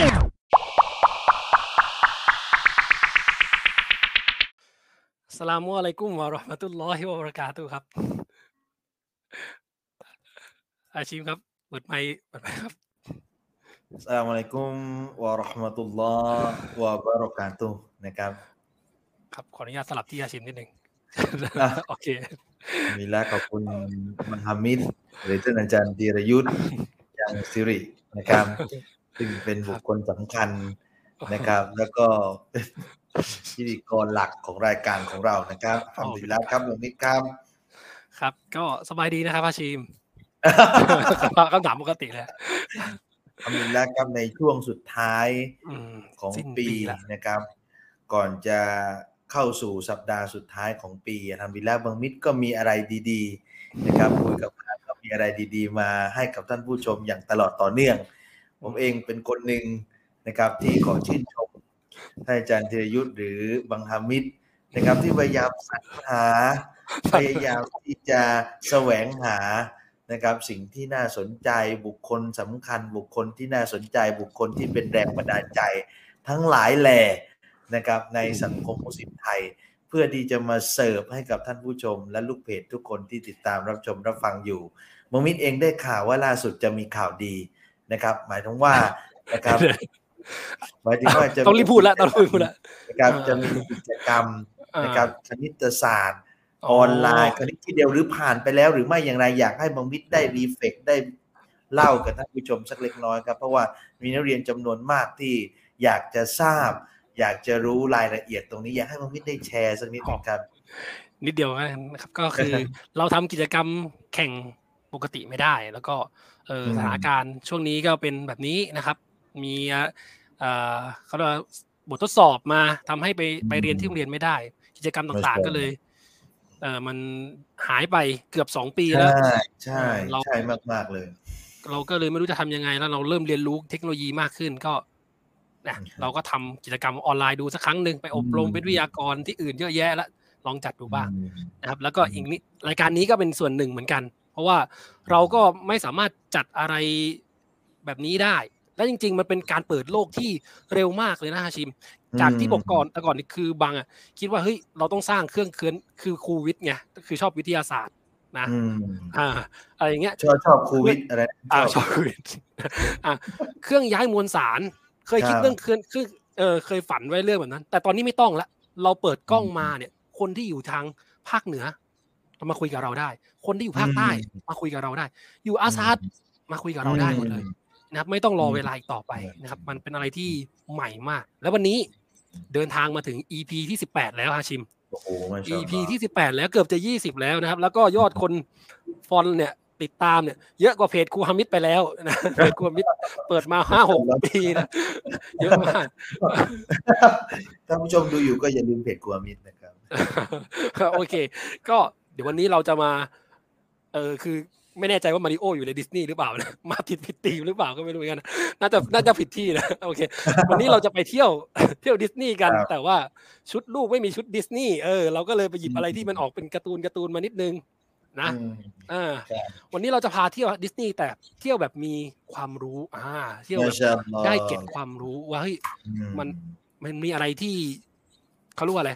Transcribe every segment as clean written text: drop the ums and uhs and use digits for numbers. อัสสลามุอะลัยกุมวะเราะห์มะตุลลอฮิวะบะเราะกาตุฮ์ครับอาชิมครับเปิดไมค์ครับอัสสลามุอะลัยกุมวะเราะห์มะตุลลอฮิวะบะเราะกาตุฮ์นะครับครับขออนุญาตสลับที่อาชิมนิดนึงโอเคมีละขอบคุณมหามิตรหรือท่านอาจารย์ธีรยุทธ์ยังสิรินะครับซึ่งเป็นบุคคลสำคัญนะครับแล้วก็เป็นพิธีกรหลักของรายการของเรานะครับอัลฮัมดุลิลลาห์ครับมิตรครับครับก็สบายดีนะครับอาชีมคำถามปกติเลยอัลฮัมดุลิลลาห์ครับในช่วงสุดท้ายของปีนะครับก่อนจะเข้าสู่สัปดาห์สุดท้ายของปีอัลฮัมดุลิลลาห์บางมิตรก็มีอะไรดีๆนะครับคุยกับท่านก็มีอะไรดีๆมาให้กับท่านผู้ชมอย่างตลอดต่อเนื่องผมเองเป็นคนหนึ่งนะครับที่ขอชื่นชมท่านอาจารย์ธีรยุทธ์หรือบังฮามิดนะครับที่พยายามสรรหาพยายามที่จะแสวงหานะครับสิ่งที่น่าสนใจบุคคลสำคัญบุคคลที่น่าสนใจบุคคลที่เป็นแรงบันดาลใจทั้งหลายแหล่นะครับในสังคมมุสลิมไทยเพื่อที่จะมาเสิร์ฟให้กับท่านผู้ชมและลูกเพจทุกคนที่ติดตามรับชมรับฟังอยู่บังมิดเองได้ข่าวว่าล่าสุดจะมีข่าวดีนะครับหมายถึงว่านะครับหมายถึงว่าจะต้องรีบพูดแล้วนะครับจะมีกิจกรรมนะครับคณิตศาสตร์ออนไลน์คณิตที่เดียวหรือผ่านไปแล้วหรือไม่อย่างไรอยากให้บังมิดได้รีเฟกได้เล่ากับท่านผู้ชมสักเล็กน้อยครับเพราะว่ามีนักเรียนจำนวนมากที่อยากจะทราบอยากจะรู้รายละเอียดตรงนี้อยากให้บังมิดได้แชร์สักนิดนึงครับนิดเดียวนะครับก็คือเราทำกิจกรรมแข่งปกติไม่ได้แล้วก็สถานการณ์ช่วงนี้ก็เป็นแบบนี้นะครับมีเขาเรียกบททดสอบมาทำให้ไปเรียนที่โรงเรียนไม่ได้กิจกรรมต่างๆก็เลยมันหายไปเกือบ2ปีแล้วใช่มากๆเลยเราก็เลยไม่รู้จะทำยังไงแล้วเราเริ่มเรียนรู้เทคโนโลยีมากขึ้นก็เราก็ทำกิจกรรมออนไลน์ดูสักครั้งหนึ่งไปอบรมเป็นวิทยากรที่อื่นเยอะแยะแล้วลองจัดดูบ้างนะครับแล้วก็อีกนิดรายการนี้ก็เป็นส่วนหนึ่งเหมือนกันเพราะว่าเราก็ไม่สามารถจัดอะไรแบบนี้ได้และจริงๆมันเป็นการเปิดโลกที่เร็วมากเลยนะฮาชิมจากที่บอกก่อนนี่คือบางอ่ะคิดว่าเฮ้ยเราต้องสร้างเครื่องเคือนคือครูวิทย์ไงคือชอบวิทยาศาสตร์นะอะไรอย่างเงี้ยชอบครูวิทย์อะไรชอบครูวิทย์เครื่องย้ายมวลสารเคยคิดเรื่องเคลื่อนคือเคยฝันไว้เรื่องแบบนั้นแต่ตอนนี้ไม่ต้องละเราเปิดกล้องมาเนี่ยคนที่อยู่ทางภาคเหนือมาคุยกับเราได้คนที่อยู่ภาคใต้มาคุยกับเราได้อยู่อาซาดมาคุยกับเราได้หมดเลยนะครับไม่ต้องรอเวลาอีกต่อไปนะครับมันเป็นอะไรที่ใหม่มากแล้ววันนี้เดินทางมาถึง EP ที่18แล้วฮาชิม EP ที่18แล้วเกือบจะ20แล้วนะครับแล้วก็ยอดคนฟอนเนี่ยติดตามเนี่ยเยอะกว่าเพจครูฮามิดไปแล้วนะเพจครูฮามิดเปิดมา 5-6 ปีนะเยอะมากท่านผู้ชมดูอยู่ก็อย่าลืมเพจครูฮามิดนะครับโอเคก็เดี๋ยววันนี้เราจะมาคือไม่แน่ใจว่ามาริโออยู่ในดิสนีย์หรือเปล่านะมาผิดทีมหรือเปล่าก็ไม่รู้เหมือนกันน่าจะผิดที่นะโอเควันนี้เราจะไปเที่ยวดิสนีย์กันแต่ว่าชุดลูกไม่มีชุดดิสนีย์เราก็เลยไปหยิบอะไรที่มันออกเป็นการ์ตูนมานิดนึงนะวันนี้เราจะพาเที่ยวดิสนีย์แต่เที่ยวแบบมีความรู้เที่ยวได้เก็บความรู้ว่าเฮ้ยมันมีอะไรที่เขาเรียกว่าอะไร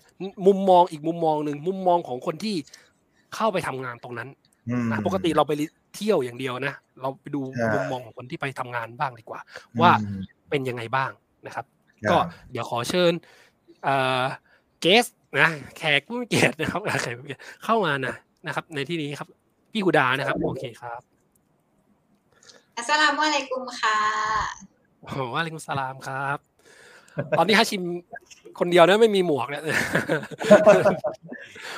มุมมองอีกมุมมองนึงมุมมองของคนที่เข้าไปทำงานตรงนั้นนะปกติเราไปเที่ยวอย่างเดียวนะเราไปดูมุมมองของคนที่ไปทำงานบ้างดีกว่าว่าเป็นยังไงบ้างนะครับก็เดี๋ยวขอเชิญเกสนะแขกผู้มีเกียรตินะครับแขกผู้มีเกียรติเข้ามานะนะครับในที่นี้ครับพี่กุดานะครับโอเคครับอัสสลามุอะลัยกุมค่ะวะอะลัยกุมสลามครับตอนนี้ฮาชิมคนเดียวนะไม่มีหมวกเนี่ย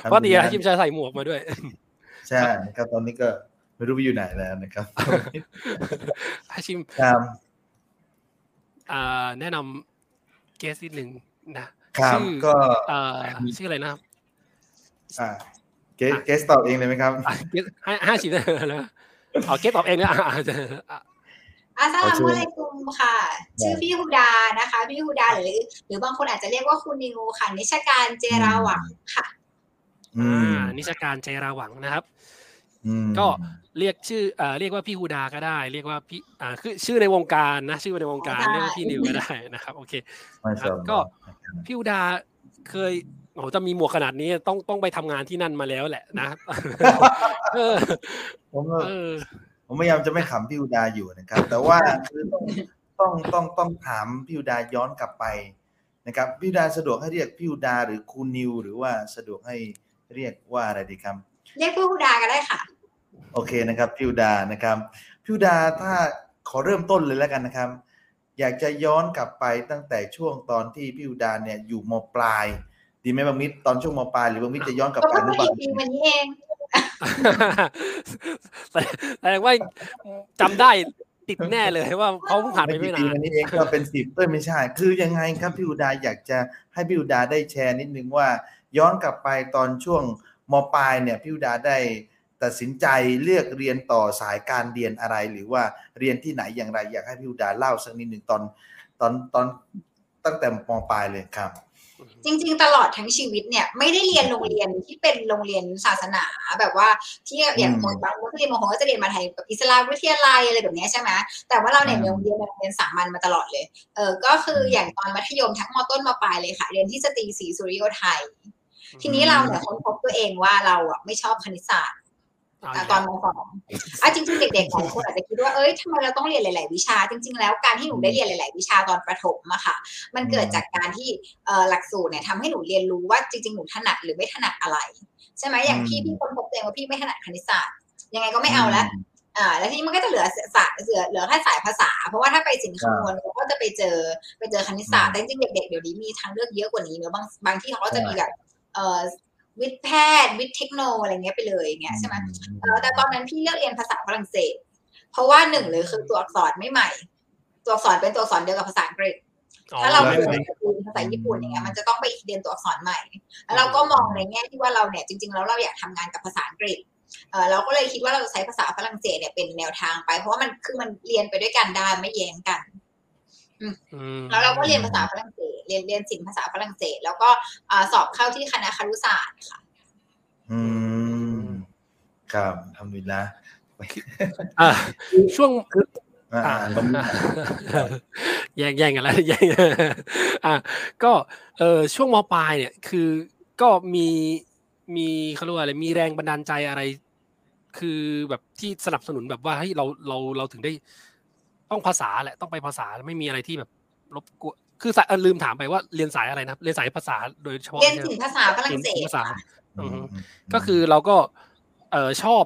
เพราะเดี๋ยวฮาชิมจะใส่หมวกมาด้วยใช่ครับตอนนี้ก็ไม่รู้ไปอยู่ไหนแล้วนะครับฮาชิมแนะนำเกสนิดนึงนะชื่ออะไรนะครับเกสตอบเองเลยไหมครับ50ได้แล้วเกสตอบเองนะอัสสลามุอะลัยกุมค่ะชื่อพี่ฮูดานะคะพี่ฮูดาหรือบางคนอาจจะเรียกว่าคุณนิวค่ะนิชการเจราหวังค่ะนิชการเจราหวังนะครับ ก็เรียกชื่อเรียกว่าพี่ฮูดาก็ได้เรียกว่าพี่คือชื่อในวงการนะชื่อในวงการเรียกว่าพี่ดิวก็ได้นะครับโอเคครับก็พี่ฮูดาเคยโอ้โหจะมีหมวกขนาดนี้ต้องไปทำงานที่นั่นมาแล้วแหละนะผมพยายามจะไม่ขำพี่ฮูดาอยู่นะครับแต่ว่าคือต้องถามพี่ฮูดาย้อนกลับไปนะครับพี่ฮูดาสะดวกให้เรียกพี่ฮูดาหรือคุณนิวหรือว่าสะดวกให้เรียกว่าอะไรดีครับเรียกพี่ฮูดาก็ได้ค่ะโอเคนะครับพี่ฮูดานะครับพี่ฮูดาถ้าขอเริ่มต้นเลยแล้วกันนะครับอยากจะย้อนกลับไปตั้งแต่ช่วงตอนที่พี่ฮูดาเนี่ยอยู่ม.ปลายดีไหมบางมิตรตอนช่วงม.ปลายหรือบางมิตรจะย้อนกลับไปหรือเปล่าก็เป็นเองแต่ว่าจำได้ติดแน่เลยว่าเขาผ่านไปไม่นานนี่เองก็เป็น10เอ้ยไม่ใช่คือยังไงครับพี่ฮูดาอยากจะให้พี่ฮูดาได้แชร์นิดนึงว่าย้อนกลับไปตอนช่วงม.ปลายเนี่ยพี่ฮูดาได้ตัดสินใจเลือกเรียนต่อสายการเรียนอะไรหรือว่าเรียนที่ไหนอย่างไรอยากให้พี่ฮูดาเล่าสักนิดนึงตอนตั้งแต่ม.ปลายเลยครับจริงๆตลอดทั้งชีวิตเนี่ยไม่ได้เรียนโรงเรียนที่เป็นโรงเรียนศาสนาแบบว่าที่อย่างบางคนก็เรียนมงคลก็จะเรียนมาไทยแบบอิสลามวิทยาลัยอะไรแบบนี้ใช่ไหมแต่ว่าเราเนี่ยเรียนสามัญมาตลอดเลยก็คืออย่างตอนมัธยมทั้งม.ต้นม.ปลายเลยค่ะเรียนที่สตรีศรีสุริโยไทยทีนี้เราเนี่ยค้นพบตัวเองว่าเราอ่ะไม่ชอบคณิตศาสตร์ตอนม.2 จริงๆเด็กๆหลายคนอาจจะคิดว่าเอ้ยทำไมเราต้องเรียนหลายๆวิชาจริงๆแล้วการที่หนูได้เรียนหลายๆวิชาตอนประถมอะค่ะมันเกิดจากการที่หลักสูตรเนี่ยทำให้หนูเรียนรู้ว่าจริงๆหนูถนัดหรือไม่ถนัดอะไรใช่ไหมอย่างพี่คนพบเองว่าพี่ไม่ถนัดคณิตศาสตร์ยังไงก็ไม่เอาแล้วแล้วทีนี้มันก็จะเหลือแค่สายภาษาเพราะว่าถ้าไปสินคำนวณก็จะไปเจอคณิตศาสตร์แต่จริงๆเด็กๆเดี๋ยวนี้มีทางเลือกเยอะกว่านี้เนอะบางที่เขาก็จะมีแบบวิทย์แพทย์วิทย์เทคโนอะไรเงี้ยไปเลยอย่างเงี้ยใช่ไหมแต่ตอนนั้นพี่เลือกเรียนภาษาฝรั่งเศสเพราะว่าหนึ่งเลยคือตัวอักษรไม่ใหม่ตัวอักษรเป็นตัวอักษรเดียวกับภาษาอังกฤษถ้าเราเรียนภาษาญี่ปุ่นอย่างเงี้ยมันจะต้องไปเรียนตัวอักษรใหม่แล้วเราก็มองในแง่ที่ว่าเราเนี่ยจริงๆแล้วเราอยากทำงานกับภาษาอังกฤษเราก็เลยคิดว่าเราจะใช้ภาษาฝรั่งเศสเนี่ยเป็นแนวทางไปเพราะว่ามันเรียนไปด้วยกันได้ไม่แย้งกันแล้วเราก็เรียนภาษาฝรั่งเศสเรียนศิลป์ภาษาฝรั่งเศสแล้วก็สอบเข้าที่คณะครุศาสตร์ค่ะครับทำดีนะช่วงแย่งกันแล้วแย่งก็ช่วงม.ปลายเนี่ยคือก็มีเขาเรียกว่าอะไรมีแรงบันดาลใจอะไรคือแบบที่สนับสนุนแบบว่าเฮ้ยเราถึงได้ต้องภาษาแหละต้องไปภาษาไม่มีอะไรที่แบบรบกวนคือลืมถามไปว่าเรียนสายอะไรนะเรียนสายภาษาโดยเฉพาะเรียนศิลปภาษาฝรั่งเศสก็คือเราก็ชอบ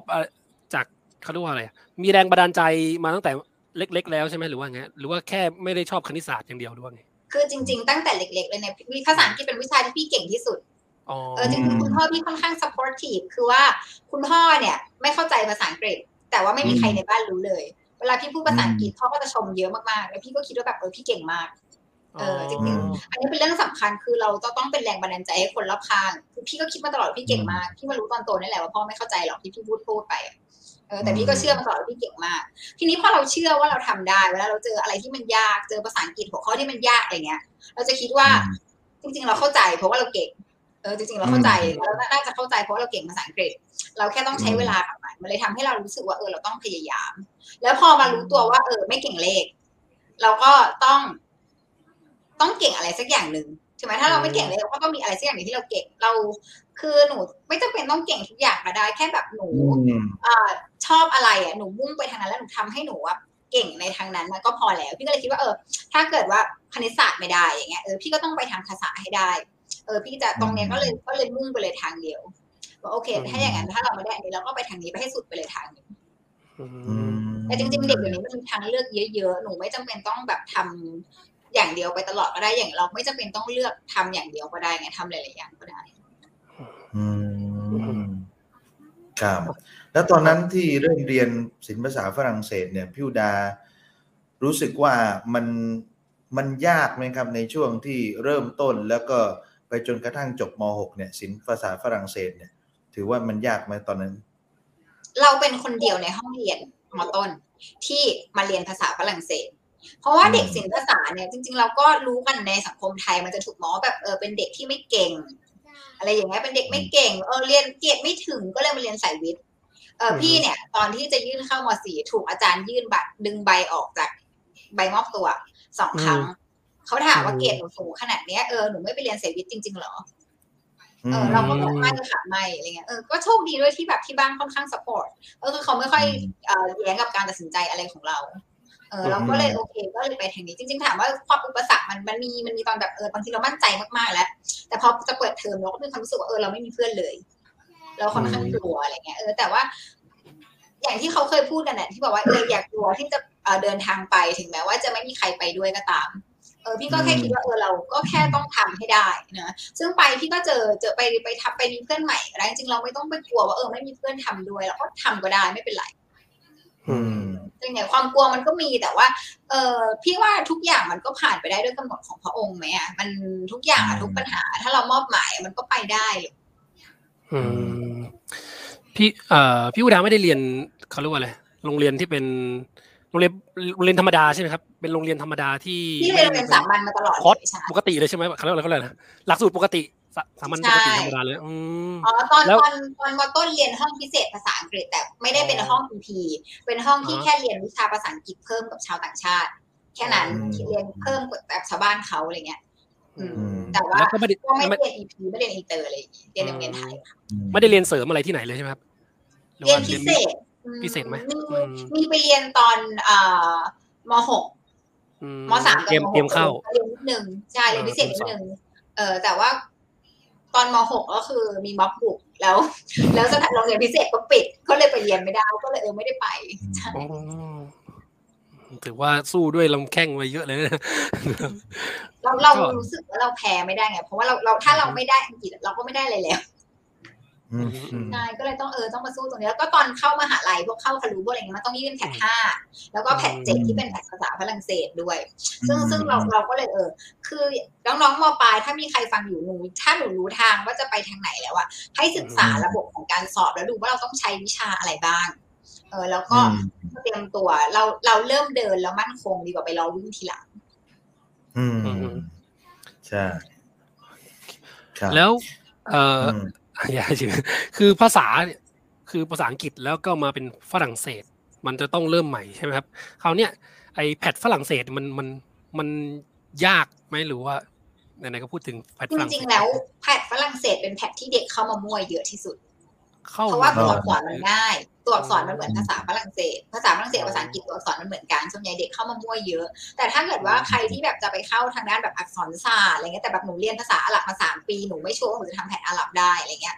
จากเค้าเรียกว่าอะไรมีแรงบันดาลใจมาตั้งแต่เล็กๆแล้วใช่มั้ยหรือว่าไงหรือว่าแค่ไม่ได้ชอบคณิตศาสตร์อย่างเดียวด้วยคือจริงๆตั้งแต่เล็กๆเลยเนี่ยภาษาอังกฤษเป็นวิชาที่พี่เก่งที่สุดจริงๆคุณพ่อพี่ค่อนข้างซัพพอร์ตทีฟคือว่าคุณพ่อเนี่ยไม่เข้าใจภาษาอังกฤษแต่ว่าไม่มีใครในบ้านรู้เลยเวลาพี่พูดภาษาอังกฤษพ่อก็จะชมเยอะมากๆแล้วพี่ก็คิดว่าแบบพี่เก่งมากจริงๆอันนี้เป็นเรื่องสำคัญคือเราต้องเป็นแรงบันดาลใจให้คนรอบข้างคือพี่ก็คิดมาตลอดพี่เก่งมากพี่มารู้ตอนโตนี่แหละว่าพ่อไม่เข้าใจหรอกที่พี่พูดไปแต่พี่ก็เชื่อมาตลอดว่าพี่เก่งมากทีนี้พอเราเชื่อว่าเราทำได้เวลาเราเจออะไรที่มันยากเจอภาษาอังกฤษหัวข้อที่มันยากอะไรเงี้ยเราจะคิดว่าจริงๆเราเข้าใจเพราะว่าเราเก่งจริงๆเราเข้าใจเราน่าจะเข้าใจเพราะเราเก่งภาษาอังกฤษเราแค่ต้องใช้เวลากับมันเลยทำให้เรารู้สึกว่าเราต้องพยายามแล้วพอมารู้ตัวว่าไม่เก่งเลขเราก็ต้องเก่งอะไรสักอย่างนึงใช่ไหมถ้าเราไม่เก่งเลขก็ต้องมีอะไรสักอย่างนึงที่เราเก่งเราคือหนูไม่จำเป็นต้องเก่งทุกอย่างก็ได้แค่แบบหนูชอบอะไรอ่ะหนูมุ่งไปทางนั้นแล้วหนูทำให้หนูเก่งในทางนั้นก็พอแล้วพี่ก็เลยคิดว่าถ้าเกิดว่าคณิตศาสตร์ไม่ได้อย่างเงี้ยพี่ก็ต้องไปทางภาษาให้ได้พี่จะตรงเนี้ยก็เลยมุ่งไปเลยทางเดียวว่าโอเคถ้าอย่างนั้นถ้าเราไม่ได้อันนี้เราก็ไปทางนี้ไปให้สุดไปเลยทางนี้แต่จริงๆเด็กเดี๋ยวนี้มันมีทางเลือกเยอะๆหนูไม่จำเป็นต้องแบบทำอย่างเดียวไปตลอดก็ได้อย่างเราไม่จำเป็นต้องเลือกทำอย่างเดียวก็ได้ไงทำหลายๆอย่างก็ได้ครับแล้วตอนนั้นที่เริ่มเรียนศิลป์ภาษาฝรั่งเศสเนี่ยพี่ฮูดารู้สึกว่ามันยากไหมครับในช่วงที่เริ่มต้นแล้วก็ไปจนกระทั่งจบม.6 เนี่ยศิลป์ภาษาฝรั่งเศสเนี่ยถือว่ามันยากไหมตอนนั้นเราเป็นคนเดียวในห้องเรียนม.ต้นที่มาเรียนภาษาฝรั่งเศสเพราะว่าเด็กศิลป์ภาษาเนี่ยจริงๆเราก็รู้กันในสังคมไทยมันจะถูกมองแบบเป็นเด็กที่ไม่เก่งอะไรอย่างเงี้ยเป็นเด็กไม่เก่งเรียนเกียรติไม่ถึงก็เลยมาเรียนสายวิทย์ พี่เนี่ยตอนที่จะยื่นเข้าม.4 ถูกอาจารย์ยื่นบัตรดึงใบออกจากใบมอบตัว2ครั้งเขาถามว่าเกรดหนูสูงขนาดเนี้ยหนูไม่ไปเรียนเสวิทจริงๆหรอเราก็บอกไม่ค่ะไม่อะไรเงี้ยก็โชคดีด้วยที่แบบที่บ้านค่อนข้างซัพพอร์ตคือเขาไม่ค่อยแย้งกับการตัดสินใจอะไรของเราเราก็เลยโอเคก็เลยไปทางนี้จริงๆถามว่าความอุปสรรคมันมีตอนแบบบางทีเรามั่นใจมากๆแล้วแต่พอจะเปิดเทอมเราก็มีความรู้สึกว่าเราไม่มีเพื่อนเลยเราค่อนข้างกลัวอะไรเงี้ยแต่ว่าอย่างที่เขาเคยพูดกันน่ะที่บอกว่าอยากกลัวที่จะเดินทางไปถึงแม้ว่าจะไม่มีใครไปด้วยก็ตามพี่ก็แค่คิดว่าเราก็แค่ต้องทำให้ได้นะซึ่งไปพี่ก็เจอไปทับไปมีเพื่อนใหม่อะไรจริงเราไม่ต้องไปกลัวว่าไม่มีเพื่อนทำด้วยเราก็ทำก็ได้ไม่เป็นไรจริงเนี่ยความกลัวมันก็มีแต่ว่าพี่ว่าทุกอย่างมันก็ผ่านไปได้ด้วยกำหนดของพระองค์ไหมอ่ะมันทุกอย่างทุกปัญหาถ้าเรามอบหมายมันก็ไปได้พี่อุดาไม่ได้เรียนเขาเรียกว่าอะไรโรงเรียนที่เป็นโรงเรียนธรรมดาใช่ไหมครับเป็นโรงเรียนธรรมดาที่เป็นโรงเรียนสามัญมาตลอดคอร์สปกติเลยใช่ไหมเขาเรียกอะไรนะหลักสูตรปกติสามัญปกติธรรมดาเลยตอนม.ต้นเรียนห้องพิเศษภาษาอังกฤษแต่ไม่ได้เป็นห้อง EP เป็นห้องที่แค่เรียนวิชาภาษาอังกฤษเพิ่มกับชาวต่างชาติแค่นั้นเรียนเพิ่มกับแบบชาวบ้านเขาอะไรเงี้ยแต่ว่าก็ไม่ได้เรียน EP ไม่ได้เรียนอินเตอร์อะไรเรียนโรงเรียนไทยไม่ได้เรียนเสริมอะไรที่ไหนเลยใช่ไหมครับเรียนพิเศษไหมมีไปเรียนตอนม.6 ม.3 กับม.6 เรียนนิดนึงใช่เรียนพิเศษนิดนึงแต่ว่าตอนม.6 ก็คือมีม็อบบุกแล้วสถานโรงเรียนพิเศษก็ปิดก็เลยไปเรียนไม่ได้ก็เลยไม่ได้ไปถือว่าสู้ด้วยลำแข้งไปเยอะเลยนะเรารู้สึกว่าเราแพ้ไม่ได้ไงเพราะว่าเราถ้าเราไม่ได้อังกฤษเราก็ไม่ได้อะไรแล้วนายก็เลยต้องต้องมาสู้ตรงนี้แล้วก็ตอนเข้ามหาลัยพวกเข้าคารูพวกอะไรเงี้ยมันต้องยื่นแพท5แล้วก็แพท7ที่เป็นแพทภาษาฝรั่งเศสด้วยซึ่งเราก็เลยคือน้องๆม.ปลายถ้ามีใครฟังอยู่ถ้าหนูรู้ทางว่าจะไปทางไหนแล้วอ่ะให้ศึกษาระบบของการสอบแล้วดูว่าเราต้องใช้วิชาอะไรบ้างแล้วก็เตรียมตัวเราเริ่มเดินแล้วมั่นคงดีกว่าไปรอวิ่งทีหลังใช่ครับแล้วคือภาษาคือภาษาอังกฤษแล้วก็มาเป็นฝรั่งเศสมันจะต้องเริ่มใหม่ใช่ไหมครับคราวเนี้ยไอแพทฝรั่งเศสมันยากไหมหรือว่าไหนๆก็พูดถึงแพทฝรั่งเศสจริงๆแล้วแพทฝรั่งเศสเป็นแพทที่เด็กเข้ามามั่วเยอะที่สุดเพราะว่าตัวอักษรมันง่ายตัวอักษรมันเหมือนภาษาฝรั่งเศสภาษาฝรั่งเศสภาษาอังกฤษตัวอักษรมันเหมือนกันส่วนใหญ่เด็กเข้ามามั่วเยอะแต่ถ้าเกิดว่าใครที่แบบจะไปเข้าทางด้านแบบอักษรศาสตร์อะไรเงี้ยแต่แบบหนูเรียนภาษาอาหรับมา3ปีหนูไม่ชัวร์ว่าหนูจะทำแพทอาหรับได้อะไรเงี้ย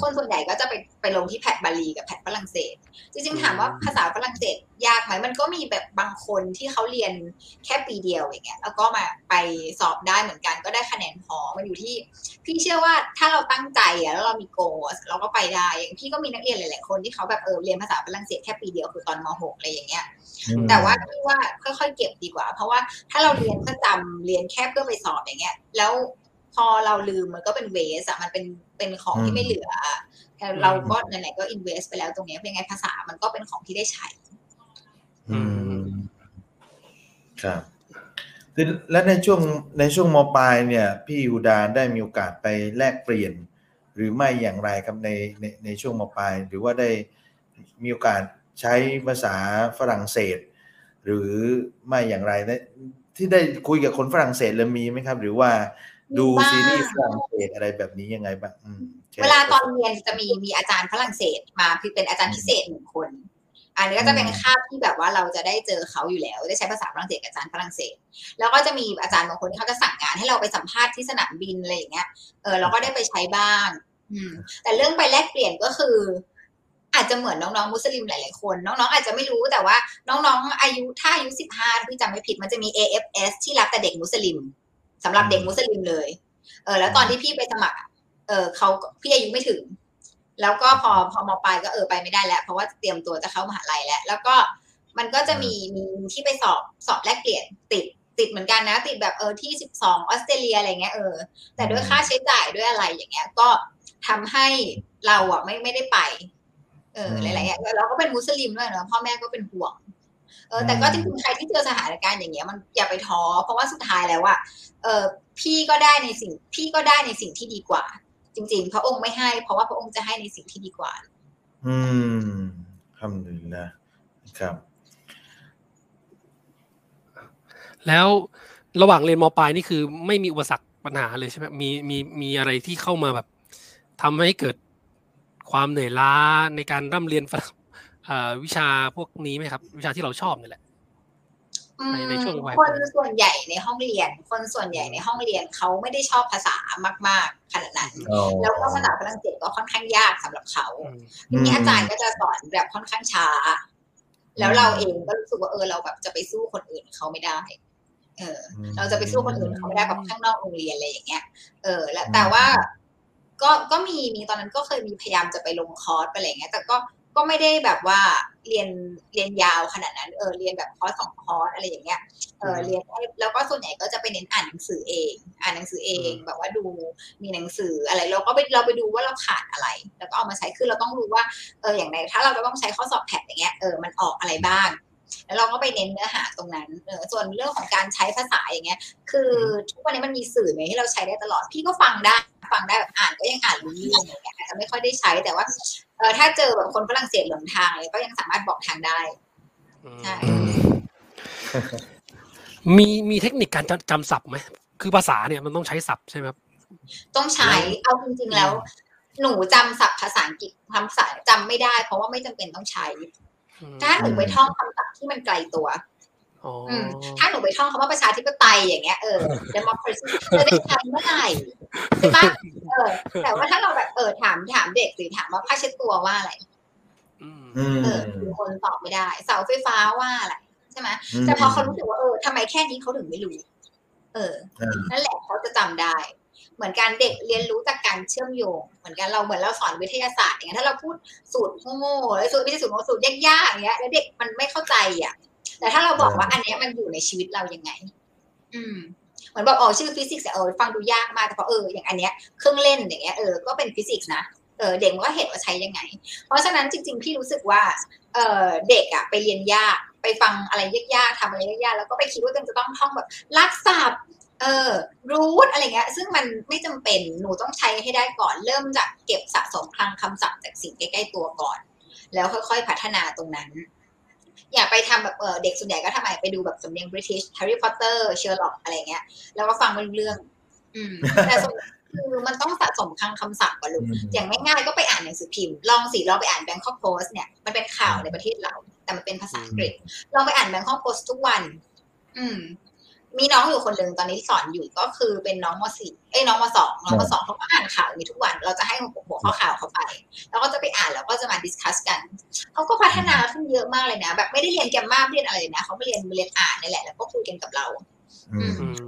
คนส่วนใหญ่ก็จะไปลงที่แพทบาลีกับแพทฝรั่งเศสจริงๆถามว่าภาษาฝรั่งเศสยากไหมมันก็มีแบบบางคนที่เขาเรียนแค่ปีเดียวอย่างเงี้ยแล้วก็มาไปสอบได้เหมือนกันก็ได้คะแนนพอมันอยู่ที่พี่เชื่อว่าถ้าเราตั้งใจแล้วเรามีโกเราก็ไปได้อย่างพี่ก็มีนักเรียนหลายๆคนที่เขาแบบเรียนภาษาฝรั่งเศสแค่ปีเดียวคือตอนม.6 อะไรอย่างเงี้ยแต่ว่าพี่ว่าค่อยๆเก็บดีกว่าเพราะว่าถ้าเราเรียนเพื่อจำเรียนแค่เพื่อไปสอบอย่างเงี้ยแล้วพอเราลืมมันก็เป็นเวสอะมันเป็นของที่ไม่เหลือเราก็ไหนๆก็อินเวสไปแล้วตรงนี้เป็นไงภาษามันก็เป็นของที่ได้ใช้ครับและในช่วงม.ปลายเนี่ยพี่อุดาได้มีโอกาสไปแลกเปลี่ยนหรือไม่อย่างไรครับในช่วงม.ปลายหรือว่าได้มีโอกาสใช้ภาษาฝรั่งเศสหรือไม่อย่างไรที่ได้คุยกับคนฝรั่งเศสเลยมีไหมครับหรือว่าดูซีรีส์ฝรั่งเศสอะไรแบบนี้ยังไงบ้างเวลาตอนเรียนจะมีอาจารย์ฝรั่งเศสมาคือเป็นอาจารย์พิเศษหนึ่งคนอันนี้ก็จะเป็นคาบที่แบบว่าเราจะได้เจอเขาอยู่แล้วได้ใช้ภาษาฝรั่งเศสอาจารย์ฝรั่งเศสแล้วก็จะมีอาจารย์บางคนที่เขาจะสั่งงานให้เราไปสัมภาษณ์ที่สนามบินอะไรอย่างเงี้ยเราก็ได้ไปใช้บ้างแต่เรื่องไปแลกเปลี่ยนก็คืออาจจะเหมือนน้องๆมุสลิมหลายๆคนน้องๆอาจจะไม่รู้แต่ว่าน้องๆอายุ15ที่จำไม่ผิดมันจะมี AFS ที่รับแต่เด็กมุสลิมสำหรับเด็กมุสลิมเลยแล้วตอนที่พี่ไปสมัครเขาพี่อายุไม่ถึงแล้วก็พอม.ปลายก็ไปไม่ได้แล้วเพราะว่าเตรียมตัวจะเข้ามหาลัยแล้วแล้วก็มันก็จะมีที่ไปสอบแลกเปลี่ยนติดเหมือนกันนะติดแบบที่12ออสเตรเลียอะไรเงี้ยแต่ด้วยค่าใช้จ่ายด้วยอะไรอย่างเงี้ยก็ทำให้เราอ่ะไม่ได้ไปหลายๆอย่างเราก็เป็นมุสลิมด้วยเนาะพ่อแม่ก็เป็นห่วงแต่ก็จริงๆใครที่เจอสถานการณ์อย่างเงี้ยมันอย่าไปท้อเพราะว่าสุดท้ายแล้วอ่ะพี่ก็ได้ในสิ่งที่ดีกว่าจริงๆพระองค์ไม่ให้เพราะว่าพระองค์จะให้ในสิ่งที่ดีกว่า อัลฮัมดุลิลละครับแล้วระหว่างเรียนม.ปลายนี่คือไม่มีอุปสรรคปัญหาเลยใช่ไหมมีอะไรที่เข้ามาแบบทำให้เกิดความเหนื่อยล้าในการร่ำเรียนวิชาพวกนี้ไหมครับวิชาที่เราชอบนี่แหละในช่วงวัยคนส่วนใหญ่ในห้องเรียนเขาไม่ได้ชอบภาษามากๆขนาดนั้นแล้วก็ภาษาฝรั่งเศสก็ค่อนข้างยากสำหรับเขาทีนี้อาจารย์ก็จะสอนแบบค่อนข้างช้าแล้วเราเองก็รู้สึกว่าเราแบบจะไปสู้คนอื่นเขาไม่ได้เราจะไปสู้คนอื่นเขาไม่ได้แบบข้างนอกโรงเรียนอะไรอย่างเงี้ยและแต่ว่าก็มีตอนนั้นก็เคยมีพยายามจะไปลงคอร์สไปอะไรเงี้ยแต่ก็ไม่ได้แบบว่าเรียนยาวขนาดนั้นเรียนแบบคอร์ส2คอร์สอะไรอย่างเงี้ยเรียนแล้วก็ส่วนใหญ่ก็จะไปเน้นอ่านหนังสือเองแบบว่าดูมีหนังสืออะไรเราไปดูว่าเราขาดอะไรแล้วก็เอามาใช้คือเราต้องรู้ว่าอย่างไรถ้าเราจะต้องใช้ข้อสอบแพทอย่างเงี้ยมันออกอะไรบ้างแล้วเราก็ไปเน้นเนื้อหาตรงนั้นส่วนเรื่องของการใช้ภาษาอย่างเงี้ยคือทุกวันนี้มันมีสื่อไหมที่เราใช้ได้ตลอดพี่ก็ฟังได้แบบอ่านก็ยังอ่านรู้เรื่องอย่างเงี้ยอาจจะไม่ค่อยได้ใช้แต่ว่าถ้าเจอแบบคนฝรั่งเศสหลงทางก็ยังสามารถบอกทางได้ใช่มีเทคนิคการจำศัพท์ไหมคือภาษาเนี่ยมันต้องใช้ศัพท์ใช่ไหมครับต้องใช้เอาจริงๆแล้วหนูจำศัพท์ภาษาอังกฤษคำศัพท์จำไม่ได้เพราะว่าไม่จำเป็นต้องใช้ถ้าหนูไปท่องคำศัพท์ที่มันไกลตัวถ้าหนูไปท่องคำว่าประชาธิปไตยอย่างเงี้ยdemocracy จะได้ทันเมื่อไหร่ใช่ปะแต่ว่าถ้าเราแบบถามเด็กหรือถามว่าผ้าเช็ดตัวว่าอะไรคนตอบไม่ได้เสาไฟฟ้าว่าอะไรใช่ไหมแต่พอเขารู้สึกว่าทำไมแค่นี้เขาถึงไม่รู้นั่นแหละเขาจะจำได้เหมือนการเด็กเรียนรู้จากการเชื่อมโยงเหมือนกันเราเหมือนเราสอนวิทยาศาสตร์อย่างเงี้ยถ้าเราพูดสูตรโง่ๆแล้วสูตรไม่ใช่สูตรโง่สูตรยากๆอย่างเงี้ยแล้วเด็กมันไม่เข้าใจอ่ะแต่ถ้าเราบอกว่าอันนี้มันอยู่ในชีวิตเรายังไงเหมือนบอกชื่อฟิสิกส์ฟังดูยากมากแต่พออย่างอันเนี้ยเครื่องเล่นอย่างเงี้ยก็เป็นฟิสิกส์นะเด็กมันก็เห็นว่าใช้ยังไงเพราะฉะนั้นจริงๆพี่รู้สึกว่าเด็กอ่ะไปเรียนยากไปฟังอะไรยากๆทำอะไรยากๆแล้วก็ไปคิดว่าจะต้องท่องแบบลักษณะรูทอะไรเงี้ยซึ่งมันไม่จำเป็นหนูต้องใช้ให้ได้ก่อนเริ่มจากเก็บสะสมคลังคำศัพท์จากสิ่งใกล้ๆตัวก่อนแล้วค่อยๆพัฒนาตรงนั้นอย่าไปทำแบบเด็กส่วนใหญ่ก็ทำไมไปดูแบบสำเนียงบริติชแฮร์รี่พอตเตอร์เชอร์ล็อกอะไรเงี้ยแล้วก็ฟังเรื่องแต่คือมันต้องสะสมคลังคำศัพท์ก่อนลูกอย่างง่ายๆก็ไปอ่านหนังสือพิมพ์ลองไปอ่าน Bangkok Post เนี่ยมันเป็นข่าวในประเทศเราแต่มันเป็นภาษาอังกฤษลองไปอ่าน Bangkok Post ทุกวันมีน้องอยู่คนหนึ่งตอนนี้สอนอยู่ก็คือเป็นน้องม.4 น้องม.2 น้องม.2 เขาก็อ่านข่าวมีทุกวันเราจะให้หัวข้อข่าวเขาไปแล้วก็จะไปอ่านแล้วก็จะมาดิสคัสกันเขาก็พัฒนาขึ้นเยอะมากเลยนะแบบไม่ได้เรียนแกรมม่าเรียนอะไรเลยนะเขาไปเรียนอ่านนี่แหละแล้วก็คุยกันกับเรา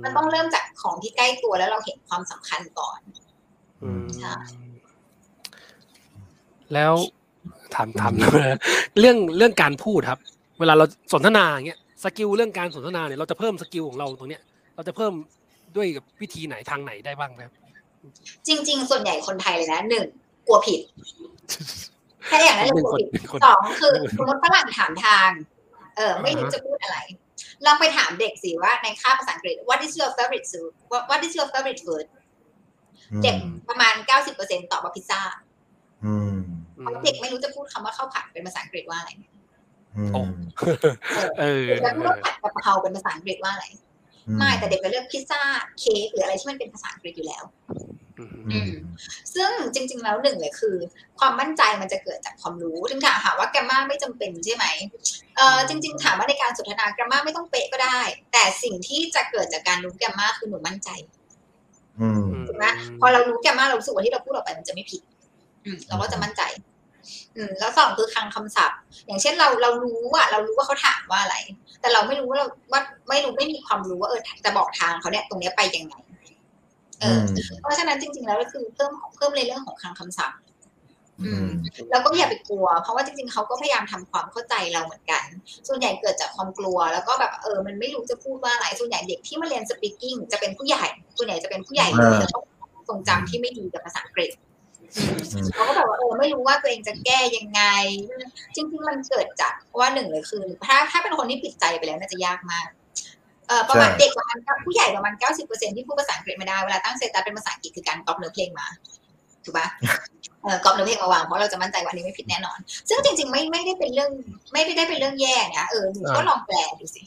มันต้องเริ่มจากของที่ใกล้ตัวแล้วเราเห็นความสำคัญก่อนใช่แล้วถามเรื่องการพูดครับเวลาเราสนทนาอย่างเงี้ยสกิลเรื่องการสนทนาเนี่ยเราจะเพิ่มสกิลของเราตรงเนี้ยเราจะเพิ่มด้วยกับวิธีไหนทางไหนได้บ้างครับจริงๆส่วนใหญ่คนไทยเลยนะ1กลัวผิดแค่อย่างนั้นเลยกลัวผิด2คือสมมติฝรั่งถามทางไม่รู้จะพูดอะไรลองไปถามเด็กสิว่าในคาบภาษาอังกฤษ What is your favorite food เด็กประมาณ 90% ตอบว่าพิซซ่าเพราะเด็กไม่รู้จะพูดคำว่าข้าวผัดเป็นภาษาอังกฤษว่าอะไรแล้วก็ผัดกะเพราเป็นภาษาอังกฤษว่าอะไรไม่แต่เด็กจะเลือกพิซซ่าเค้กหรืออะไรที่มันเป็นภาษาอังกฤษอยู่แล้วซึ่งจริงๆแล้วหนึ่งเลยคือความมั่นใจมันจะเกิดจากความรู้ถึงถามหาว่าแกรมม่าไม่จำเป็นใช่ไหมจริงๆถามว่าในการสนทนาแกรมม่าไม่ต้องเป๊ะก็ได้แต่สิ่งที่จะเกิดจากการรู้แกรมม่าคือหนูมั่นใจถูกไหมพอเรารู้แกรมม่าเราสึกว่าที่เราพูดออกไปมันจะไม่ผิดเราก็จะมั่นใจแล้วสองคือคลังคำศัพท์อย่างเช่นเรารู้ว่าเขาถามว่าอะไรแต่เราไม่รู้ว่าไม่มีความรู้ว่าจะบอกทางเขาเนี่ยตรงนี้ไปยังไงเพราะฉะนั้นจริงๆแล้วก็คือเพิ่มในเรื่องของคลังคำศัพท์แล้วก็อย่าไปกลัวเพราะว่าจริงๆเขาก็พยายามทำความเข้าใจเราเหมือนกันส่วนใหญ่เกิดจากความกลัวแล้วก็แบบมันไม่รู้จะพูดว่าอะไรส่วนใหญ่เด็กที่มาเรียน speaking จะเป็นผู้ใหญ่ส่วนใหญ่จะเป็นผู้ใหญ่เลยแล้วก็ทรงจำที่ไม่ดีกับภาษาอังกฤษเขาก็แบบว่าไม่รู้ว่าตัวเองจะแก้ยังไงจริงๆมันเกิดจากว่าหนึ่งเลยคือถ้าเป็นคนที่ปิดใจไปแล้วน่าจะยากมากประมาณเด็กประมาณผู้ใหญ่ประมาณ 90% ที่พูดภาษาอังกฤษไม่ได้เวลาตั้งเซตัสเป็นภาษาอังกฤษคือการก๊อปเนื้อเพลงมาถูกปะ กรอบเนื้อเพลงมาวางเพราะเราจะมั่นใจว่าอันนี้ไม่ผิดแน่นอนซึ่งจริงๆไม่ได้เป็นเรื่องแย่นะหนูก็ลองแปลดูสิ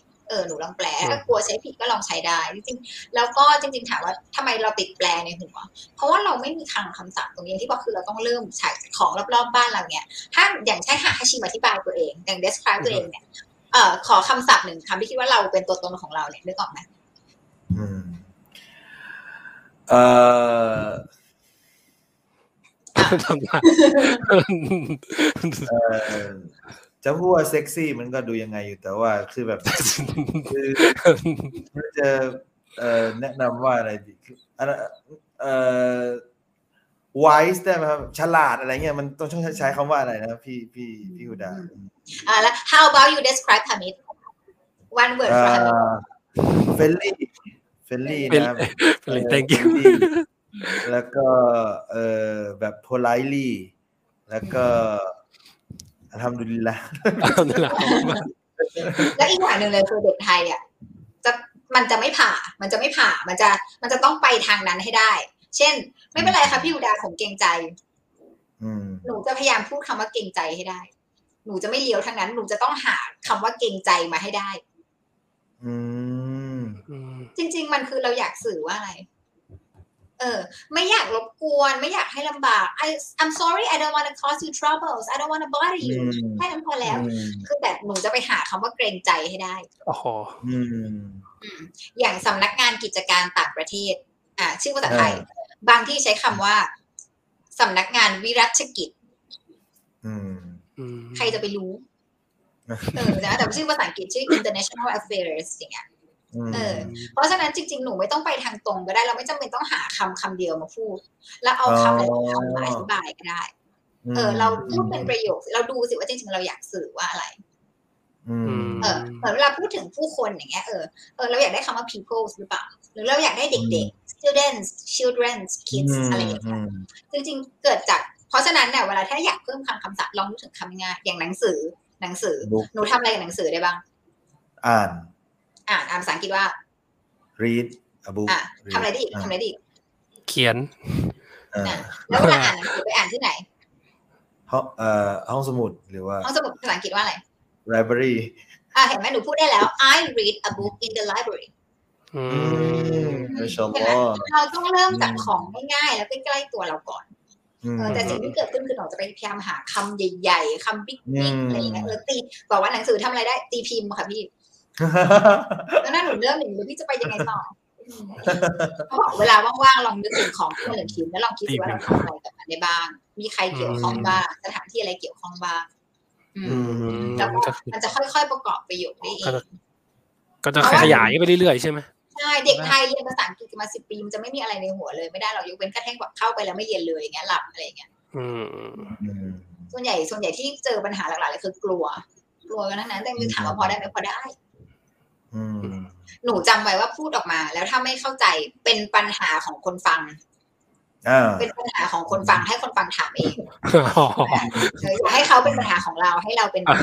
หนูลองแปลถ้ากลัวใช้ผิดก็ลองใช้ได้จริงๆแล้วก็จริงๆถามว่าทำไมเราติดแปลในหัวเพราะว่าเราไม่มีคลังคำศัพท์ตรงนี้ที่บอกคือเราต้องเริ่มใช้ของรอบๆบ้านเราเนี่ยถ้าอย่างใช้หาให้ชิมอธิบายตัวเองอย่าง describe ตัวเองเนี่ยขอคำศัพท์หนึ่งคำที่คิดว่าเราเป็นตัวตนของเราเนี่ยนึกออกไหมจะพูดว่าเซ็กซี่มันก็ดูยังไงอยู่แต่ว่าคือแบบคือมันจะแนะนำว่าอะไรดีwise ได้ไหมครับฉลาดอะไรเงี้ยมันต้องใช้คำว่าอะไรนะพี่ฮูดาแล้ว how about you describe Hamid one word for Hamid friendly นะครับ thank you แล้วก็แบบ politely แล้วก็อัลฮัมดุลิลลาห์แล้วอีกอย่างหนึ่งเลยคือเด็กไทยอ่ะมันจะไม่ผ่ามันจะต้องไปทางนั้นให้ได้เช่นไม่เป็นไรค่ะพี่อุดาผมเกรงใจหนูจะพยายามพูดคำว่าเกรงใจให้ได้หนูจะไม่เลี้ยวทางนั้นหนูจะต้องหาคำว่าเกรงใจมาให้ได้จริงๆมันคือเราอยากสื่อว่าอะไรไม่อยากรบกวนไม่อยากให้ลำบาก I'm sorry I don't want to cause you troubles I don't want to bother you แค่นั้นพอแล้วคือแต่หนูจะไปหาคำว่าเกรงใจให้ได้อ๋ออย่างสำนักงานกิจการต่างประเทศชื่อภาษาไทยบางที่ใช้คำว่าสำนักงานวิรัชกิจใครจะไปรู้แต่ชื่อภาษาอังกฤษชื่อ International Affairs อย่างเงี้ยเพราะฉะนั้นจริงๆหนูไม่ต้องไปทางตรงก็ได้เราไม่จำเป็นต้องหาคำเดียวมาพูดแล้วเอาคำอะไรคำมาอธิบายก็ได้เราพูดเป็นประโยคเราดูสิว่าจริงๆเราอยากสื่อว่าอะไรเวลาพูดถึงผู้คนอย่างเงี้ยเราอยากได้คำว่า people หรือเปล่าหรือเราอยากได้เด็กๆ students children kids อะไรอย่างเงี้ยจริงๆเกิดจากเพราะฉะนั้นเนี่ยเวลาถ้าอยากเพิ่มคำศัพท์ลองนึกถึงคำง่ายอย่างหนังสือหนูทำอะไรกับหนังสือได้บ้างอ่านภาษาอังกฤษว่า read a book ทำอะไรได้อีกเขียนแล้วเวลาอ่านหนังสือไปอ่านที่ไหนห้องสมุดหรือว่าห้องสมุดภาษาอังกฤษว่าอะไร library เห็นไหมหนูพูดได้แล้ว I read a book in the library เราต้องเริ่มจากของง่ายๆแล้วใกล้ๆตัวเราก่อนแต่สิ่งที่เกิดขึ้นคือเราจะไปพยายามหาคำใหญ่ๆคำบิ๊กๆอะไรอย่างเงี้ยตีบอกว่าหนังสือทำอะไรได้ตีพิมพ์ค่ะพี่แล้วนั่นหนูเริ่มหนึ่งแล้วพี่จะไปยังไงต่อเขาบอกเวลาว่างๆลองนึกถึงของที่เราคิดแล้วลองคิดว่าเราทำอะไรกับมันได้บ้างมีใครเกี่ยวข้องบ้างสถานที่อะไรเกี่ยวข้องบ้างแล้วมันจะค่อยๆประกอบประโยคได้เองก็จะขยายไปเรื่อยๆใช่ไหมใช่เด็กไทยเรียนภาษาอังกฤษมา10 ปีมันจะไม่มีอะไรในหัวเลยไม่ได้เรายกเว้นกระแทกแบบเข้าไปแล้วไม่เรียนเลยอย่างเงี้ยหลับอะไรอย่างเงี้ยส่วนใหญ่ที่เจอปัญหาหลักๆเลยคือกลัวกันทั้งนั้นแต่คือถามว่าพอได้ไหมพอได้หนูจำไว้ว่าพูดออกมาแล้วถ้าไม่เข้าใจเป็นปัญหาของคนฟังเป็นปัญหาของคนฟังให้คนฟังถามเองอย่าให้เขาเป็นปัญหาของเราให้เราเป็นปัญ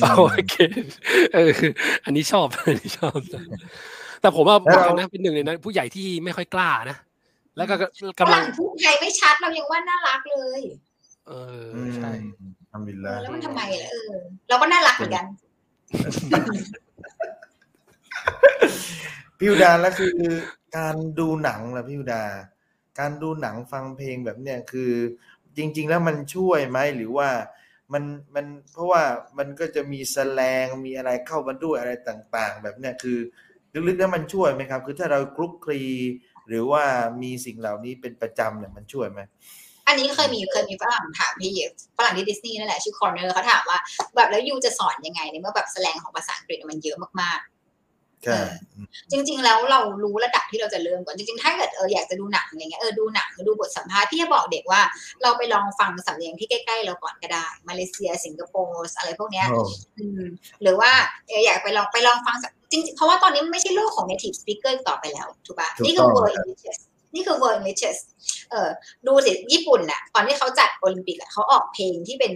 หาโอเคอันนี้ชอบแต่ผมว่าผมนะเป็นหนึ่งในนั้นผู้ใหญ่ที่ไม่ค่อยกล้านะแล้วก็กำลังพูดไทยไม่ชัดเรายังว่าน่ารักเลยใช่ทำบินแล้วแล้วมันทำไมล่ะเราก็น่ารักเหมือนกันพี่อุดาแล้วคือการดูหนังล่ะพี่อุดาการดูหนังฟังเพลงแบบเนี้ยคือจริงๆแล้วมันช่วยไหมหรือว่ามันเพราะว่ามันก็จะมีแสลงมีอะไรเข้ามาด้วยอะไรต่างๆแบบเนี้ยคือลึกๆแล้วมันช่วยไหมครับคือถ้าเราคลุกคลีหรือว่ามีสิ่งเหล่านี้เป็นประจำเนี่ยมันช่วยไหมอันนี้เคยมีฝรั่งถามพี่ฝรั่งที่ดิสนีย์นั่นแหละชื่อคอร์เนอร์เขาถามว่าแบบแล้วยูจะสอนยังไงในเมื่อแบบแสลงของภาษาอังกฤษมันเยอะมากๆจริงๆแล้วเรารู้ระดับที่เราจะเริ่มก่อนจริงๆถ้าเกิดอยากจะดูหนังอะไรเงี้ยดูหนังดูบทสัมภาษณ์พี่จะบอกเด็กว่าเราไปลองฟังสำเนียงที่ใกล้ๆเราก่อนก็ได้มาเลเซียสิงคโปร์อะไรพวกเนี้ยหรือว่าอยากไปลองฟังจริงๆเพราะว่าตอนนี้มันไม่ใช่โลกของ native speaker ต่อไปแล้วถูกป่ะนี่คือ world languages world languages ดูสิญี่ปุ่นน่ะตอนที่เขาจัดโอลิมปิกอ่ะเขาออกเพลงที่เป็น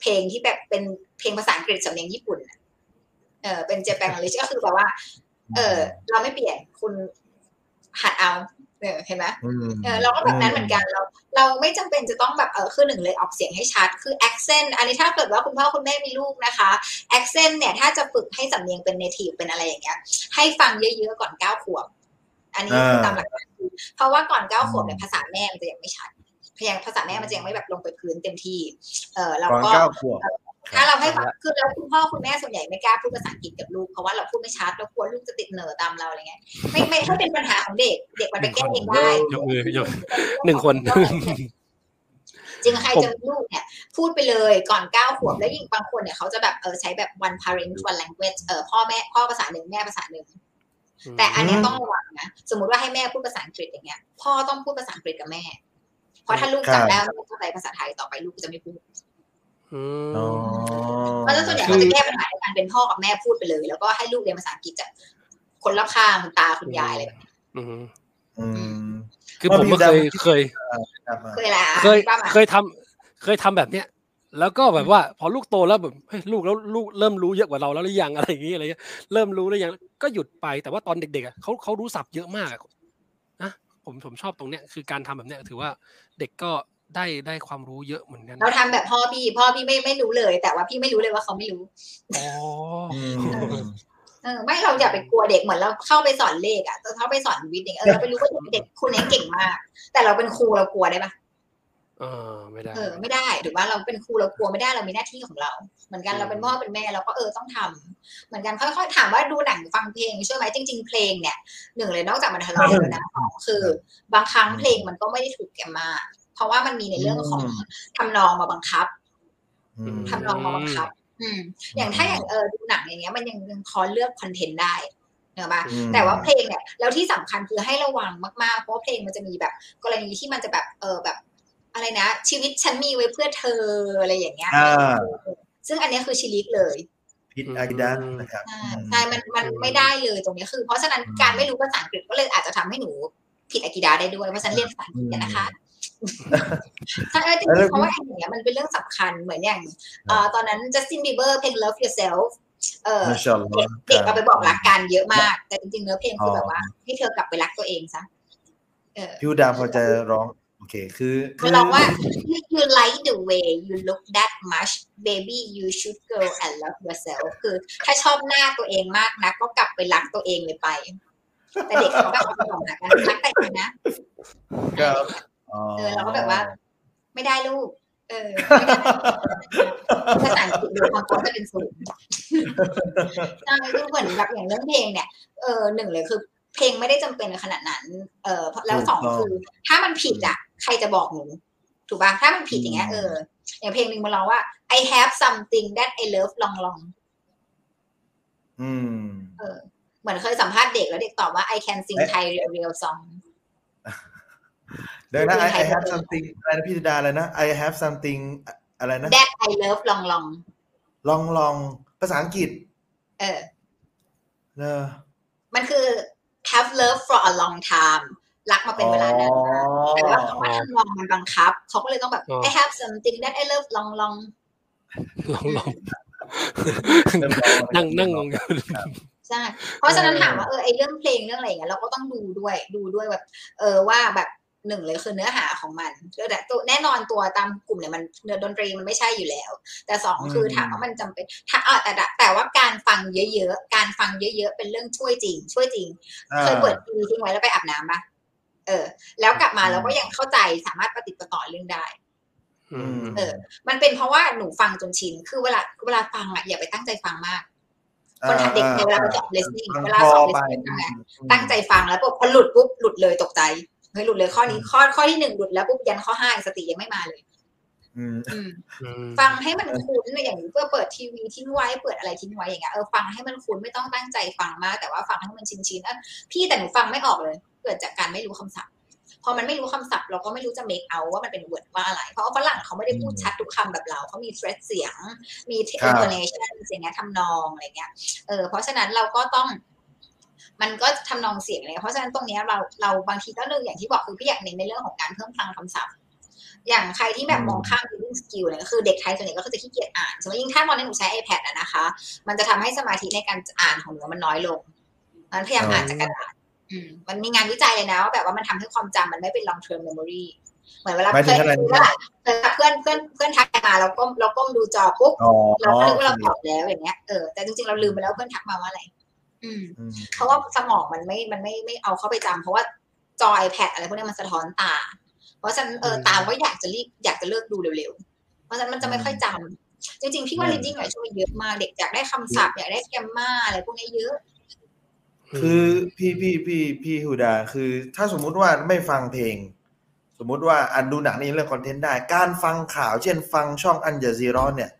เพลงที่แบบเป็นเพลงภาษาอังกฤษสำเนียงญี่ปุ่นน่ะเป็น Japanese ก็คือแบบว่าเราไม่เปลี่ยนคุณหัดเอา เห็นไหมเราก็แบบนั้นเหมือนกันเราไม่จำเป็นจะต้องแบบคือหนึ่งเลยออกเสียงให้ชัดคือ accent อันนี้ถ้าเกิดว่าคุณพ่อคุณแม่มีลูกนะคะ accent เนี่ยถ้าจะฝึกให้สำเนียงเป็น native เป็นอะไรอย่างเงี้ยให้ฟังเยอะๆก่อน9ขวบอันนี้คือตามหลักการเพราะว่าก่อน9ขวบเนี่ยภาษาแม่มันจะยังไม่ชัดภาษาแม่มันจะยังไม่แบบลงไปพื้นเต็มที่แล้วก็ถ้าเราให้ฟังคือเราคุณพ่อคุณแม่ส่วนใหญ่ไม่กล้าพูดภาษาอังกฤษกับลูกเพราะว่าเราพูดไม่ชัดเรากลัวลูกจะติดเหน่อตามเราอะไรเงี้ยไม่ถ้าเป็นปัญหาของเด็กเด็กมันไปแก้เองได้ยกมือยกหนึ่งคนจริงใครเจอลูกเนี่ยพูดไปเลยก่อน9ขวบแล้วยิ่งบางคนเนี่ยเขาจะแบบใช้แบบ one parent one language พ่อภาษาหนึ่งแม่ภาษาหนึ่งแต่อันนี้ต้องระวังนะสมมติว่าให้แม่พูดภาษาอังกฤษอย่างเงี้ยพ่อต้องพูดภาษาอังกฤษกับแม่เพราะถ้าลูกจำได้ลูกเข้าใจภาษาไทยต่อไปลูกจะไม่พูดมันจะส่วนใหญ่เขาจะแก้ปัญหาด้วยการเป็นพ่อกับแม่พูดไปเลยแล้วก็ให้ลูกเรียนภาษาอังกฤษจากคนรอบข้างคุณตาคุณยายอะไรแบบนี้คือผมก็เคยทำแบบเนี้ยแล้วก็แบบว่าพอลูกโตแล้วแบบเฮ้ยลูกแล้วลูกเริ่มรู้เยอะกว่าเราแล้วหรือยังอะไรอย่างนี้อะไรเงี้ยเริ่มรู้หรือยังก็หยุดไปแต่ว่าตอนเด็กๆเขารู้ศัพท์เยอะมากนะผมชอบตรงเนี้ยคือการทำแบบเนี้ยถือว่าเด็กก็ได้ความรู้เยอะเหมือนกันเราทำแบบพ่อพี่ไม่รู้เลยแต่ว่าพี่ไม่รู้เลยว่าเขาไม่รู้อ๋อไม่เราอย่าไปกลัวเด็กเหมือนเราเข้าไปสอนเลขอ่ะเข้าไปสอนวิทย์อย่างเราไปรู้ว่าเด็กคนนี้เก่งมากแต่เราเป็นครูเรากลัวได้ปะไม่ได้ไม่ได้หรือว่าเราเป็นครูเรากลัวไม่ได้เรามีหน้าที่ของเราเหมือนกันเราเป็นพ่อเป็นแม่เราก็ต้องทำเหมือนกันค่อยๆถามว่าดูหนังฟังเพลงช่วยไหมจริงๆเพลงเนี่ยหนึ่งเลยนอกจากมันทะเลาะแล้วนะสองคือบางครั้งเพลงมันก็ไม่ได้ถูกแกมมาเพราะว่ามันมีในเรื่องของทำนองมาบังคับอย่างถ้าอย่างดูหนังอย่างเงี้ยมันยังพอเลือกคอนเทนต์ได้เนอะป่ะแต่ว่าเพลงเนี่ยแล้วที่สำคัญคือให้ระวังมากๆเพราะเพลงมันจะมีแบบกรณีที่มันจะแบบแบบอะไรนะชีวิตฉันมีไว้เพื่อเธออะไรอย่างเงี้ยซึ่งอันนี้คือชิลิกเลยพิษอากิดะนะครับใช่มันไม่ได้เลยตรงนี้คือเพราะฉะนั้นการไม่รู้ภาษาอังกฤษก็เลยอาจจะทำให้หนูผิดอากิดะได้ด้วยเพราะฉันเรียนภาษาอังกฤษนะคะใช่จริงๆเพราะว่าอย่างเงี้ยมันเป็นเรื่องสำคัญเหมือนอย่างตอนนั้นจัสตินบีเบอร์เพลง Love Yourself เด็กเอาไปบอกรักกันเยอะมากแต่จริงๆเนื้อเพลงคือแบบว่าให้เธอกลับไปรักตัวเองซะพี่ดาพอจะร้องโอเคคือร้องว่า you like the way you look that much baby you should go and love yourself คือถ้าชอบหน้าตัวเองมากนะก็กลับไปรักตัวเองไปแต่เด็กเขาแบบไปบอกรักแต่เองนะเราก็แบบว่าไม่ได้ลูกภาษาอังกฤษดูความกว้างจะเป็นศูนย์ใช่คือเหมือนแบบอย่างเรื่องเพลงเนี่ยหนึ่งเลยคือเพลงไม่ได้จำเป็นขนาดนั้นแล้วสองคือถ้ามันผิดอ่ะใครจะบอกหนูถูกป่ะถ้ามันผิดอย่างเงี้ยอย่างเพลงนึงมันร้องว่า I have something that I love long long เหมือนเคยสัมภาษณ์เด็กแล้วเด็กตอบว่า I can sing Thai real songเดี๋ยวนะ I have something อะไรนะพี่ธิดาอะไรนะ I have something อะไรนะ That I love long ภาษาอังกฤษมันคือ have love for a long time รักมาเป็นเวลานานแต่ว่าคำว่าทำนองมันบังคับเขาก็เลยต้องแบบ I have something that I love long นั่งงงอยู่ใช่เพราะฉะนั้นถามว่าไอเรื่องเพลงเรื่องอะไรอย่างเงี้ยเราก็ต้องดูด้วยแบบว่าแบบหนึ่งเลยคือเนื้อหาของมันแต่ตัวแน่นอนตัวตามกลุ่มเนี่ยมันเนื้อดนตรีมันไม่ใช่อยู่แล้วแต่สองคือถามว่ามันจำเป็นถ้าแต่ว่าการฟังเยอะๆเป็นเรื่องช่วยจริงเคยเปิดทีวีทิ้งไว้แล้วไปอาบน้ำป่ะแล้วกลับมาเราก็ยังเข้าใจสามารถปฏิบัติต่อเรื่องได้มันเป็นเพราะว่าหนูฟังจนชินคือเวลาฟังอ่ะอย่าไปตั้งใจฟังมากคนทำเด็กเวลาสอบ listening เวลาสอบ listening ตั้งใจฟังแล้วพอหลุดปุ๊บหลุดเลยตกใจไม่หลุดเลยข้อนี้ข้อที่1หลุดแล้วปุ๊บยันข้อ5สติยังไม่มาเลยฟังให้มันคุ้นอย่างเพื่อเปิดทีวีทิ้งไว้เปิดอะไรทิ้งไว้อย่างเงี้ยฟังให้มันคุ้นไม่ต้องตั้งใจฟังมากแต่ว่าฟังให้มันชินๆพี่แต่หนูฟังไม่ออกเลยเกิดจากการไม่รู้คำศัพท์พอมันไม่รู้คำศัพท์เราก็ไม่รู้จะ make out ว่ามันเป็น word ว่าอะไรเพราะว่าฝรั่งเขาไม่ได้พูดชัดทุกคำแบบเราเขามี stress เสียงมี intonation เสียงเงี้ยทำนองอะไรเงี้ยเพราะฉะนั้นเราก็ต้องมันก็ทำนองเสียงเลยเพราะฉะนั้นตรงนี้เราบางทีก็เรื่องอย่างที่บอกคือพี่อยากเน้นในเรื่องของการเพิ่มพลังคำศัพท์อย่างใครที่แบบมองข้ามเรื่องสกิลเนี่ยก็คือเด็กไทยส่วนใหญ่ก็จะขี้เกียจอ่านสมมติยิ่งถ้าตอนนี้หนูใช้ iPad นะคะมันจะทำให้สมาธิในการอ่านของหนูมันน้อยลงงั้นพยายามอ่านจากกระดาษ มันมีงานวิจัยเลยนะว่าแบบว่ามันทำให้ความจำมันไม่เป็น long term memory เหมือนเวลาเพื่อนทักมาเราก้มดูจอปุ๊บเราคิดว่าเราตอบแล้วอย่างเงี้ยแต่จริงๆเราลืมไปแล้วเพื่อนทักมาว่าอะไรเพราะว่าสมองมันไม่เอาเข้าไปจำเพราะว่าจอ iPad อะไรพวกนี้มันสะท้อนตาเพราะฉะนั้นตาก็อยากจะเลิกดูเร็วๆเพราะฉะนั้นมันจะไม่ค่อยจำจริงๆพี่ว่า reading เนี่ยช่วยเยอะมากเด็กอยากได้คำศัพท์อยากได้แกรมม่าอะไรพวกนี้เยอะคือพี่ฮูดาคือถ้าสมมุติว่าไม่ฟังเพลงสมมุติว่าอันดูหนังนี่เรื่องคอนเทนต์ได้การฟังข่าวเช่นฟังช่องอัลจาซีราเนี่ย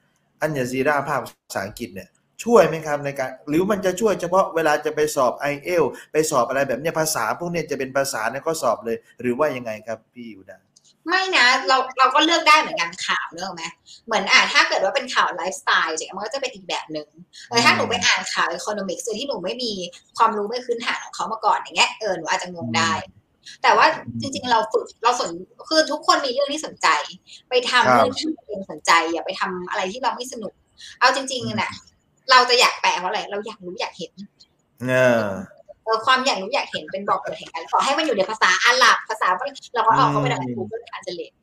อัลจาซีราภาษาอังกฤษเนี่ยช่วยไหมครับในการหรือมันจะช่วยเฉพาะเวลาจะไปสอบ IELTS ไปสอบอะไรแบบเนี้ยภาษาพวกเนี้ยจะเป็นภาษาในข้อสอบเลยหรือว่ายังไงครับพี่ฮูดาไม่นะเราก็เลือกได้เหมือนกันข่าวเนอะไหมเหมือนถ้าเกิดว่าเป็นข่าวไลฟ์สไตล์อย่างเงี้ยมันก็จะเป็นอีกแบบหนึ่งถ้าหนูไปอ่านข่าวอีโคโนมิกส์ที่หนูไม่มีความรู้ไม่พื้นฐานของเขามาก่อนอย่างเงี้ยหนูอาจจะงงได้แต่ว่าจริงๆเราฝึกเราสนคือทุกคนมีเรื่องที่สนใจไปทำเรื่องที่ตัวเองสนใจอย่าไปทำอะไรที่เราไม่สนุกเอาจริงๆนะเราจะอยากแปลเพราะอะไรเราอยากรู้อยากเห็นความอยากรู้อยากเห็นเป็นบอกเกิดแห่งกันขอให้มันอยู่ในภาษาอาหรับภาษาเราก็ออกเข้าไปใน Google Translate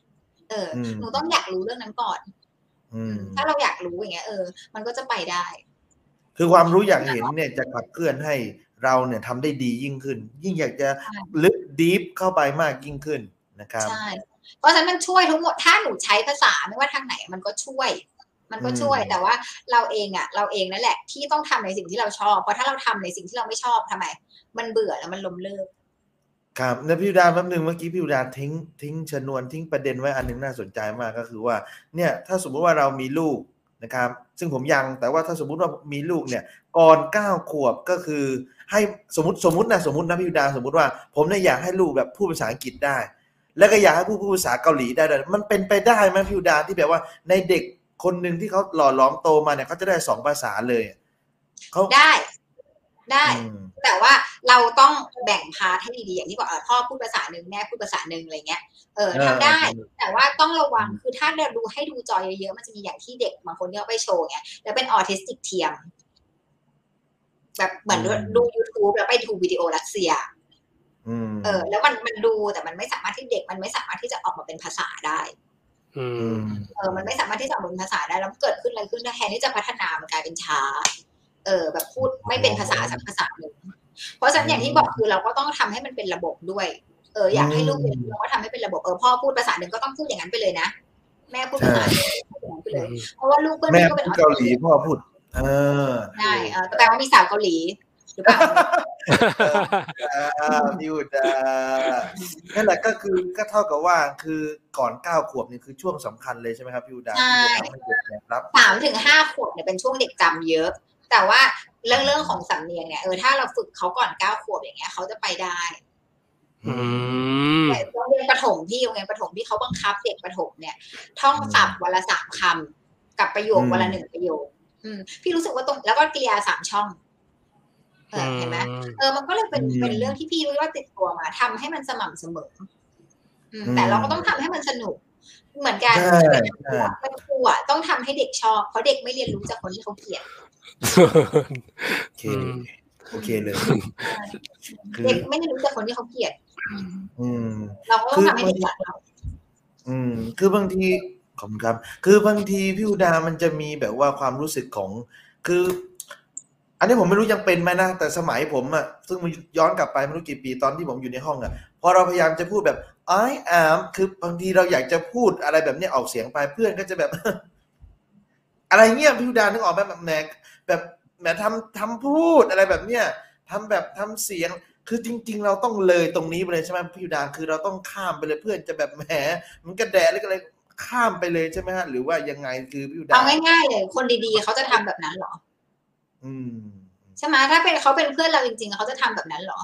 หนูต้องอยากรู้เรื่องนั้นก่อนถ้าเราอยากรู้อย่างเงี้ยมันก็จะไปได้คือความรู้อยากเห็นเนี่ยจะขับเคลื่อนให้เราเนี่ยทำได้ดียิ่งขึ้นยิ่งอยากจะลึกดีฟเข้าไปมากยิ่งขึ้นนะครับใช่เพราะฉะนั้นมันช่วยทั้งหมดถ้าหนูใช้ภาษาไม่ว่าทางไหนมันก็ช่วยแต่ว่าเราเองนั่นแหละที่ต้องทำในสิ่งที่เราชอบเพราะถ้าเราทำในสิ่งที่เราไม่ชอบทำไมมันเบื่อแล้วมันล้มเลิกครับแล้วพี่ดาแป๊บนึงเมื่อกี้พี่ดาทิ้งชนวนทิ้งประเด็นไว้อันนึงน่าสนใจมากก็คือว่าเนี่ยถ้าสมมติว่าเรามีลูกนะครับซึ่งผมยังแต่ว่าถ้าสมมติว่ามีลูกเนี่ยก่อน9ขวบก็คือให้สมมตินะพี่ดาสมมติว่าผมเนี่ยอยากให้ลูกแบบพูดภาษาอังกฤษได้แล้วก็อยากให้พูดภาษาเกาหลีได้มันเป็นไปได้ไหมพี่ดาที่แบบว่าในเด็กคนหนึ่งที่เขาหล่อล้อมโตมาเนี่ยเขาจะได้2ภาษาเลยเขาได้แต่ว่าเราต้องแบ่งพาร์ทให้ดีๆอย่างที่บอกพ่อพูดภาษาหนึ่งแม่พูดภาษาหนึ่งอะไรเงี้ยทำได้แต่ว่าต้องระวังคือถ้าเราดูให้ดูจอเยอะๆมันจะมีอย่างที่เด็กบางคนที่เขาไปโชว์เงี้ยแล้วเป็นออทิสติกเทียมแบบเหมือนดู YouTube แล้วไปดูวิดีโอรัสเซียแล้วมันดูแต่มันไม่สามารถที่เด็กมันไม่สามารถที่จะออกมาเป็นภาษาได้มันไม่สามารถที่จะเป็นภาษาได้แล้วเกิดขึ้นอะไรขึ้นแทนที่จะพัฒนามันกลายเป็นช้าแบบพูดไม่เป็นภาษาสักภาษาหนึ่งเพราะฉะนั้นอย่างที่บอกคือเราก็ต้องทำให้มันเป็นระบบด้วยอยากให้ลูกเรียนเราก็ทำให้เป็นระบบพ่อพูดภาษาหนึ่งก็ต้องพูดอย่างนั้นไปเลยนะแม่พูดภาษาหนึ่งไปเลยเพราะว่าลูกแม่ก็เป็นเกาหลีพ่อพูดใช่แปลว่ามีสาวเกาหลีหรือเปล่าพี่อุดานั่นแหละก็คือก็เท่ากับว่าคือก่อน9ขวบนี่คือช่วงสำคัญเลยใช่ไหมครับพี่อุดาใช่3-5 ขวบเนี่ยเป็นช่วงเด็กจำเยอะแต่ว่าเรื่องของสำเนียงเนี่ยถ้าเราฝึกเขาก่อน9ขวบอย่างเงี้ยเขาจะไปได้แต่โรงเรียนประถมที่เขาบังคับเด็กประถมเนี่ยท่องศัพท์วันละ3คำกับประโยควันละ1ประโยคพี่รู้สึกว่าตรงแล้วก็กริยา3ช่องเห็นไหมมันก็เลยเป็นเรื่องที่พี่ว่าติดตัวมาทำให้มันสม่ำเสมอแต่เราก็ต้องทำให้มันสนุกเหมือนกันเป็นครูอะต้องทำให้เด็กชอบเพราะเด็กไม่เรียนรู้จากคนที่เขาเกลียดโอเคเลยเด็กไม่ได้รู้จักคนที่เขาเกลียดเราก็ต้องทำให้เด็กรักเราคือบางทีขอบคุณครับคือบางทีพี่อุดามันจะมีแบบว่าความรู้สึกของคืออันนี้ผมไม่รู้ยังเป็นไหมนะแต่สมัยผมอ่ะซึ่งมันย้อนกลับไปไม่รู้กี่ปีตอนที่ผมอยู่ในห้องอ่ะพอเราพยายามจะพูดแบบ I am คือบางทีเราอยากจะพูดอะไรแบบนี้ออกเสียงไปเพื่อนก็จะแบบอะไรเงี้ยพี่อุดานึกออกแบบแบบทำพูดอะไรแบบเนี้ยทำแบบทำเสียงคือจริงๆเราต้องเลยตรงนี้ไปเลยใช่ไหมพี่อุดาคือเราต้องข้ามไปเลยเพื่อนจะแบบแหมมันกระแดะอะไรข้ามไปเลยใช่ไหมฮะหรือว่ายังไงคือพี่อุดาเอาง่ายๆเลยคนดีๆเขาจะทำแบบนั้นหรอใช่ไหมถ้าเป็นเขาเป็นเพื่อนเราจริงๆเขาจะทำแบบนั้นหรอ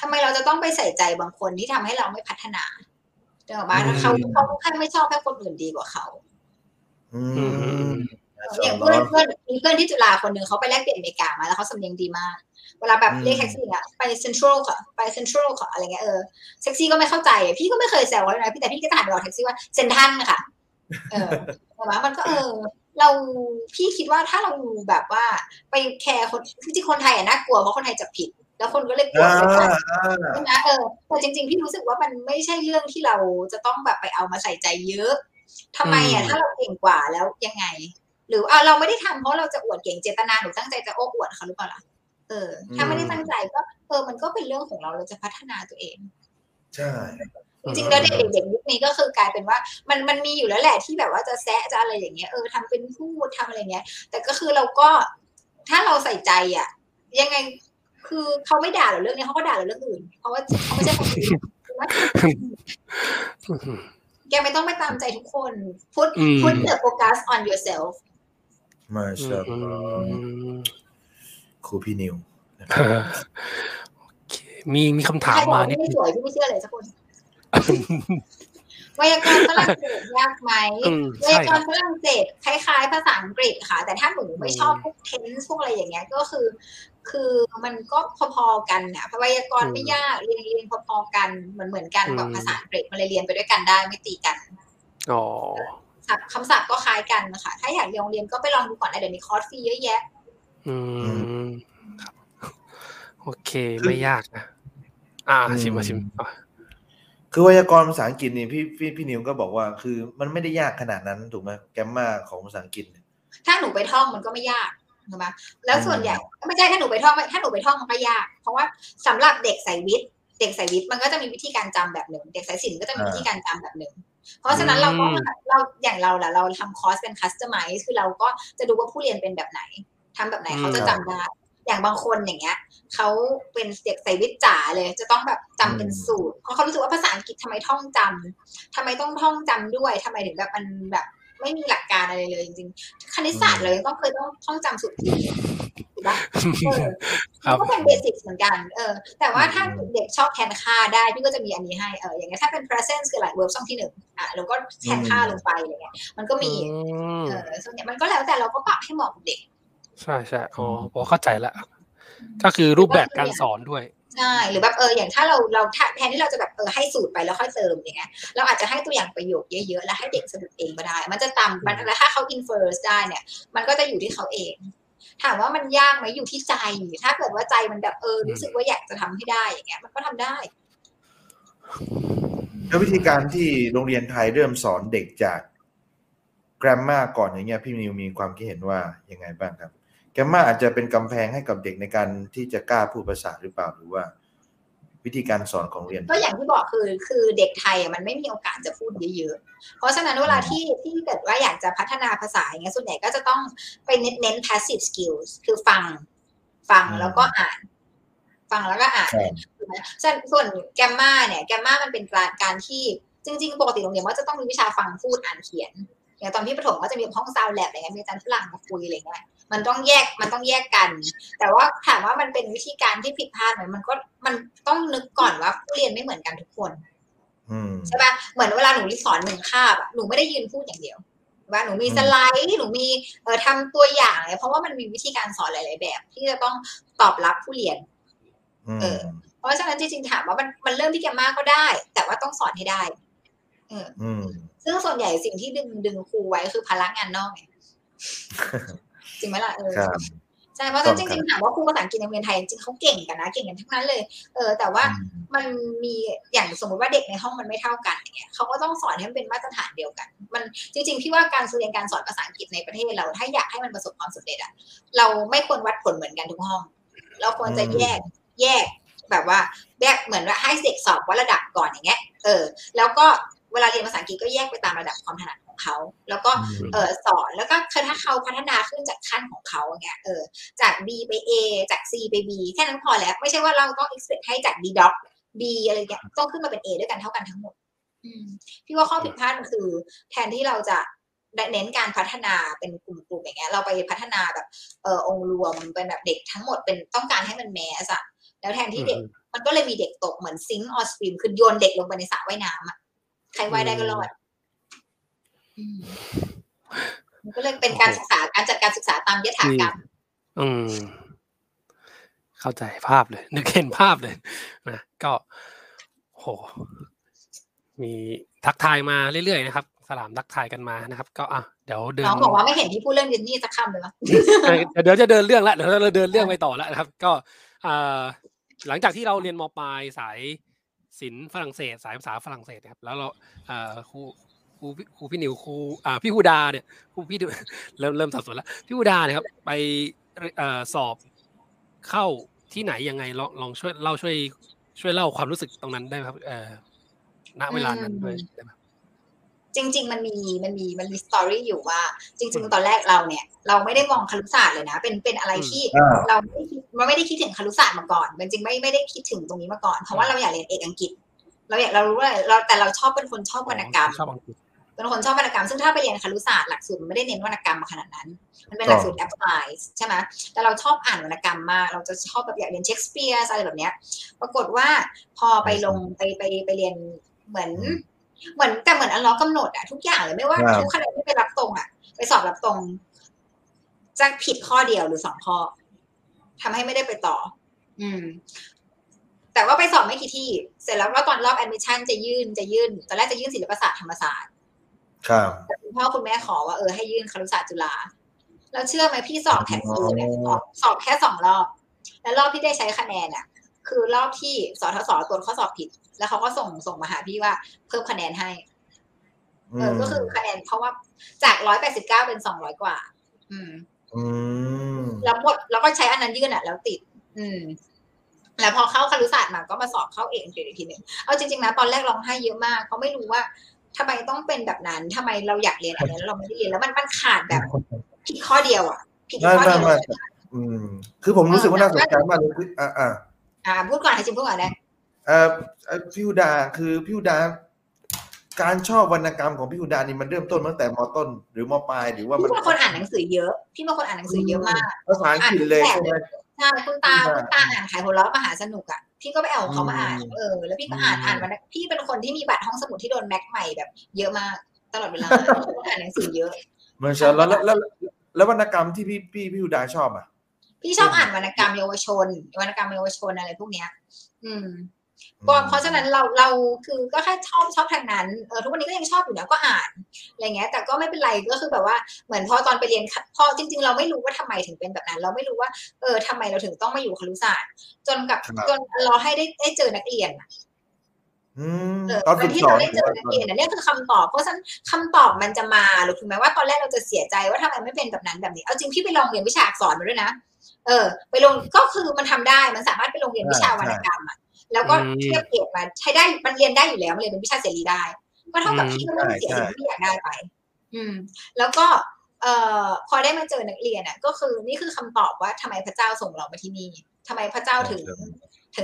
ทำไมเราจะต้องไปใส่ใจบางคนที่ทำให้เราไม่พัฒนาเดี๋ยวมาถ้าเขาแค่ไม่ชอบให้คนอื่นดีกว่าเขาอย่างเพื่อนที่จุฬาคนหนึ่งเขาไปแลกเปลี่ยนอเมริกามาแล้วเขาสำเนียงดีมากเวลาแบบเรียกแท็กซี่อะไปเซ็นทรัลค่ะอะไรเงี้ยแท็กซี่ก็ไม่เข้าใจพี่ก็ไม่เคยแซวเลยนะพี่แต่พี่ก็ถามบอกแท็กซี่ว่าเซ็นทรัลค่ะแต่ว่ามันก็เราพี่คิดว่าถ้าเราแบบว่าไปแคร์คนจริงๆคนไทยอะน่ากลัวเพราะคนไทยจับผิด แล้วคนก็เลยกลัวไปกันใช่ไหมแต่จริงๆพี่รู้สึกว่ามันไม่ใช่เรื่องที่เราจะต้องแบบไปเอามาใส่ใจเยอะทำไมอ่ะถ้าเราเก่งกว่าแล้วยังไงหรือเราไม่ได้ทำเพราะเราจะอวดเก่งเจตนาหรือตั้งใจจะโอ้อวดเขาหรือเปล่าล่ะถ้าไม่ได้ตั้งใจก็มันก็เป็นเรื่องของเราจะพัฒนาตัวเองใช่จริงๆแล้วเด็กๆยุคนี้ก็คือกลายเป็นว่ามันมีอยู่แล้วแหละที่แบบว่าจะแซะจะอะไรอย่างเงี้ยทำเป็นพูดทำอะไรเงี้ยแต่ก็คือเราก็ถ้าเราใส่ใจอ่ะยังไงคือเขาไม่ด่าเราเรื่องนี้เขาก็ด่าเราเรื่องอื่นเพราะว่าเขาไม่ใช่คนดีแกไม่ต้องไปตามใจทุกคนพูดเกี่ยวกับ focus on yourself มาชาอัลลอฮ์ครูพี่นิวโอเคมีคำถามมาเนี่ยไม่สวยพี่ไม่เชื่อเลยสักคนไวยากรณ์ฝรั่งเศสยากไหมไวยากรณ์ฝรั่งเศสคล้ายๆภาษาอังกฤษค่ะแต่ถ้าหนูไม่ชอบพวกเทนส์พวกอะไรอย่างเงี้ยก็คือมันก็พอๆกันนะไวยากรณ์ไม่ยากเรียนพอๆกันเหมือนกันกับภาษาอังกฤษมันเลยเรียนไปด้วยกันได้ไม่ตีกันอ๋อคำศัพท์ก็คล้ายกันนะคะถ้าอยากเรียนก็ไปลองดูก่อนเดี๋ยวนี้คอร์สฟรีเยอะแยะโอเคไม่ยากนะชิมคือไวยากรณ์ภาษาอังกฤษนี่พี่นิวก็บอกว่าคือมันไม่ได้ยากขนาดนั้นถูกไหมแกมมาของภาษาอังกฤษถ้าหนูไปท่องมันก็ไม่ยากถูกไหมแล้วส่วนใหญ่ไม่ใช่ถ้าหนูไปท่องมันก็ยากเพราะว่าสำหรับเด็กสายวิทย์มันก็จะมีวิธีการจำแบบหนึ่งเด็กสายศิลป์ก็จะมีวิธีการจำแบบหนึ่งเพราะฉะนั้นเราอย่างเราแหละเราทำคอร์สเป็นคัสตอมไมซ์คือเราก็จะดูว่าผู้เรียนเป็นแบบไหนทำแบบไหนเขาจะจำได้อย่างบางคนอย่างเงี้ยเขาเป็นเด็กสายวิทย์จ๋าเลยจะต้องแบบจำเป็นสูตรเพราะเขารู้สึกว่าภาษาอังกฤษทำไมต้องท่องจำด้วยทำไมถึงแบบมันแบบไม่มีหลักการอะไรเลยจริงๆคณิตศาสตร์เลยต้องเคยต้องท่องจำสูตรอื่นถูกปะก็เป็นเบสิกเหมือนกันแต่ว่าถ้าเด็กชอบแทนค่าได้พี่ก็จะมีอันนี้ให้อย่างเงี้ยถ้าเป็น presence คืออะไร verb ช่องที่หนึ่งเราก็แทนค่าลงไปอะไรเงี้ยมันก็มีส่วนใหญ่มันก็แล้วแต่เราก็ปรับให้เหมาะกับเด็กใช่อ๋อพอเข้าใจละก็คือรูปแบบการสอนด้วยใช่หรือแบบอย่างถ้าเราแทนที่เราจะแบบให้สูตรไปแล้วค่อยเติมอย่างเงี้ยเราอาจจะให้ตัวอย่างประโยคเยอะๆแล้วให้เด็กสรุปเองก็ได้มันจะตามมันแล้วถ้าเขา infer ได้เนี่ยมันก็จะอยู่ที่เขาเองถามว่ามันยากไหมอยู่ที่ใจถ้าเกิดว่าใจมันแบบรู้สึกว่าอยากจะทำให้ได้อย่างเงี้ยมันก็ทำได้แล้ววิธีการที่โรงเรียนไทยเริ่มสอนเด็กจาก grammar ก่อนอย่างเงี้ยพี่นิวมีความคิดเห็นว่ายังไงบ้างครับแกมมาอาจจะเป็นกำแพงให้กับเด็กในการที่จะกล้าพูดภาษาหรือเปล่าหรือว่าวิธีการสอนของเรียนก็อย่างที่บอกคือเด็กไทยมันไม่มีโอกาสจะพูดเยอะๆเพราะฉะนั้นเวลาที่เกิดว่าอยากจะพัฒนาภาษาอย่างเงี้ยส่วนใหญ่ก็จะต้องไปเน้น passive skills คือฟังแล้วก็อ่านฟังแล้วก็อ่านถูกไหมส่วนแกมมามันเป็นการที่จริงๆปกติโรงเรียนว่าจะต้องมีวิชาฟังพูดอ่านเขียนอย่างตอนพี่ประถมก็จะมีห้องซาวด์แลบอะไรเงี้ยมีอาจารย์ฝรั่งมาคุยอะไรเงี้ยมันต้องแยกกันแต่ว่าถามว่ามันเป็นวิธีการที่ผิดพลาดไหมมันต้องนึกก่อนว่าผู้เรียนไม่เหมือนกันทุกคนใช่ป่ะเหมือนเวลาหนูสอนหนึ่งคาบหนูไม่ได้ยืนพูดอย่างเดียวว่าหนูมีสไลด์หนูมีทำตัวอย่างอะไรเพราะว่ามันมีวิธีการสอนหลายๆแบบที่จะต้องตอบรับผู้เรียนเพราะฉะนั้นจริงๆถามว่ามันเริ่มที่แกมากก็ได้แต่ว่าต้องสอนให้ได้ซึ่งส่วนใหญ่สิ่งที่ดึงครูไว้คือพลังงานนอกจริงไหมล่ะใช่เพราะฉะนั้นจริงๆถามว่าครูภาษาอังกฤษในโรงเรียนไทยจริงเขาเก่งกันนะเก่งกันทั้งนั้นเลยแต่ว่ามันมีอย่างสมมติว่าเด็กในห้องมันไม่เท่ากันอย่างเงี้ยเขาก็ต้องสอนให้มันเป็นมาตรฐานเดียวกันมันจริงๆพี่ว่าการเรียนการสอนภาษาอังกฤษในประเทศเราถ้าอยากให้มันประสบความสำเร็จอ่ะเราไม่ควรวัดผลเหมือนกันทุกห้องเราควรจะแยกแบบว่าแยกเหมือนว่าให้เด็กสอบวัดระดับก่อนอย่างเงี้ยแล้วก็เวลาเรียนภาษาอังกฤษก็แยกไปตามระดับความถนัดของเขาแล้วก็สอนแล้วก็ถ้าเขาพัฒนาขึ้นจากขั้นของเขาอย่างเงี้ยจาก B ไป A จาก C ไป B แค่นั้นพอแล้วไม่ใช่ว่าเราต้อง expect ให้จาก D.doc B อะไรอย่างเงี้ยต้องขึ้นมาเป็น A ด้วยกันเท่ากันทั้งหมดพี่ว่าข้อผิดพลาดมันคือแทนที่เราจะเน้นการพัฒนาเป็นกลุ่มๆอย่างเงี้ยเราไปพัฒนาแบบองค์รวมเป็นแบบเด็กทั้งหมดเป็นต้องการให้มันแมสอะแล้วแทนที่เด็กมันก็เลยมีเด็กตกเหมือนซิงค์ออสฟิมคือโยนเด็กลงไปในสระว่ายน้ำอะใครว่ายได้ก็รอดมันก็เลยเป็นการศึกษาการจัดการศึกษาตามยถากรรมเข้าใจภาพเลยนึกเห็นภาพเลยนะก็โหมีทักทายมาเรื่อยๆนะครับสลามทักทายกันมานะครับก็อ่ะเดี๋ยวเดินน้องบอกว่าไม่เห็นที่พูดเรื่องดิสนีย์สักคำเลยมั้ยเดี๋ยวจะเดินเรื่องละเดี๋ยวเราเดินเรื่องไปต่อละนะครับก็ หลังจากที่เราเรียนม.ปลายสายศิลป์ฝรั่งเศสสายภาษาฝรั่งเศสครับแล้วเราครูพี่นิวครูพี่ฮูดาเนี่ยครูพี่เริ่มสับสนแล้วพี่ฮูดาเนี่ยครับไปสอบเข้าที่ไหนยังไงลองช่วยเล่าความรู้สึกตรงนั้นได้ครับณเวลานั้นด้วยได้ไหมจริงๆมันมีสตอรี่อยู่ว่าจริงๆตอนแรกเราเนี่ยเราไม่ได้มองครุศาสตร์เลยนะเป็นอะไรที่เราไม่ได้คิดถึงครุศาสตร์มาก่อนมันจริงไม่ได้คิดถึงตรงนี้มาก่อนเพราะว่าเราอยากเรียนเอกอังกฤษเราอยากเรารู้ว่าเราแต่เราชอบเป็นคนชอบวรรณกรรมเป็นคนชอบวรรณกรรมซึ่งถ้าไปเรียนครุศาสตร์หลักสูตรมันไม่ได้เน้นวรรณกรรมขนาดนั้นมันเป็นหลักสูตรแอปพลายใช่ไหมแต่เราชอบอ่านวรรณกรรมมากเราจะชอบแบบอยากเรียนเชคสเปียร์อะไรแบบเนี้ยปรากฏว่าพอไปลงไปเรียนเหมือนแต่เหมือนอัลเลาะห์กำหนดอะทุกอย่างเลยไม่ว่าทุกคะแนนที่ไปรับตรงอะไปสอบรับตรงจะผิดข้อเดียวหรือ2ข้อทำให้ไม่ได้ไปต่อแต่ว่าไปสอบไม่กี่ที่เสร็จแล้วก็ตอนรอบแอดมิชั่นจะยื่นตอนแรกจะยื่นศิลปศาสตร์ธรรมศาสตร์ครับแต่คุณพ่อคุณแม่ขอว่าให้ยื่นครุศาสตร์จุฬาแล้วเชื่อไหมพี่สอบแท็กซูเนี่ยสอบแค่2รอบแล้วรอบที่ได้ใช้คะแนนอะคือรอบที่สทศตรวจข้อสอบผิดแล้วเขาก็ส่งมาหาพี่ว่าเพิ่มคะแนนให้ก็คือคะแนนเพราะว่าจาก189เป็น200กว่าแล้วหมดแล้วก็ใช้อันนั้นยื่นอ่ะแล้วติดแล้วพอเข้าครุศาสตร์มาก็มาสอบเข้าเอกอีกทีนึงเอาจริงๆนะตอนแรกร้องไห้เยอะมากเขาไม่รู้ว่าทำไมต้องเป็นแบบนั้นทำไมเราอยากเรียนอะไรแล้วเราไม่ได้เรียนแล้วมันขาดแบบผิดข้อเดียวอ่ะผิดข้อเดียวคือผมรู้สึกว่าน่าสนใจมากเลยคือพูดก่อนให้จิมพูดก่อนนะพี่ฮูดาคือพี่ฮูดาการชอบวรรณกรรมของพี่ฮูดานี่มันเริ่มต้นตั้งแต่ม.ต้นหรือม.ปลายหรือว่ามันพี่เป็นคนอ่านหนังสือเยอะพี่เป็นคนอ่านหนังสือเยอะมากภาษาอังกฤษเลยใช่ไหมใช่คุณตาอ่านขายหัวเราะมหาสนุกอ่ะพี่ก็ไปเอาเขามาอ่านแล้วพี่ก็อ่านมันพี่เป็นคนที่มีบัตรห้องสมุดที่โดนแม็กใหม่แบบเยอะมากตลอดเวลาอ่านหนังสือเยอะเหมือนกันแล้ววรรณกรรมที่พี่ฮูดาชอบอ่ะพี่ชอบอ่านวรรณกรรมเยาวชนอะไรพวกเนี้ยเพราะฉะนั้นเราคือก็แค่ชอบทางนั้นทุกวันนี้ก็ยังชอบอยู่นะก็อ่านอะไรเงี้ยแต่ก็ไม่เป็นไรก็คือแบบว่าเหมือนพอตอนไปเรียนพอจริงๆเราไม่รู้ว่าทำไมถึงเป็นแบบนั้นเราไม่รู้ว่าทำไมเราถึงต้องมาอยู่ครุศาสตร์จนเราให้ได้เจอนักเรียนตอนที่เราได้เจอนักเรียนเนี่ยคือคำตอบเพราะฉะนั้นคำตอบมันจะมาหรือถึงแม้ว่าตอนแรกเราจะเสียใจว่าทำไมไม่เป็นแบบนั้นแบบนี้เอาจริงพี่ไปลองเรียนวิชาอักษรมาด้วยนะไปลงก็คือมันทำได้มันสามารถไปลงเรียนวิชาวรรณกรรมอ่ะแล้วก็เทียบเกียรติมาใช้ได้มันเรียนได้อยู่แล้วมันเรียนเป็นวิชาเสรีได้ก็เท่ากับที่ก็ไม่เสียสิ่งที่อยากได้ไปแล้วก็พอได้มาเจอนักเรียนอ่ะก็คือนี่คือคำตอบว่าทำไมพระเจ้าส่งเรามาที่นี่ทำไมพระเจ้าถึ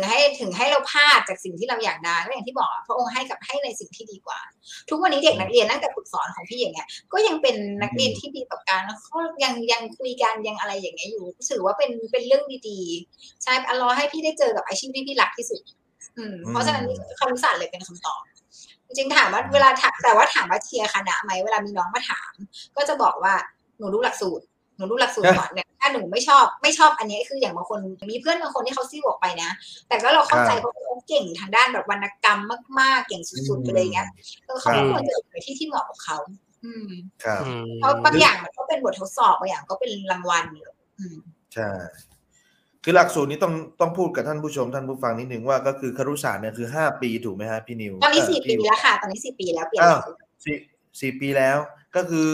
งให้เราพลาดจากสิ่งที่เราอยากได้ก็อย่างที่บอกพระองค์ให้ในสิ่งที่ดีกว่าทุกวันนี้เด็กนักเรียนตั้งแต่ฝึกสอนของพี่อย่างเงี้ยก็ยังเป็นนักเรียนที่ดีต่อกันแล้วก็ยังคุยกันยังอะไรอย่างเงี้ยอยู่ถือว่าเป็นเรื่องดีๆใช่รอให้พี่ได้เจอกับอาชีพที่พี่รักที่สุดเพราะฉะนั้นคำสั่งเลยเป็นคำตอบจริงๆถามว่าเวลาแต่ว่าถามว่าเชียร์คณะไหมเวลามีน้องมาถามก็จะบอกว่าหนูรู้หลักสูตรก่อนเนี่ยถ้าหนูไม่ชอบอันนี้คืออย่างบางคนมีเพื่อนบางคนที่เขาซิ่วออกไปนะแต่ก็เราเข้าใจเพราะเขาเก่งทางด้านแบบวรรณกรรมมากๆเก่งสุดๆไปเลยเงี้ยเขาไม่ควรจะอยู่ในที่ที่เหมาะกับเขาเพราะบางอย่างมันก็เป็นบททดสอบบางอย่างก็เป็นรางวัลอยู่ใช่คือหลักสูตรนี้ต้องพูดกับท่านผู้ชมท่านผู้ฟังนิดนึงว่าก็คือครุศาสตร์เนี่ยคือ5 ปีถูกไหมฮะพี่นิวตอนนี้4 ปีแล้วค่ะตอนนี้4 ปีแล้วเปลี่ยน4 ปีแล้วก็คือ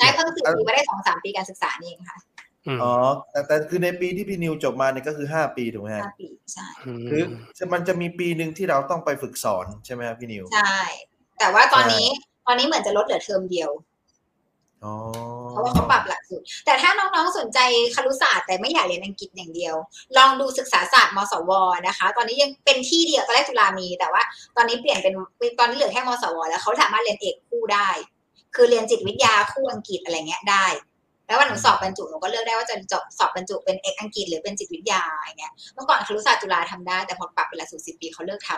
ได้เพิ่ง4 ปีมาได้ 2-3 ปีการศึกษานี่เองค่ะอ๋อแต่คือในปีที่พี่นิวจบมาเนี่ยก็คือ5 ปีถูกไหมฮะ5 ปีใช่คือมันจะมีปีนึงที่เราต้องไปฝึกสอนใช่ไหมครับพี่นิวใช่แต่ว่าตอนนี้เหมือนจะลดเหลือเทอมเดียวเพราะว่าเขาปรับหลักสูตรแต่ถ้าน้องๆสนใจครุศาสตร์แต่ไม่อยากเรียนอังกฤษอย่างเดียวลองดูศึกษาศาสตร์มสวนะคะตอนนี้ยังเป็นที่เดียวตอนแรกจุฬามีแต่ว่าตอนนี้เปลี่ยนเป็นตอนนี้เหลือแค่มสวแล้วเขาสามารถเรียนเอกคู่ได้คือเรียนจิตวิทยาคู่อังกฤษอะไรเงี้ยได้แล้ววันหนูสอบบรรจุหนูก็เลือกได้ว่าจะสอบบรรจุเป็นเอกอังกฤษหรือเป็นจิตวิทยาอย่างเงี้ยเมื่อก่อนครุศาสตร์จุฬาทำได้แต่พอปรับเป็นหลักสูตร10 ปีเขาเลิกท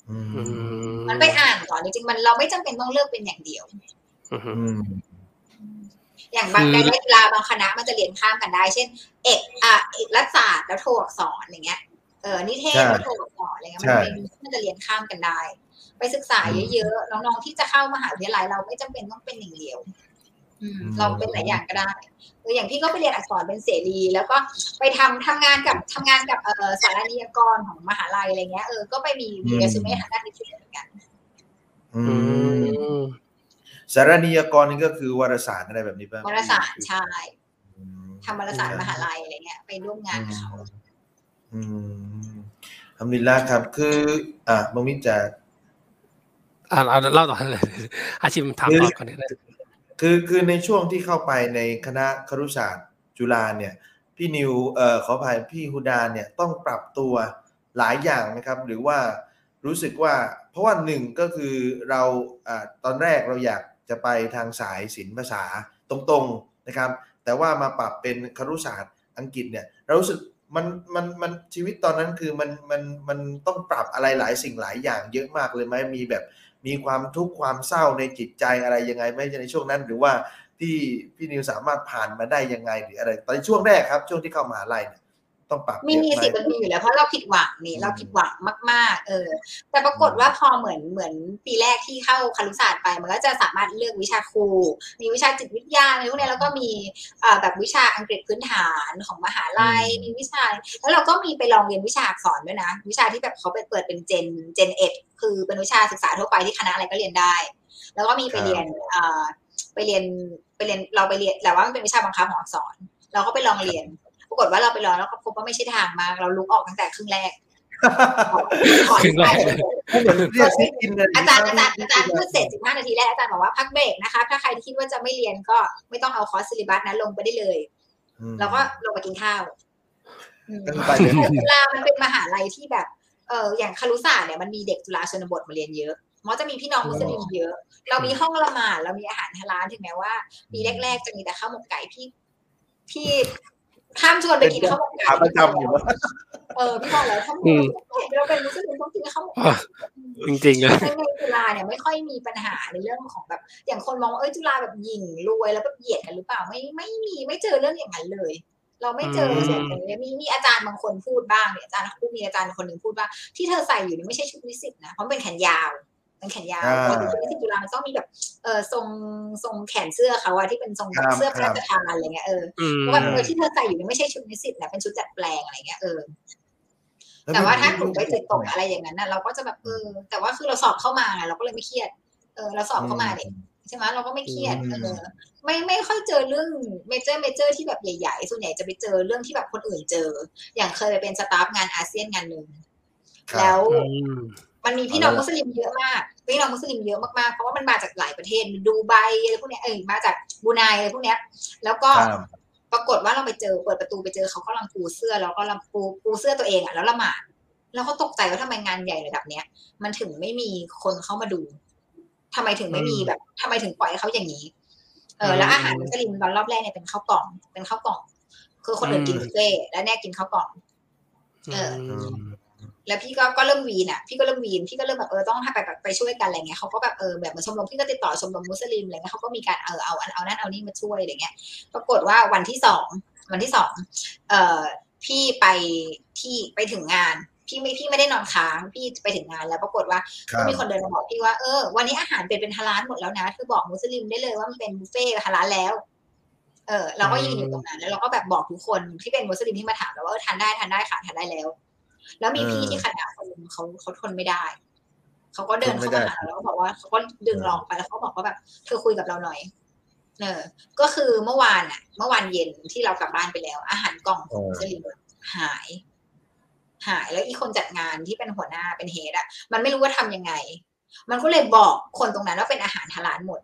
ำมันไปอ่านก่อนจริงๆมันเราไม่จำเป็นต้องเลือกเป็นอย่างเดียวอย่างบางในจุฬาบางคณะมันจะเรียนข้ามกันได้เช่นเอกรัฐศาสตร์แล้วโทอักษรอย่างเงี้ยนิเทศแล้วโทอักษรอะไรเงี้ยมันจะเรียนข้ามกันได้ไปศึกษาเยอะๆน้องๆที่จะเข้ามหาวิทยาลัยเราไม่จำเป็นต้องเป็นอย่างเดียว ลองเป็นหลายอย่างก็ได้คืออย่างพี่ก็ไปเรียนอักษรเป็นเสรีแล้วก็ไปทำงานกับสารานิยกรของมหาลัยอะไรเงี้ยก็ไปมีเรซูเม่ทางด้านนิติเหมือนกันสารานิยกรนี่ก็คือวารสารอะไรแบบนี้ป่ะวารสารใช่ทำวารสารมหาลัยอะไรเงี้ยไปร่วมงานเขาอัลฮัมดุลิลลาห์ครับคือมมิจะเล่าต่อเลยอาชิมถามต่อก่อนได้คือในช่วงที่เข้าไปในคณะครุศาสตร์จุฬาเนี่ยพี่นิวขออภัยพี่ฮุดาเนี่ยต้องปรับตัวหลายอย่างนะครับหรือว่ารู้สึกว่าเพราะว่าหนึ่งก็คือเราตอนแรกเราอยากจะไปทางสายศิลป์ภาษาตรงๆนะครับแต่ว่ามาปรับเป็นครุศาสตร์อังกฤษเนี่ยเรารู้สึกมันชีวิตตอนนั้นคือมันต้องปรับอะไรหลายสิ่งหลายอย่างเยอะมากเลยไหมมีแบบมีความทุกข์ความเศร้าในจิตใจอะไรยังไงไหมในช่วงนั้นหรือว่าที่พี่นิวสามารถผ่านมาได้ยังไงหรืออะไรตอนช่วงแรกครับช่วงที่เข้ามหาลัยเนี่ยต้องปรับมีสิมันมีอยู่แล้วเพราะเราผิดหวังนี่เราผิดหวังมากๆแต่ปรากฏว่าพอเหมือนปีแรกที่เข้าครุศาสตร์ไปมันก็จะสามารถเลือกวิชาครูมีวิชาจิตวิทยาอะไรพวกนี้แล้วก็มีแบบวิชาอังกฤษพื้นฐานของมหาลัยมีวิชาแล้วเราก็มีไปลองเรียนวิชาอักษรด้วยนะวิชาที่แบบเขาไปเปิดเป็นเจนเอ็ดคือเป็นวิชาศึกษาทั่วไปที่คณะอะไรก็เรียนได้แล้วก็มีไปเรียนแต่ว่ามันเป็นวิชาบังคับของอักษรเราก็ไปลองเรียนปรากฏว่าเราไปลองแล้วก็พบว่าไม่ใช่ทางมากเราลุกออกตั้งแต่ครึ่งแรกอาจารย์พูดเสร็จ15 นาทีแรกอาจารย์บอกว่าพักเบรกนะคะถ้าใครคิดว่าจะไม่เรียนก็ไม่ต้องเอาคอร์สซิลิบัสนั้นลงไปได้เลยเราก็ลงไปกินข้าวจุฬามันเป็นมหาลัยที่แบบอย่างครุศาสตร์เนี่ยมันมีเด็กจุฬาชนบทมาเรียนเยอะมันจะมีพี่น้องมุสลิมเยอะเรามีห้องละหมาดเรามีอาหารฮาลาลถึงแม้ว่าปีแรกๆจะมีแต่ข้าวหมกไก่พี่ข้ามชวนไปกินข้าวหมกไก่ประจำอยู่พี่บอกแล้วถ้าหมกเราเป็นมุสลิมต้องกินข้าวหมกไก่จริงๆนะในจุฬาเนี่ยไม่ค่อยมีปัญหาในเรื่องของแบบอย่างคนมองว่าจุฬาแบบหยิ่งรวยแล้วแบบเหยียดกันหรือเปล่าไม่มีไม่เจอเรื่องอย่างนั้นเลยเราไม่เจอส่วนตัวนี้มีอาจารย์บางคนพูดบ้างเนี่ยอาจารย์พูดมีอาจารย์คนหนึ่งพูดว่าที่เธอใส่อยู่นี่ไม่ใช่ชุดนิสิตนะเพราะเป็นแขนยาวเป็นแขนยาวชุดนิสิตจุฬามันต้องมีแบบทรงแขนเสื้อเขาอะที่เป็นทรงเสื้อพระราชทานอะไรเงี้ยเพราะว่าที่เธอใส่อยู่นี่ไม่ใช่ชุดนิสิตนะเป็นชุดจัดแปลงอะไรเงี้ยแต่ว่าถ้าหนูไปติดตกอะไรอย่างนั้นนะเราก็จะแบบแต่ว่าคือเราสอบเข้ามาเราก็เลยไม่เครียดเราสอบเข้ามาเนี่ยใช่ไหมเราก็ไม่เครียดไม่ค่อยเจอเรื่องเมเจอร์ที่แบบใหญ่ๆส่วนใหญ่จะไปเจอเรื่องที่แบบคนอื่นเจออย่างเคยไปเป็นสตาฟงานอาเซียนงานหนึ่งแล้วมันมีพี่น้องมุสลิมเยอะมากพี่น้องมุสลิมเยอะมากๆเพราะว่ามันมาจากหลายประเทศดูไบอะไรพวกเนี้ยมาจากบูไนอะไรพวกเนี้ยแล้วก็ปรากฏว่าเราไปเจอเปิดประตูไปเจอเขากำลังปูเสื้อแล้วก็ปูเสื้อตัวเองอ่ะแล้วละหมาดแล้วก็ตกใจว่าทำไมงานใหญ่ระดับเนี้ยมันถึงไม่มีคนเข้ามาดูทำไมถึงไม่มีแบบทำไมถึงปล่อยให้เขาอย่างนี้แล้วอาหารมุสลิมตอนรอบแรกเนี่ยเป็นข้าวกล่องคือคนอื่นกินบุฟเฟ่แล้วแน่กินข้าวกล่องแล้วพี่ก็เริ่มวีนอ่ะพี่ก็เริ่มแบบต้องไปช่วยกันอะไรเงี้ยเขาก็แบบแบบเหมือนชมรมพี่ก็ติดต่อชมรมมุสลิมอะไรเงี้ยเขาก็มีการเอานั่นเอานี่มาช่วยอะไรเงี้ยปรากฏว่าวันที่สองพี่ไปที่ไปถึงงานพี่ไม่ได้นอนค้างพี่ไปถึงงานแล้วปรากฏว่าก็มีคนเดินมาบอกพี่ว่าวันนี้อาหารเป็นฮาลาลหมดแล้วนะคือบอกมุสลิมได้เลยว่ามันเป็นบุฟเฟ่ฮาลาลแล้วเราก็ยืนอยู่ตรงนั้นแล้วเราก็แบบบอกทุกคนที่เป็นมุสลิมที่มาถามเราว่าทานได้ค่ะทานได้แล้วมีพี่ที่คณะคนนึงเขาทนไม่ได้เขาก็เดินเข้ามาหาแล้วบอกว่าเขาก็ดึงรองไปแล้วเขาบอกว่าแบบเธอคุยกับเราหน่อยก็คือเมื่อวานเย็นที่เรากลับบ้านไปแล้วอาหารกล่องของมุสลิมหายแล้วอีกคนจัดงานที่เป็นหัวหน้าเป็นเฮดอ่ะมันไม่รู้ว่าทำยังไงมันก็เลยบอกคนตรงนั้นว่าเป็นอาหารฮาลาลหมด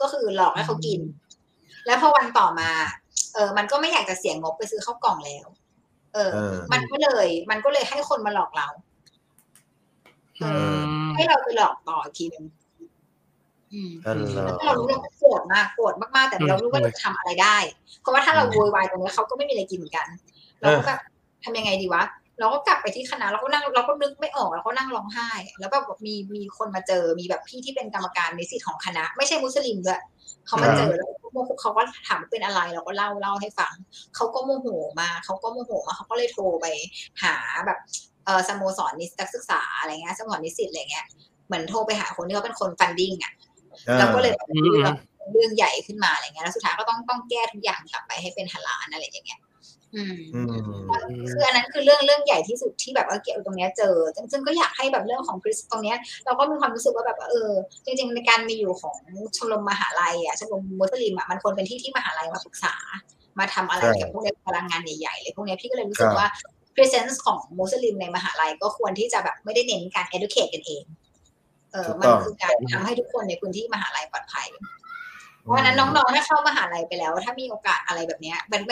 ก็คือหลอกให้เขากินแล้วพอวันต่อมามันก็ไม่อยากจะเสียงบไปซื้อข้าวกล่องแล้วมันก็เลยให้คนมาหลอกเราให้เราไปหลอกต่ออีกทีนึงแล้วเรารู้ว่าโกรธมากแต่เรารู้ว่าเราทำอะไรได้เพราะว่าถ้าเราโวยวายตรงนี้เขาก็ไม่มีอะไรกินเหมือนกันเราก็แบบทำยังไงดีวะเราก็กลับไปที่คณะเราก็นั่งเราก็นึกไม่ออกเราก็นั่งร้องไห้แล้วแบบมีคนมาเจอมีแบบพี่ที่เป็นกรรมการในสิทธิ์ของคณะไม่ใช่มุสลิมด้วยเขามาเจอแล้วเขาก็ถามเป็นอะไรเราก็เล่าให้ฟังเขาก็โมโหมาเขาก็เลยโทรไปหาแบบสโมสรนิสิตนักศึกษาอะไรเงี้ยสโมสรนิสิตอะไรเงี้ยเหมือนโทรไปหาคนที่เขาเป็นคนฟันดิ้งอ่ะแล้วก็เลย เรื่องใหญ่ขึ้นมาอะไรเงี้ยแล้วสุดท้ายก็ต้องแก้ทุกอย่างกลับไปให้เป็นฮาลาลอะไรอย่างเงี้ยคืออันนั้นคือเรื่องใหญ่ที่สุดที่แบบเกี่ยวตรงเนี้ยเจอซึ่งก็อยากให้แบบเรื่องของคริสตรงเนี้ยเราก็มีความรู้สึกว่าแบบจริงๆในการมีอยู่ของชมรมมหาลัยอ่ะชมรมมุสลิมอ่ะมันควรเป็นที่ที่มหาลัยมาปรึกษามาทำอะไรเกี่ยวกับพวกในพลังงานใหญ่ๆเลยพวกเนี้ยพี่ก็เลยรู้สึกว่า presence ของมุสลิมในมหาลัยก็ควรที่จะแบบไม่ได้เน้นการ educate กันเองมันคือการทำให้ทุกคนในพื้นที่มหาลัยปลอดภัยเพราะนั้นน้องๆถ้าเข้ามหาลัยไปแล้วถ้ามีโอกาสอะไรแบบเนี้ยมัน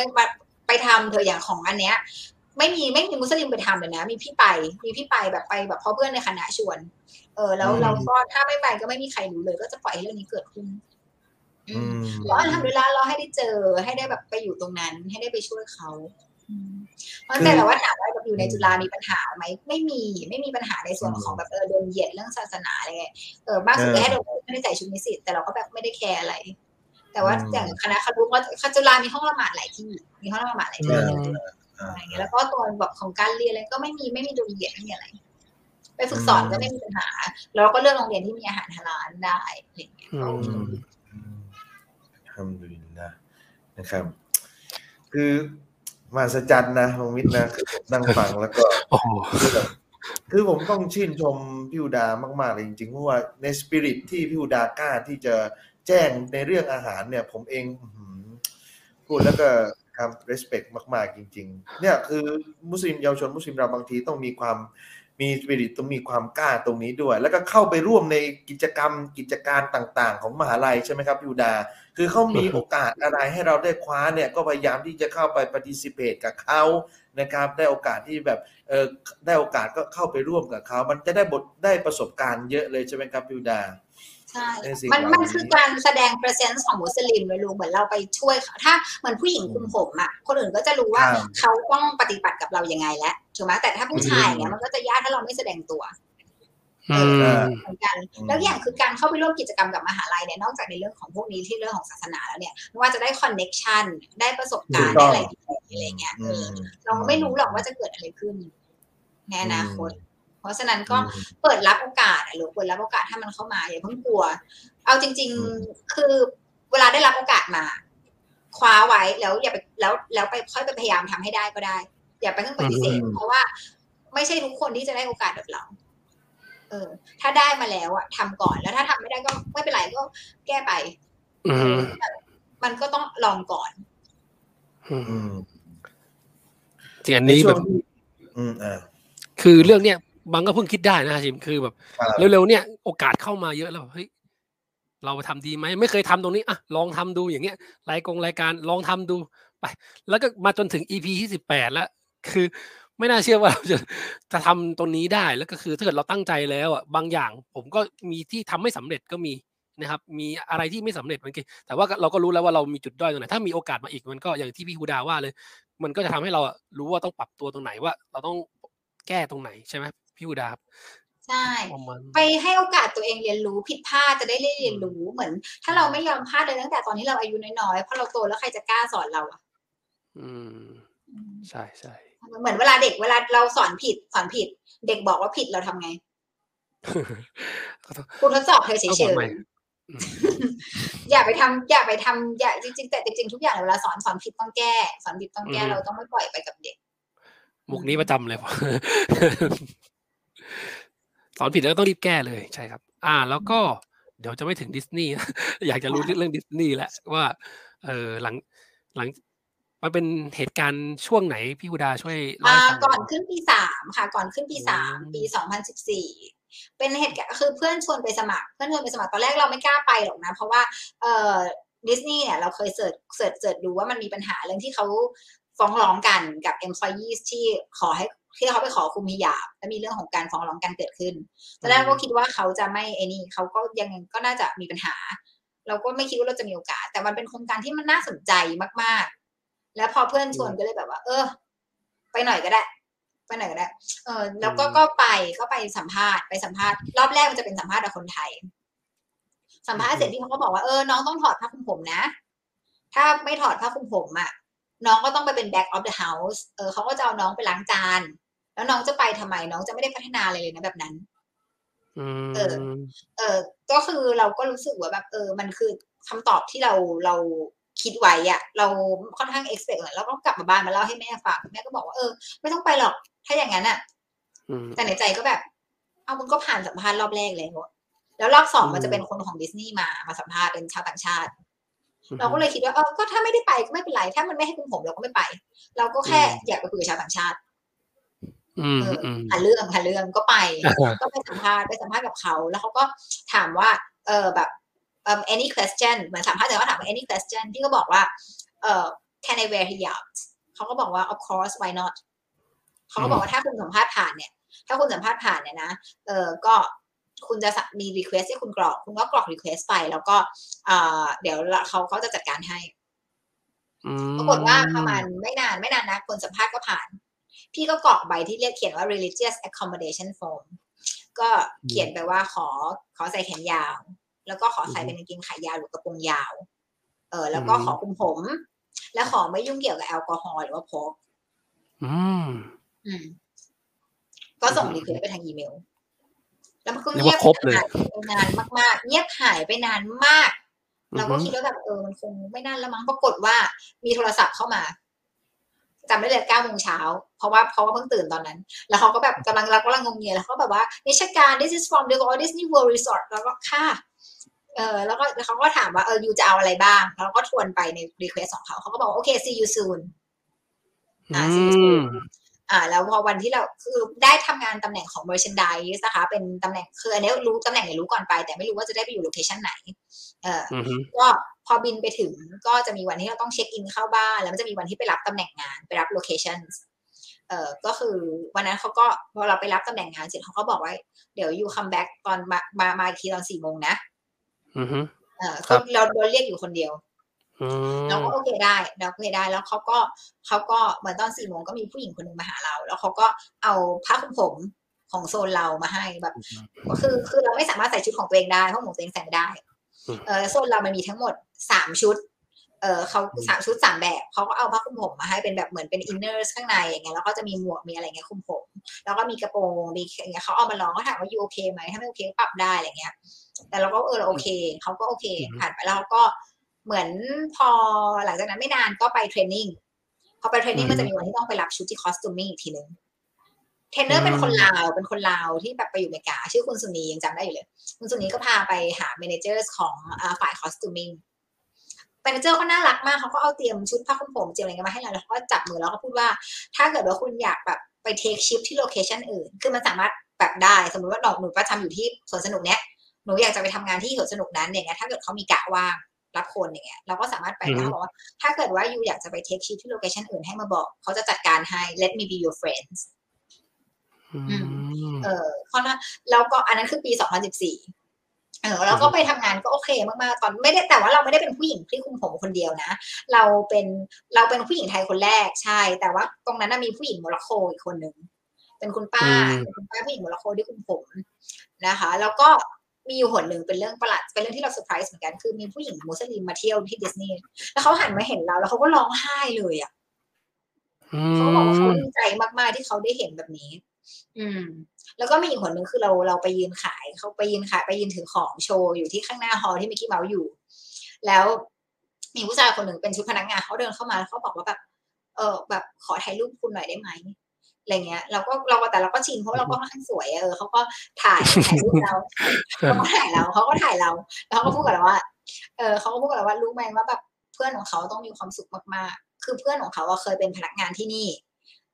ไปทำเธออย่างของอันเนี้ยไม่มีมุสลิมไปทำเลยนะมีพี่ไปแบบไปแบบเพราะเพื่อนในคณะชวนแล้วเราก็ถ้าไม่ไปก็ไม่มีใครรู้เลยก็จะปล่อยให้เรื่องนี้เกิดขึ้นแล้วทำเวลาเราให้ได้เจอให้ได้แบบไปอยู่ตรงนั้นให้ได้ไปช่วยเขาเพราะแต่ว่าถามว่าแบบอยู่ในจุฬามีปัญหาไหมไม่มีปัญหาในส่วนของแบบโดนเหยียดเรื่องศาสนาอะไรเงี้ยบางส่วนแค่ไม่ได้ใส่ชุดนิสิตแต่เราก็แบบไม่ได้แคร์อะไรแต่ว่าอย่างคณะครุก็จุฬามีห้องละหมาดหลายที่มีห้องละหมาดหลายที่อะไรเงี้ยแล้วก็ตัวแบบของการเรียนอะไรก็ไม่มีโดนเหยียดไม่มีอะไรไปฝึกสอนก็ไม่มีปัญหาแล้วเราก็เลือกโรงเรียนที่มีอาหารฮาลาลได้อะไรเงี้ยทำดูนะนะครับคือมหัศจรรย์นะมิตรนะนั่งฟังแล้วก็คือผมต้องชื่นชมพี่อุดามากๆเลยจริงๆเพราะว่าในสปิริตที่พี่อุดากล้าที่จะแจ้งในเรื่องอาหารเนี่ยผมเองพูดแล้วก็ครับ respect มากๆจริงๆเนี่ยคือมุสลิมเยาวชนมุสลิมเราบางทีต้องมีความมีสปิริตต้องมีความกล้าตรงนี้ด้วยแล้วก็เข้าไปร่วมในกิจกรรมกิจการต่างๆของมหาลัยใช่ไหมครับพี่อุดาคือเขามีโอกาสอะไรให้เราได้คว้าเนี่ยก็พยายามที่จะเข้าไป participate กับเขานะครับได้โอกาสที่แบบได้โอกาสก็เข้าไปร่วมกับเขามันจะได้บทได้ประสบการณ์เยอะเลยใช่ไหมครับพี่อุดามันคือการแสดง presence ของมุสลิมเลยลูกเหมือนเราไปช่วยถ้าเหมือนผู้หญิงคุมผมอ่ะคนอื่นก็จะรู้ว่าเขาต้องปฏิบัติกับเรายังไงแล้วถูกไหมแต่ถ้าผู้ชายเนี่ยมันก็จะยากถ้าเราไม่แสดงตัวเหมือนกันแล้วอย่างคือการเข้าไปร่วมกิจกรรมกับมหาลัยเนี่ยนอกจากในเรื่องของพวกนี้ที่เรื่องของศาสนาแล้วเนี่ยว่าจะได้ connection ได้ประสบการณ์ได้อะไรอะไรเงี้ยเราไม่รู้หรอกว่าจะเกิดอะไรขึ้นในอนาคตเพราะฉะนั้นก็เปิดรับโอกาสหรือเปิดรับโอกาสถ้ามันเข้ามาอย่าเพิ่งกลัวเอาจริงๆคือเวลาได้รับโอกาสมาคว้าไว้แล้วอย่าไปแล้วไปค่อยไปพยายามทำให้ได้ก็ได้อย่าไปเพิ่งปฏิเสธเพราะว่าไม่ใช่ทุกคนที่จะได้โอกาสแบบเราถ้าได้มาแล้วอะทำก่อนแล้วถ้าทำไม่ได้ก็ไม่เป็นไรก็แก้ไปมันก็ต้องลองก่อนจริงอันนี้แบบคือเรื่องเนี้ยบังก็เพิ่งคิดได้นะชิมคือแบบเร็วๆเนี่ยโอกาสเข้ามาเยอะแล้วเฮ้ยเราทำดีไหมไม่เคยทำตรงนี้อ่ะลองทำดูอย่างเงี้ยรายการลองทำดูไปแล้วก็มาจนถึง EP ที่18แล้วคือไม่น่าเชื่อว่าเราจะทำตรงนี้ได้แล้วก็คือถ้าเกิดเราตั้งใจแล้วอ่ะบางอย่างผมก็มีที่ทำไม่สำเร็จก็มีนะครับมีอะไรที่ไม่สำเร็จมันก็แต่ว่าเราก็รู้แล้วว่าเรามีจุดด้อยตรงไหนถ้ามีโอกาสมาอีกมันก็อย่างที่พี่ฮูดาว่าเลยมันก็จะทำให้เรารู้ว่าต้องปรับตัวตรงไหนว่าเราต้องแก้ตรงไหนใช่ไหมพี่อุดาครับใช่ไปให้โอกาสตัวเองเรียนรู้ผิดพลาดจะได้เรียนรู้เหมือนถ้าเราไม่ยอมพลาดเลยตั้งแต่ตอนที่เราอายุน้อยๆพอเราโตแล้วใครจะกล้าสอนเราอ่ะใช่ใช่เหมือนเวลาเด็กเวลาเราสอนผิดเด็กบอกว่าผิดเราทำไงคุณทดสอบเธอเฉยๆอย่าไปทำอย่าจริงๆแต่จริงๆทุกอย่างเวลาสอนผิดต้องแก้สอนผิดต้องแก้เราต้องไม่ปล่อยไปกับเด็กมุกนี้ประจำเลยสอนผิดแล้วต้องรีบแก้เลยใช่ครับแล้วก็เดี๋ยวจะไม่ถึงดิสนีย์อยากจะรู้เรื่องดิสนีย์แล้วว่าหลังมันเป็นเหตุการณ์ช่วงไหนพี่ฮูดาช่วยเล่าให้ฟังก่อนขึ้นปี3ค่ะก่อนขึ้นปี3ปี2014เป็นเหตุการณ์คือเพื่อนชวนไปสมัครตอนแรกเราไม่กล้าไปหรอกนะเพราะว่าดิสนีย์เนี่ยเราเคยเสิร์ชดูว่ามันมีปัญหาเรื่องที่เขาฟ้องร้องกันกับ employees ที่เขาไปขอคุมหิญาบและมีเรื่องของการฟ้องร้องกันเกิดขึ้นตอนแรกก็คิดว่าเขาจะไม่เขาก็ยังก็น่าจะมีปัญหาเราก็ไม่คิดว่าเราจะมีโอกาสแต่มันเป็นโครงการที่มันน่าสนใจมากๆแล้วพอเพื่อนชวนก็เลยแบบว่าไปหน่อยก็ได้แล้วก็ไปสัมภาษณ์รอบแรกมันจะเป็นสัมภาษณ์กับคนไทยสัมภาษณ์เสร็จที่เขาก็บอกว่าน้องต้องถอดผ้าคลุมผมนะถ้าไม่ถอดผ้าคลุมผมอ่ะน้องก็ต้องไปเป็น back of the house เขาก็จะเอาน้องไปล้างจานแล้วน้องจะไปทำไมน้องจะไม่ได้พัฒนาอะไรเลยนะแบบนั้นก็คือเราก็รู้สึกว่าแบบมันคือ คำตอบที่เราคิดไว้อะเราค่อนข้าง expect เลยแล้วก็กลับมาบ้านมาเล่าให้แม่ฟังแม่ก็บอกว่าไม่ต้องไปหรอกถ้าอย่างนั้นอะแต่ในใจก็แบบเอามันก็ผ่านสัมภาษณ์รอบแรกแล้วรอบสองมันจะเป็นคนของดิสนีย์มาสัมภาษณ์เป็นชาวต่างชาติเราก็เลยคิดว่าก็ถ้าไม่ได้ไปก็ไม่เป็นไรถ้ามันไม่ให้คุณผมเราก็ไม่ไปเราก็แค่อยากไปคุยกับชาวต่างชาติหาเรื่องก็ไปสัมภาษณ์กับเขาแล้วเขาก็ถามว่าแบบany question เหมือนสัมภาษณ์แต่ว่าถามว่า any question พี่ก็บอกว่าcan I wear hijab เขาก็บอกว่า of course why not เขาก็บอกว่าถ้าคุณสัมภาษณ์ผ่านเนี่ยนะก็คุณจะมี request ให้คุณกรอกคุณก็กรอก request ไปแล้วก็เดี๋ยวเขาจะจัดการให้ปรากฏว่าประมาณไม่นานนะคนสัมภาษณ์ก็ผ่านพี่ก็กรอกใบที่เรียกเขียนว่า religious accommodation form ก็เขียนไปว่าขอใส่แขนยาวแล้วก็ขอใส่เป็นกางเกงขายาวหรือกระโปรงยาวแล้วก็ขอคุมผมและขอไม่ยุ่งเกี่ยวกับแอลกอฮอล์หรือว่าพกก็ส่งรีเควสไปทางอีเมลแล้วมันก็เงียบนานมากๆเงียบหายไปนานมากเราก็คิดว่าแบบมันคงไม่นานแล้วมั้งปรากฏว่ามีโทรศัพท์เข้ามาจำได้เลย 9 โมงเช้าเพราะว่าเพิ่งตื่นตอนนั้นแล้วเขาก็แบบเรากำลังงงเงียแล้วเขาแบบว่านิชการ this is from the Disney World Resort แล้วก็ค่ะแล้วก็เขาก็ถามว่ายูจะเอาอะไรบ้างแล้วก็ทวนไปใน request ของเขาก็บอกโอเค see you soon แล้วพอวันที่เราคือได้ทำงานตำแหน่งของ merchandise นะคะเป็นตำแหน่งคืออันนี้รู้ตำแหน่งเนี่ยรู้ก่อนไปแต่ไม่รู้ว่าจะได้ไปอยู่ location ไหนก็พอบินไปถึงก็จะมีวันที่เราต้องเช็คอินเข้าบ้านแล้วมันจะมีวันที่ไปรับตำแหน่งงานไปรับ location ก็คือวันนั้นเขาก็พอเราไปรับตำแหน่งงานเสร็จเขาก็บอกว่าเดี๋ยว you come back ตอนมาอีกทีตอน 4 โมงนะเราโดนเรียกอยู่คนเดียวเราก็โอเคได้แล้วเขาก็เหมือนตอน 4 โมงก็มีผู้หญิงคนนึงมาหาเราแล้วเขาก็เอาผ้าคลุมผมของโซนเรามาให้แบบคือเราไม่สามารถใส่ชุดของตัวเองได้เพราะของตัวเองใส่ไม่ได้โซนเรามันมีทั้งหมด3ชุดเขา3ชุด3แบบเขาก็เอาผ้าคลุมผมมาให้เป็นแบบเหมือนเป็นอินเนอร์ข้างในอย่างเงี้ยแล้วก็จะมีหมวกมีอะไรเงี้ยคลุมผมแล้วก็มีกระโปรงมีอย่างเงี้ยเขาเอามาลองเขาถามว่ายูโอเคไหมถ้าไม่โอเคปรับได้อะไรเงี้ยแต่เราก็เราโอเคเขาก็โอเคผ่านไปแล้วก็เหมือนพอหลังจากนั้นไม่นานก็ไปเทรนนิ่งพอไปเทรนนิ่งมันจะมีวันที่ต้องไปรับชุดที่คอสตูมมิ่งอีกทีนึงเทรนเนอร์เป็นคนลาวที่แบบไปอยู่อเมริกาชื่อคุณสุนียังจำได้อยู่เลยคุณสุนีก็พาไปหาแมเนเจอร์ของฝ่ายคอสตูมมิ่งแมเนเจอร์เขาน่ารักมากเขาก็เอาเตรียมชุดผ้าคลุมผมเตรียมอะไรกันมาให้เราแล้วเขาก็จับมือแล้วก็พูดว่าถ้าเกิดว่าคุณอยากแบบไปเทคชิปที่โลเคชั่นอื่นคือมันสามารถแบบได้สมมติว่าหนูประจำอยู่ที่สวนสนุกเนี้ยหนูอยากจะไปทำงานที่สวนสนุกนั้นอย่างเงี้ยถ้าเกิดเขามีกะว่างรับคนอย่างเงี้ยเราก็สามารถไปได้บอกว่าถ้าเกิดว่ายูอยากจะไปเทคชิปที่โลเคชั่นอื่นให้มาบอกเขาจะจัดการให้ let me be your friends เพราะนั้นเราก็อันนั้นคือปี 2014 เราก็ไปทำงานก็โอเคมากๆตอนไม่ได้แต่ว่าเราไม่ได้เป็นผู้หญิงที่คุมผมคนเดียวนะเราเป็นผู้หญิงไทยคนแรกใช่แต่ว่าตรงนั้นมีผู้หญิงโมร็อกโกอีกคนนึงเป็นคุณป้าผู้หญิงโมร็อกโกที่คุมผมนะคะแล้วก็มีอยู่หนึ่งเป็นเรื่องประหลาดเป็นเรื่องที่เราเซอร์ไพรส์เหมือนกันคือมีผู้หญิงมุสลิมมาเที่ยวที่ดิสนีย์แล้วเขาหันมาเห็นเราแล้วเขาก็ร้องไห้เลยอ่ะเขาบอกว่าเขาดีใจมากๆที่เขาได้เห็นแบบนี้แล้วก็มีอีกหนึ่งคือเราไปยืนขายเขาไปยืนขายไปยืนถือของโชว์อยู่ที่ข้างหน้าฮอลล์ที่มิกกี้เมาส์อยู่แล้วมีผู้ชายคนหนึ่งเป็นชุดพนักงานเขาเดินเข้ามาแล้วเขาบอกว่าแบบแบบขอถ่ายรูปคุณหน่อยได้ไหมอะไรเงี้ยเราก็ชินเพราะเราก็ค่อนข้างสวยเขาก็ถ่ายรูปเราเขาก็ถ่ายเราแล้วเขาก็พูดกับเราว่าเขาก็พูดกับเราว่ารู้ไหมว่าแบบเพื่อนของเขาต้องมีความสุขมากๆคือเพื่อนของเขาเคยเป็นพนักงานที่นี่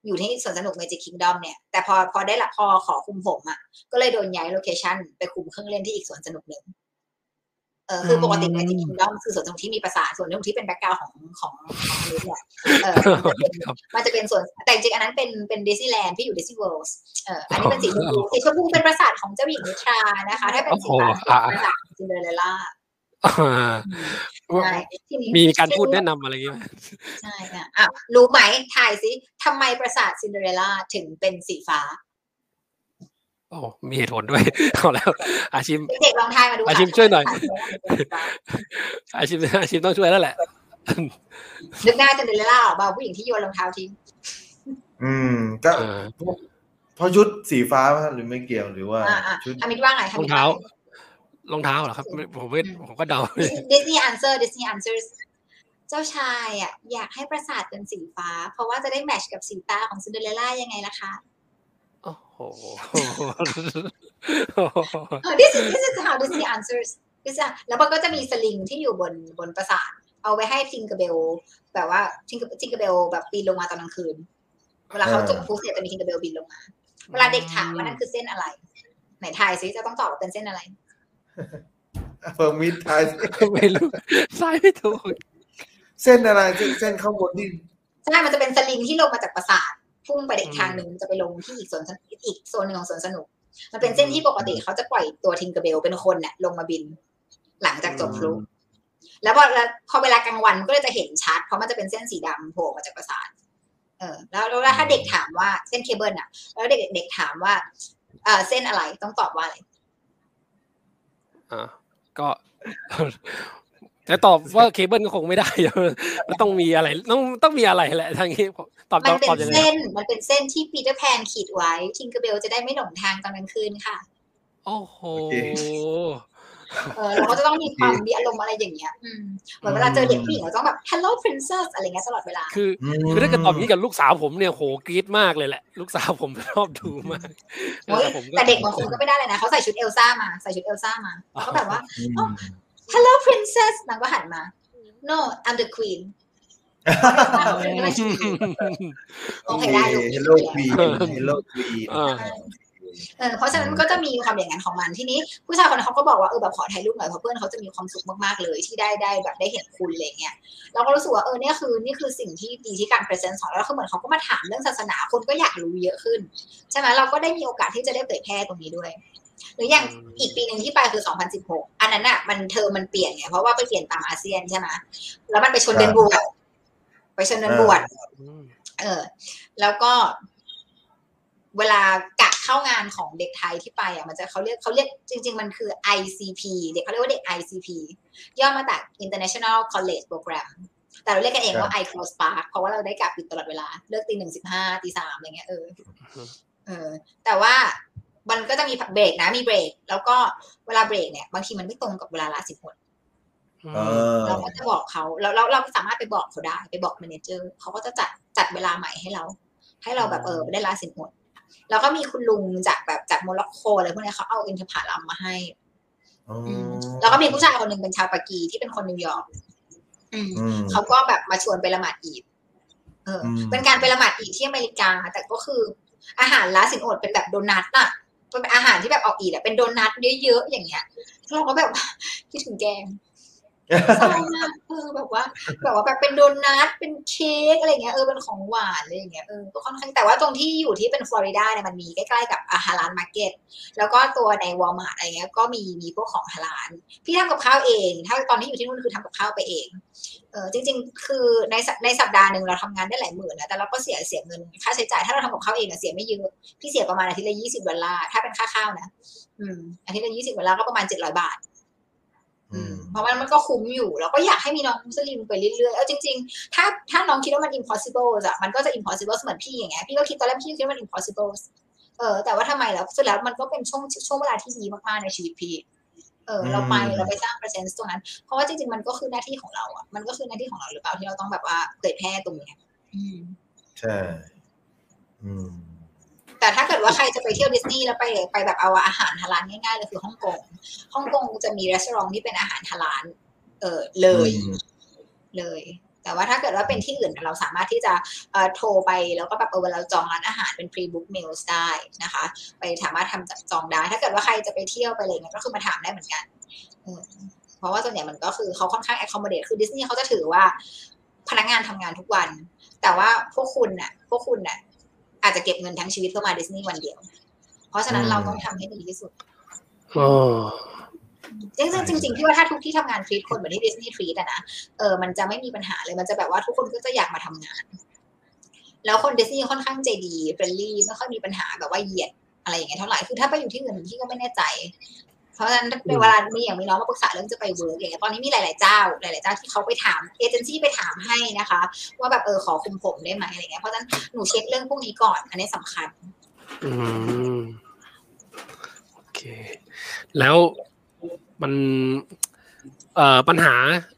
อยู่ที่สวนสนุก Magic Kingdom เนี่ยแต่พอได้ละพอขอคุมผมอ่ะก็เลยโดนย้ายโลเคชั่นไปคุมเครื่องเล่นที่อีกสวนสนุกนึงคือปกติ Magic Kingdom คือสวนสนุกที่มีปราสาทส่วนสนุกที่เป็นแบ็คกราวด์ของอันนี้แหละมันจะเป็นส่วนแต่จริงอันนั้นเป็น Disneyland ที่อยู่ Disney World อันนี้เป็นสีชมพูเป็นปราสาทของเจ้าหญิงนิทรานะคะถ้าเป็นสีฟ้าเป็นปราสาทของซินเดอเรลล่ามีการพูดแนะนำอะไรอย่างเงี้ยใช่ค่ะรู้ไหมถ่ายสิทำไมปราสาทซินเดอเรลล่าถึงเป็นสีฟ้าโอ้มีเหตุผลด้วยเอาแล้วอาชิมเด็กลองทายมาดูอาชิมช่วยหน่อยอาชิมต้องช่วยแล้วแหละนึกหน้าจะเดินเล่าเบาผู้หญิงที่โยนรองเท้าทิ้งก็เพราะชุดสีฟ้าหรือไม่เกี่ยวหรือว่าชุดรองเท้ารองเท้า รองเท้าเหรอครับผมก็เดา Disney answer Disney answers เจ้าชายอ่ะอยากให้ปราสาทเป็นสีฟ้าเพราะว่าจะได้แมทช์กับสีตาของซินเดอเรลล่ายังไงล่ะคะโอ้โห This is how Disney answers แล้วมันก็จะมีสลิงที่อยู่บนปราสาทเอาไว้ให้ทิงเกอร์เบลแบบว่าทิงเกอร์เบลแบบปีนลงมาตอนกลางคืนเวลาเขาจบฟูเสร็จจะมีทิงเกอร์เบลบินลงมาเวลาเด็กถามว่านั่นคือเส้นอะไรไหนทายซิจะต้องตอบว่าเป็นเส้นอะไรเพิ่มมิดทายไม่รู้ทายไม่ถูกเส้นอะไรเส้นข้างบนนี่ใช่มันจะเป็นสลิงที่ลงมาจากปราสาทพุ่งไปอีกทางหนึ่งจะไปลงที่อีกโซนหนึ่งของสวนสนุกมันเป็นเส้นที่ปกติเขาจะปล่อยตัวทิงเกอร์เบลเป็นคนเนี่ยลงมาบินหลังจากจบพลุแล้วพอเวลากลางวันก็เลยจะเห็นชัดเพราะมันจะเป็นเส้นสีดำโผล่มาจากปราสาทแล้วถ้าเด็กถามว่าเส้นเคเบิลอ่ะแล้วเด็กถามว่าเส้นอะไรต้องตอบว่าอะไรก็แต่ตอบว่าเคเบิลก็คงไม่ได้มันต้องมีอะไรต้องมีอะไรแหละทางนี้ตอบยังไงมันเป็นเส้นที่ปีเตอร์แพนขีดไว้ทิงเกอร์เบลจะได้ไม่หลงทางตอนกลางคืนค่ะโอ้โหเราก็จะต้องมีความมีอารมณ์อะไรอย่างเงี้ยเหมือนเวลาเจอเด็กผู้หญิงเราต้องแบบ hello princess อะไรเงี้ยตลอดเวลาคือถ้าเกิดตอบนี้กับลูกสาวผมเนี่ยโหกรี๊ดมากเลยแหละลูกสาวผมชอบดูมากแต่เด็กบางคนก็ไม่ได้เลยนะเขาใส่ชุดเอลซ่ามาแล้วก็แบบว่า hello princess นางก็หันมา no I'm the queen โอเคได้ hello queen hello queenเพราะฉะนั้นมันก็จะมีความอย่างนั้นของมันทีนี้ผู้ชายคนนั้นเขาก็บอกว่าแบบขอถ่ายรูปหน่อยเพราะเพื่อนเขาจะมีความสุขมากๆเลยที่ได้แบบได้เห็นคุณอะไรเงี้ยเราก็รู้สึกว่านี่คือสิ่งที่ดีที่การพรีเซนต์ของเราคือเหมือนเขาก็มาถามเรื่องศาสนาคนก็อยากรู้เยอะขึ้นใช่ไหมเราก็ได้มีโอกาสที่จะได้เผยแพร่ตรงนี้ด้วยหรืออย่างอีกปีนึงที่ไปคือ2016อันนั้นอ่ะมันเธอมันเปลี่ยนไงเพราะว่าไปเปลี่ยนตามอาเซียนใช่ไหมแล้วมันไปชนเดินบวชแล้วก็เวลากะเข้างานของเด็กไทยที่ไปอ่ะมันจะเขาเรียกจริงๆมันคือ ICP เด็กเขาเรียกว่าเด็ก ICP ย่อมาจาก International College Program แต่เราเรียกกันเองว่า I Close Park เพราะว่าเราได้กะปิดตลอดเวลาเลิก 1:15 3:00 อะไรเงี้ยแต่ว่ามันก็จะมีเบรกนะมีเบรกแล้วก็เวลาเบรกเนี่ยบางทีมันไม่ตรงกับเวลาละสิบคนเราก็จะบอกเขาเราสามารถไปบอกเขาได้ไปบอกแมเนเจอร์เขาก็จะจัดเวลาใหม่ให้เราแบบได้ละสิบคนแล้วก็มีคุณลุงจากแบบจากโมร็อกโกอะไรพวกนี้เขาเอาอินทผลัมมาให้แล้วก็มีผู้ชายคนหนึ่งเป็นชาวปากีที่เป็นคนนิวยอร์กเขาก็แบบมาชวนไปละหมาดอีดเป็นการไปละหมาดอีดที่อเมริกาแต่ก็คืออาหารละสินอดเป็นแบบโดนัทน่ะเป็นอาหารที่แบบออกอีดเป็นโดนัทเยอะๆอย่างเงี้ยเราก็แบบคิดถึงแกงใช่มากแบบว่าแบบเป็นโดนัทเป็นเค้กอะไรเงี้ยเป็นของหวานอะไรอย่างเงี้ยก็ค่อนข้างแต่ว่าตรงที่อยู่ที่เป็นฟลอริดาเนี่ยมันมีใกล้ๆกับฮาลาลมาร์เก็ตแล้วก็ตัวในวอลมาร์ทอะไรเงี้ยก็มีพวกของฮาลาลพี่ทำกับข้าวเองถ้าตอนที่อยู่ที่นู่นคือทำกับข้าวไปเองจริงๆคือในสัปดาห์นึงเราทำงานได้หลายหมื่นนะแต่เราก็เสียเงินค่าใช้จ่ายถ้าเราทำกับข้าวเองเสียไม่เยอะพี่เสียประมาณอาทิตย์ละ$20ถ้าเป็นค่าข้าวนะอาทิตย์ละ$20ก็ประมาณ$700เพราะว่ามันก็คุ้มอยู่แล้วก็อยากให้มีน้องมุสลิมไปเรื่อยๆจริงๆถ้าน้องคิดว่ามัน impossible อ่ะมันก็จะ impossible เหมือนพี่อย่างเงี้ยพี่ก็คิดตอนแรกพี่คิดว่ามัน impossible แต่ว่าทำไมแล้วสุดแล้วมันก็เป็นช่วงเวลาที่ดีมากๆในชีวิตพี่เราไปสร้าง presence ตรงนั้นเพราะว่าจริงๆมันก็คือหน้าที่ของเราอ่ะมันก็คือหน้าที่ของเราหรือเปล่าที่เราต้องแบบว่าเผยแพร่ตรงนี้ใช่แต่ถ้าเกิดว่าใครจะไปเที่ยวดิสนีย์แล้วไปแบบเอาอาหารฮาลาลง่ายๆเลยคือฮ่องกงจะมีร้านที่เป็นอาหารฮาลาลเลยแต่ว่าถ้าเกิดว่าเป็นที่อื่นเราสามารถที่จะโทรไปแล้วก็แบบเวลาจองร้านอาหารเป็น pre-book meals ได้นะคะไปสามารถทำจับจองได้ถ้าเกิดว่าใครจะไปเที่ยวไปอะไรเงี้ยก็คือมาถามได้เหมือนกันเพราะว่าส่วนใหญ่มันก็คือเขาค่อนข้าง accommodate คือดิสนีย์เขาจะถือว่าพนักงานทำงานทุกวันแต่ว่าพวกคุณน่ะอาจจะเก็บเงินทั้งชีวิตเข้ามาดิสนีย์วันเดียวเพราะฉะนั้นเราต้องทำให้ดีที่สุดจริงๆพี่ว่าถ้าทุกที่ทำงานทรีตคนเหมือนที่ดิสนีย์ทรีตนะมันจะไม่มีปัญหาเลยมันจะแบบว่าทุกคนก็จะอยากมาทำงานแล้วคนดิสนีย์ค่อนข้างใจดีเฟรนลี่ไม่ค่อยมีปัญหาแบบว่าเหยียดอะไรอย่างเงี้ยเท่าไหร่คือถ้าไปอยู่ที่อื่นพี่ก็ไม่แน่ใจเพราะฉะนั้นในเวลามีอย่างมีน้องมาปรึกษาเรื่องจะไปเวิร์กอย่างเงี้ยตอนนี้มีหลายๆเจ้าที่เขาไปถามเอเจนซี่ไปถามให้นะคะว่าแบบขอคุมผมได้ไหมอะไรเงี้ยเพราะฉะนั้นหนูเช็คเรื่องพวกนี้ก่อนอันนี้สำคัญโอเคแล้ว มันปัญหา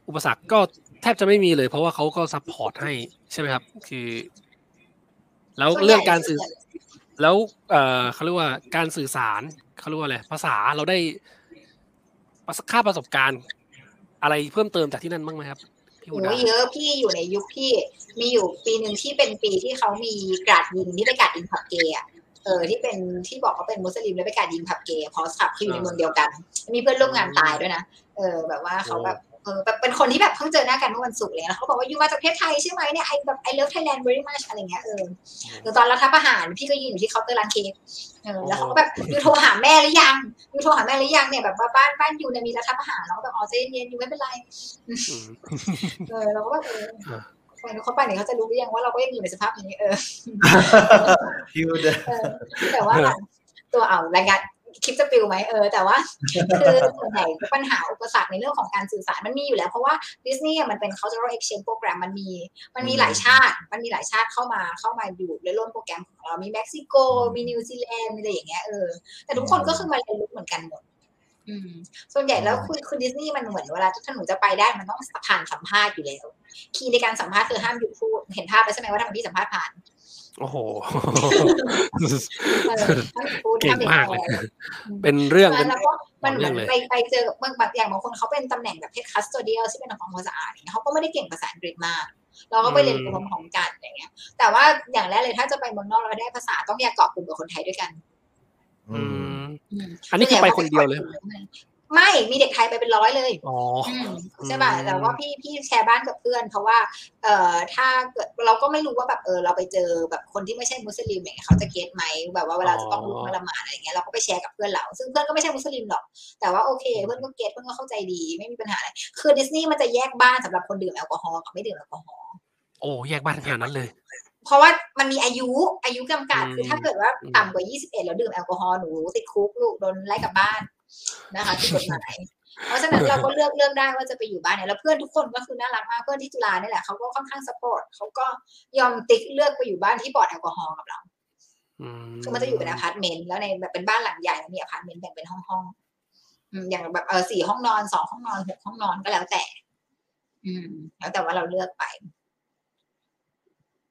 อุปสรรคก็แทบจะไม่มีเลยเพราะว่าเขาก็ซัพพอร์ตให้ใช่ไหมครับคือแล้วเรื่องการสื่อแล้วเขาเรียกว่าการสื่อสารเขาเรียกว่าอะไรภาษาเราได้ค่าประสบการณ์อะไรเพิ่มเติมจากที่นั่นบ้างไหมครับพี่อู๋เยอะพี่อยู่ในยุคพี่มีอยู่ปีนึงที่เป็นปีที่เขามีกราดยิงที่ไปกราดยิงผับเกย์ที่เป็นที่บอกว่าเป็นมุสลิมแล้วไปกราดยิงผับเกย์พอสับที่อยู่ในเมืองเดียวกันมีเพื่อนร่วมงานตายด้วยนะแบบว่าเขาแบบเป็นคนที่แบบเพิ่งเจอหน้ากันเมื่อวันศุกร์เลยแล้วเขาบอกว่าอยู่มาจากประเทศไทยใช่ไหมเนี่ยไอแบบไอเลิฟไทยแลนด์เวอรี่มัชอะไรเงี้ยตอนรัฐประหารพี่ก็ยืนอยู่ที่เคาน์เตอร์ร้านเค้กแล้วเขาก็แบบอยู่โทรหาแม่หรือยังอยู่โทรหาแม่หรือยังเนี่ยแบบว่าบ้านอยู่เนี่ยมีรัฐประหารแล้วก็แบบอ๋อใจเย็นอยู่ไม่เป็นไรเราก็แบบเขาไปไหนเขาจะรู้หรือยังว่าเราก็ยังอยู่ในสภาพนี้แต่ว่าตัวเอารายการคลิปจะปิวไหมแต่ว่าคือส่วนใหญ่ปัญหาอุปสรรคในเรื่องของการสื่อสารมันมีอยู่แล้วเพราะว่าดิสนีย์มันเป็น cultural exchange program มันมีหลายชาติเข้ามาอยู่ในร่วมโปรแกรมของเรามีเม็กซิโกมีนิวซีแลนด์อะไรอย่างเงี้ยแต่ทุกคนก็คือมาเรียนรู้เหมือนกันหมดส่วนใหญ่แล้วคุณดิสนีย์มันเหมือนเวลาถ้าหนูจะไปได้มันต้องผ่านสัมภาษณ์อยู่แล้วคีย์ในการสัมภาษณ์คือห้ามหยุดพูดเห็นภาพแล้วใช่ไหมว่าทำไมพี่สัมภาษณ์ผ่านโอ้โหเก่งมากเลยเป็นเรื่องแล้วก็มันเหมือนไปเจออย่างบางคนเขาเป็นตำแหน่งแบบเพชรคัสโตเดียลที่เป็นของภาษาเนี่ยเขาก็ไม่ได้เก่งภาษาอังกฤษมากเราก็ไปเรียนรู้พร้อมๆกันอย่างเงี้ยแต่ว่าอย่างแรกเลยถ้าจะไปเมืองนอกเราได้ภาษาต้องแยกเกาะกลุ่มกับคนไทยด้วยกันอันนี้คือไปคนเดียวเลยไม่มีเด็กไทยไปเป็นร้อยเลยใช่ป่ะแต่ว่าพี่แชร์บ้านกับเพื่อนเพราะว่าถ้าเกิดเราก็ไม่รู้ว่าแบบเราไปเจอแบบคนที่ไม่ใช่มุสลิมอย่างเงี้ยเขาจะเก็ทไหมแบบว่าเวลาจะต้องรู้มาละหมาดอะไรอย่างเงี้ยเราก็ไปแชร์กับเพื่อนเราซึ่งเพื่อนก็ไม่ใช่มุสลิมหรอกแต่ว่าโอเคเพื่อนก็เก็ทเพื่อนก็เข้าใจดีไม่มีปัญหาอะไรคือดิสนีย์มันจะแยกบ้านสำหรับคนดื่มแอลกอฮอล์กับไม่ดื่มแอลกอฮอล์โอ้แยกบ้านขนาดนั้นเลยเพราะว่ามันมีอายุจำกัดคือถ้าเกิดว่าต่ำกว่า21แล้วดื่มแอลกอฮอล์หนูติดคุกลูกโดนไล่กลับบ้านนะคะที่กฎหมายเพราะฉะนั้นเราก็เลือกได้ว่าจะไปอยู่บ้านเนี่ยแล้วเพื่อนทุกคนก็คือน่ารักมากเพื่อนที่จุฬาเนี่ยแหละเขาก็ค่อนข้างซัพพอร์ตเขาก็ยอมติ๊กเลือกไปอยู่บ้านที่ปลอดแอลกอฮอล์กับเราคือมันจะอยู่เป็นอพาร์ตเมนต์แล้วในแบบเป็นบ้านหลังใหญ่มีอพาร์ตเมนต์แบ่งเป็นห้องอย่างแบบ4ห้องนอน2ห้องนอน6ห้องนอนก็แล้วแต่แล้วแต่ว่าเราเลือกไป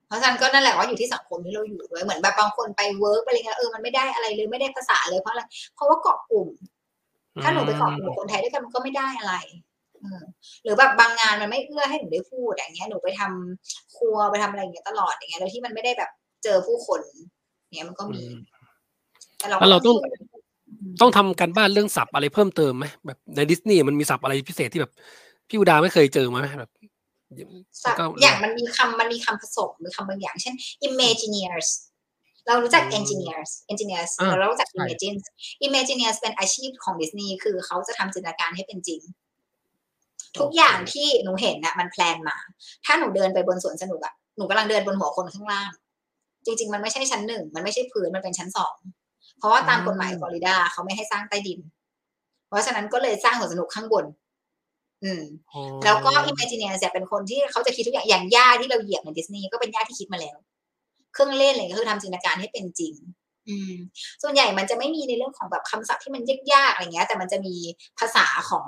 เพราะฉะนั้นก็นั่นแหละว่าอยู่ที่สังคมที่เราอยู่ด้วยเหมือนแบบบางคนไปเวิร์กไปอะไรเงี้ยมันไม่ได้อะไรเลยไม่ได้ภาษาเลยเพราะอะไรเพราะว่าเกาะกลุ่มถ้าหนูไปเกาะกลุ่มคนไทยด้วยกันมันก็ไม่ได้อะไรหรือแบบบางงานมันไม่เอื้อให้หนูได้พูดอย่างเงี้ยหนูไปทำครัวไปทำอะไรอย่างเงี้ยตลอดอย่างเงี้ยแล้วที่มันไม่ได้แบบเจอผู้คนเนี้ยมันก็มีแล้วเราต้องทำการบ้านเรื่องศัพท์อะไรเพิ่มเติมไหมแบบในดิสนีย์มันมีศัพท์อะไรพิเศษที่แบบพี่อุดาไม่เคยเจอไหมแบบอย่างมันมีคำผสมหรือคำบางอย่างเช่น imagineers เรารู้จัก engineers เรารู้จัก imagineers เป็นอาชีพของดิสนีย์คือเขาจะทำจินตนาการให้เป็นจริงทุกอย่างที่หนูเห็นนะมันแพลนมาถ้าหนูเดินไปบนสวนสนุกอะหนูกำลังเดินบนหัวคนข้างล่างจริงๆมันไม่ใช่ชั้น1มันไม่ใช่พื้นมันเป็นชั้น2เพราะว่าตามกฎหมายฟลอริดาเขาไม่ให้สร้างใต้ดินเพราะฉะนั้นก็เลยสร้างสวนสนุกข้างบนแล้วก็ Imagineer จะเป็นคนที่เขาจะคิดทุกอย่างอย่างหญ้าที่เราเหยียบในดิสนีย์ก็เป็นหญ้าที่คิดมาแล้วเครื่องเล่นอะไรก็คือทำจินตนาการให้เป็นจริงส่วนใหญ่มันจะไม่มีในเรื่องของแบบคำศัพท์ที่มันยากๆอะไรเงี้ยแต่มันจะมีภาษาของ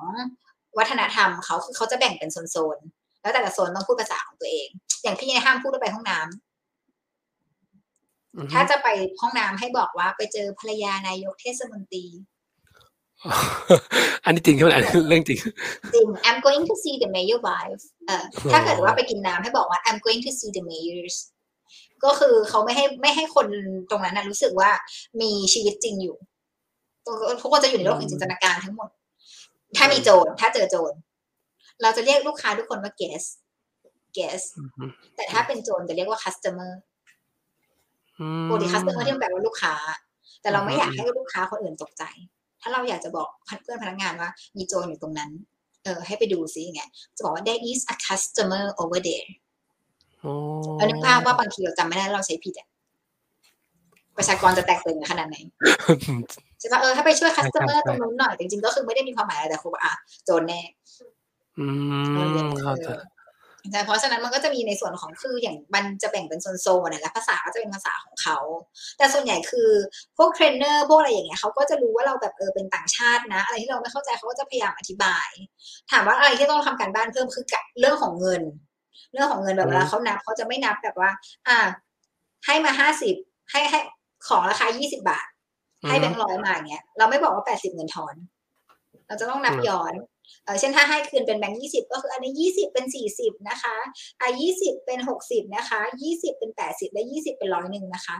วัฒนธรรมเขาคือเขาจะแบ่งเป็นโซนๆแล้วแต่ละโซนต้องพูดภาษาของตัวเองอย่างพี่ห้ามพูดว่าไปห้องน้ำถ้าจะไปห้องน้ำให้บอกว่าไปเจอภรรยานายกเทศมนตรีอันนี้จริงใช่ไหมเรื่องจริง I'm going to see the mayor wife ถ้าเกิดว่าไปกินน้ำให้บอกว่า I'm going to see the mayors ก็คือเขาไม่ให้คนตรงนั้นนะรู้สึกว่ามีชีวิตจริงอยู่ทุกคนจะอยู่ในโลกแห่งจินตนาการทั้งหมดถ้ามีโจรถ้าเจอโจรเราจะเรียกลูกค้าทุกคนว่า guest แต่ถ้าเป็นโจรจะเรียกว่า customer ปกติ customer ที่มันแปลว่าลูกค้าแต่เราไม่อยากให้ลูกค้าคนอื่นตกใจถ้าเราอยากจะบอกเพื่อนพนักงานว่ามีโจรอยู่ตรงนั้นให้ไปดูซิไงจะบอกว่า there is a customer over there แล้วนึกภาพว่าบางทีเราจำไม่ได้เราใช้ผิดอ่ะประชากรจะแตกตื่นขนาดไหนใช่ป่ะถ้าไปช่วย customer ตรงนู้นหน่อยจริงๆก็คือไม่ได้มีความหมายอะไรแต่คงว่าโจรแน่ เพราะฉะนั้นมันก็จะมีในส่วนของคืออย่างมันจะแบ่งเป็นโซนๆนะและภาษาก็จะเป็นภาษาของเขาแต่ส่วนใหญ่คือพวกเทรนเนอร์พวกอะไรอย่างเงี้ยเขาก็จะรู้ว่าเราแบบเป็นต่างชาตินะอะไรที่เราไม่เข้าใจเขาก็จะพยายามอธิบายถามว่าอะไรที่ต้องทำการบ้านเพิ่มคือเรื่องของเงินแบบเวลาเขานับเขาจะไม่นับแบบว่าให้มา50ให้ของราคา20 บาทให้แบงค์100มาอย่างเงี้ยเราไม่บอกว่า80เงินทอนเราจะต้องนับย้อนเช่นถ้าให้คืนเป็นแบงค์20ก็คืออันนี้20เป็น40นะคะ20เป็น60นะคะ20เป็น80และ20เป็น100นึงนะคะ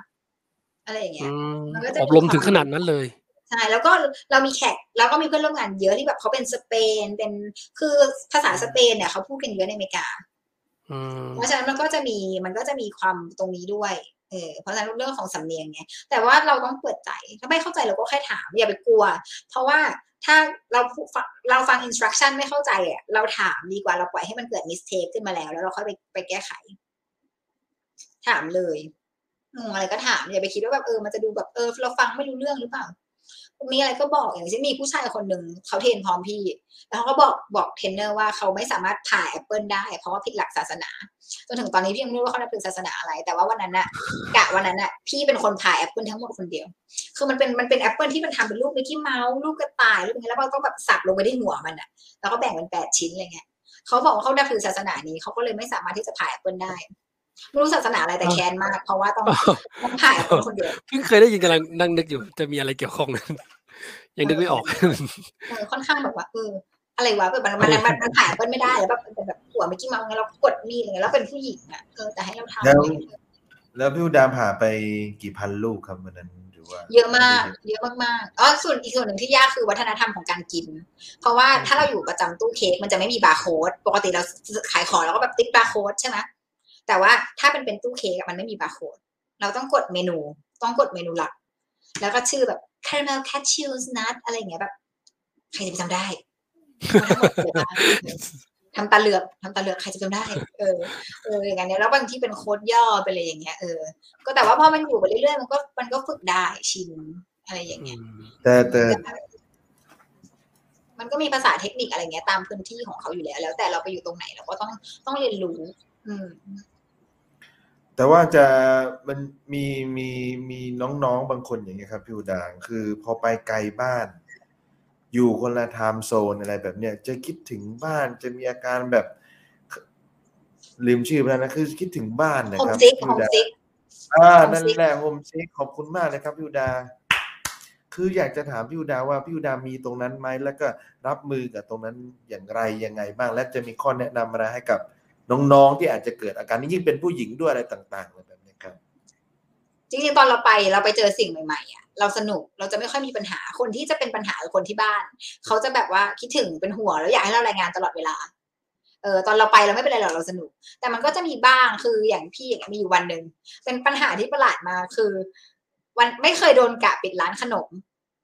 อะไรอย่างเงี้ยมันก็จะอบรมถึงขนาดนั้นเลยใช่แล้วก็เรามีแขกแล้วก็มีเพื่อนร่วมงานเยอะที่แบบเขาเป็นสเปนเป็นคือภาษาสเปนเนี่ยเขาพูดกันเยอะในอเมริกาเพราะฉะนั้นมันก็จะมีความตรงนี้ด้วยเพราะฉะนั้นเรื่องของสำเนียงไงแต่ว่าเราต้องเปิดใจถ้าไม่เข้าใจเราก็แค่ถามอย่าไปกลัวเพราะว่าถ้าเราฟัง instruction ไม่เข้าใจอ่ะเราถามดีกว่าเราปล่อยให้มันเกิด mistake ขึ้นมาแล้วเราค่อยไปแก้ไขถามเลยอะไรก็ถามอย่าไปคิดว่าแบบมันจะดูแบบเราฟังไม่รู้เรื่องหรือเปล่ามีอะไรก็บอกอย่างเช่นมีผู้ชายคนหนึ่งเขาเทรนพร้อมพี่แล้วเขาก็บอกเทรนเนอร์ว่าเขาไม่สามารถผ่าแอปเปิลได้เพราะว่าผิดหลักศาสนาจนถึงตอนนี้พี่ยังไม่รู้ว่าเขานับถือศาสนาอะไรแต่ว่าวันนั้นน่ะพี่เป็นคนผ่าแอปเปิลทั้งหมดคนเดียวคือมันเป็นแอปเปิลที่มันทำเป็นรูปมิกกี้เมาส์รูปกระต่ายรูปอะไรแล้วก็ต้องแบบสับลงไปที่หัวมันอ่ะแล้วก็แบ่งเป็น8ชิ้นอะไรเงี้ยเขาบอกว่าเขานับถือศาสนานี้เขาก็เลยไม่สามารถที่จะผ่าแอปเปิลได้ไม่รู้ศาสนาอะไรแต่แค้นมากเพราะว่าต้องผ่าแอปเปิลคนเดียวเพิ่งเคยได้ยินกำลังนั่งนึกอยู่จะมีอะไรเกี่ยวข้องนั้นยังนึกไม่ออกค่อนข้างแบบว่าอะไรวะแบบมันผ่าแอปเปิลไม่ได้แล้วแบบเป็นแบบหัวมิกกี้เมาส์ไงเรากดมีดอะไรแล้วเป็นผู้หญิงอ่ะแต่ให้เราทำแล้วพี่อุดามผ่าไปกี่พันลูกครับวันนั้นหรือว่าเยอะมากอ๋อส่วนอีกส่วนหนึ่งที่ยากคือวัฒนธรรมของการกินเพราะว่าถ้าเราอยู่ประจำตู้เค้กมันจะไม่มีบาร์โค้ดปกติเราขายของเราก็แบบติ๊กบาร์โค้ดใช่ไหมแต่ว่าถ้าเป็นตู้เค้กมันไม่มีบาร์โค้ดเราต้องกดเมนูหลักแล้วก็ชื่อแบบคาราเมลแคชชิวส์นัทอะไรอย่างเงี้ยแบบใครจะไปจำได้ทำตาเหลือกใครจะจำได้อย่างเงี้ยแล้วบางที่เป็นโค้ดย่อไปเลยอย่างเงี้ยก็แต่ว่าพอมันอยู่ไปเรื่อยๆมันก็ฝึกได้ชินอะไรอย่างเงี้ยแต่มันก็มีภาษาเทคนิคอะไรเงี้ยตามพื้นที่ของเขาอยู่แล้วแต่เราไปอยู่ตรงไหนเราก็ต้องเรียนรู้แต่ว่ามันมีน้องๆบางคนอย่างเงี้ยครับพี่อุดางคือพอไปไกลบ้านอยู่คนละไทม์โซนอะไรแบบเนี้ยจะคิดถึงบ้านจะมีอาการแบบลืมชื่อไปแล้วนะคือคิดถึงบ้านนะครับพี่อุดานั่นแหละโฮมซิกขอบคุณมากนะครับพี่อุดาคืออยากจะถามพี่อุดาว่าพี่อุดามีตรงนั้นไหมแล้วก็รับมือกับตรงนั้นอย่างไรยังไงบ้างและจะมีข้อแนะนำอะไรให้กับน้องๆที่อาจจะเกิดอาการนี้ยิ่งเป็นผู้หญิงด้วยอะไรต่างๆแบบนี้ครับจริงๆตอนเราไปเจอสิ่งใหม่ๆอ่ะเราสนุกเราจะไม่ค่อยมีปัญหาคนที่จะเป็นปัญหาคนที่บ้านเขาจะแบบว่าคิดถึงเป็นห่วงแล้วอยากให้เรารายงานตลอดเวลาตอนเราไปเราไม่เป็นไรหรอกเราสนุกแต่มันก็จะมีบ้างคืออย่างพี่อย่างมีอยู่วันนึงเป็นปัญหาที่ประหลาดมาคือวันไม่เคยโดนกะปิดร้านขนม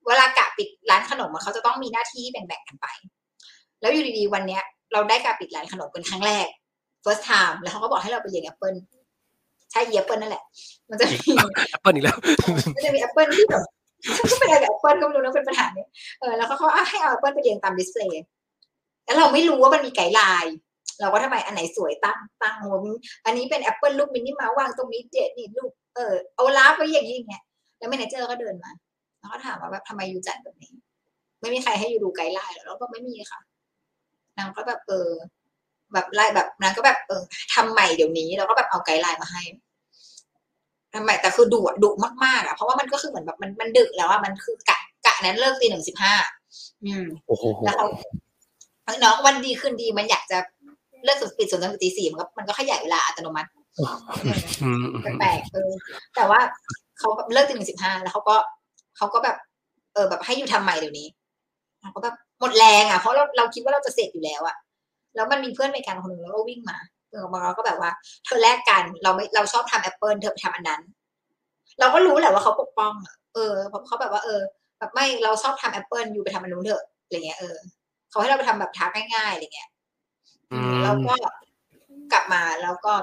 เวลากะปิดร้านขนมเขาจะต้องมีหน้าที่แบ่งๆกันไปแล้วอยู่ดีๆวันเนี้ยเราได้กะปิดร้านขนมเป็นครั้งแรกfirst time แล้วเขาก็บอกให้เราไปเลี้ยงแอปเปิ้ลใช่เลี้ยงแอปเปิ้ลนั่นแหละมันจะมีแอปเปิ้ลอีกแล้วมันจะมีแอปเปิ้ลที่แบบก็เป็นอะไรกับแอปเปิ้ลก็ไม่รู้นะเป็นปัญหานี้แล้วเขาให้เอาแอปเปิ้ลไปเลี้ยงตามดิสเพลย์แล้วเราไม่รู้ว่ามันมีไกด์ไลน์เราก็ทำไมอันไหนสวยตั้งหัวอันนี้เป็นแอปเปิ้ลลูกมินิมาวางตรงนี้เด็ดนี่ลูกเอาล้าไปอย่างนี้ไงแล้วแมเนเจอร์ก็เดินมาแล้วก็ถามว่าแบบทำไมอยู่จัดแบบนี้ไม่มีใครให้อยู่ดูไกด์ไลน์หรอแล้วก็ไม่มีค่ะนางก็แบบไล่แบบนั้นก็แบบทำใหม่เดี๋ยวนี้เราก็แบบเอาไกด์ไลน์มาให้ทำใหม่แต่คือดุมากๆอ่ะเพราะว่ามันก็คือเหมือนแบบมันดึกแล้วว่ามันคือกะนั้นเลิก 1:15 แล้วน้องวันดีคืนดีมันอยากจะเลิกปิดสวนตั้งแต่ 4:00 มันก็ขยายเวลาอัตโนมัติแปลกแต่ว่าเขาเลิก 1:15 แล้วเขาก็แบบแบบให้อยู่ทำใหม่เดี๋ยวนี้เขาแบบหมดแรงอ่ะเพราะเราคิดว่าเราจะเสร็จอยู่แล้วอ่ะแล้วมันมีเพื่อนในการคนหนึ่งแล้วก็วิ่งมาเราก็แบบว่าเธอแลกกันเราชอบทำแอปเปิลเธอไปทำอันนั้นเราก็รู้แหละว่าเขาปกป้องเขาแบบว่าแบบไม่เราชอบทำแอปเปิลอยู่ไปทำอันนู้นเถอะอะไรเงี้ยเขาให้เราไปทำแบบท้าง่ายๆอะไรเงี้ยเราก็กลับมาแล้วก็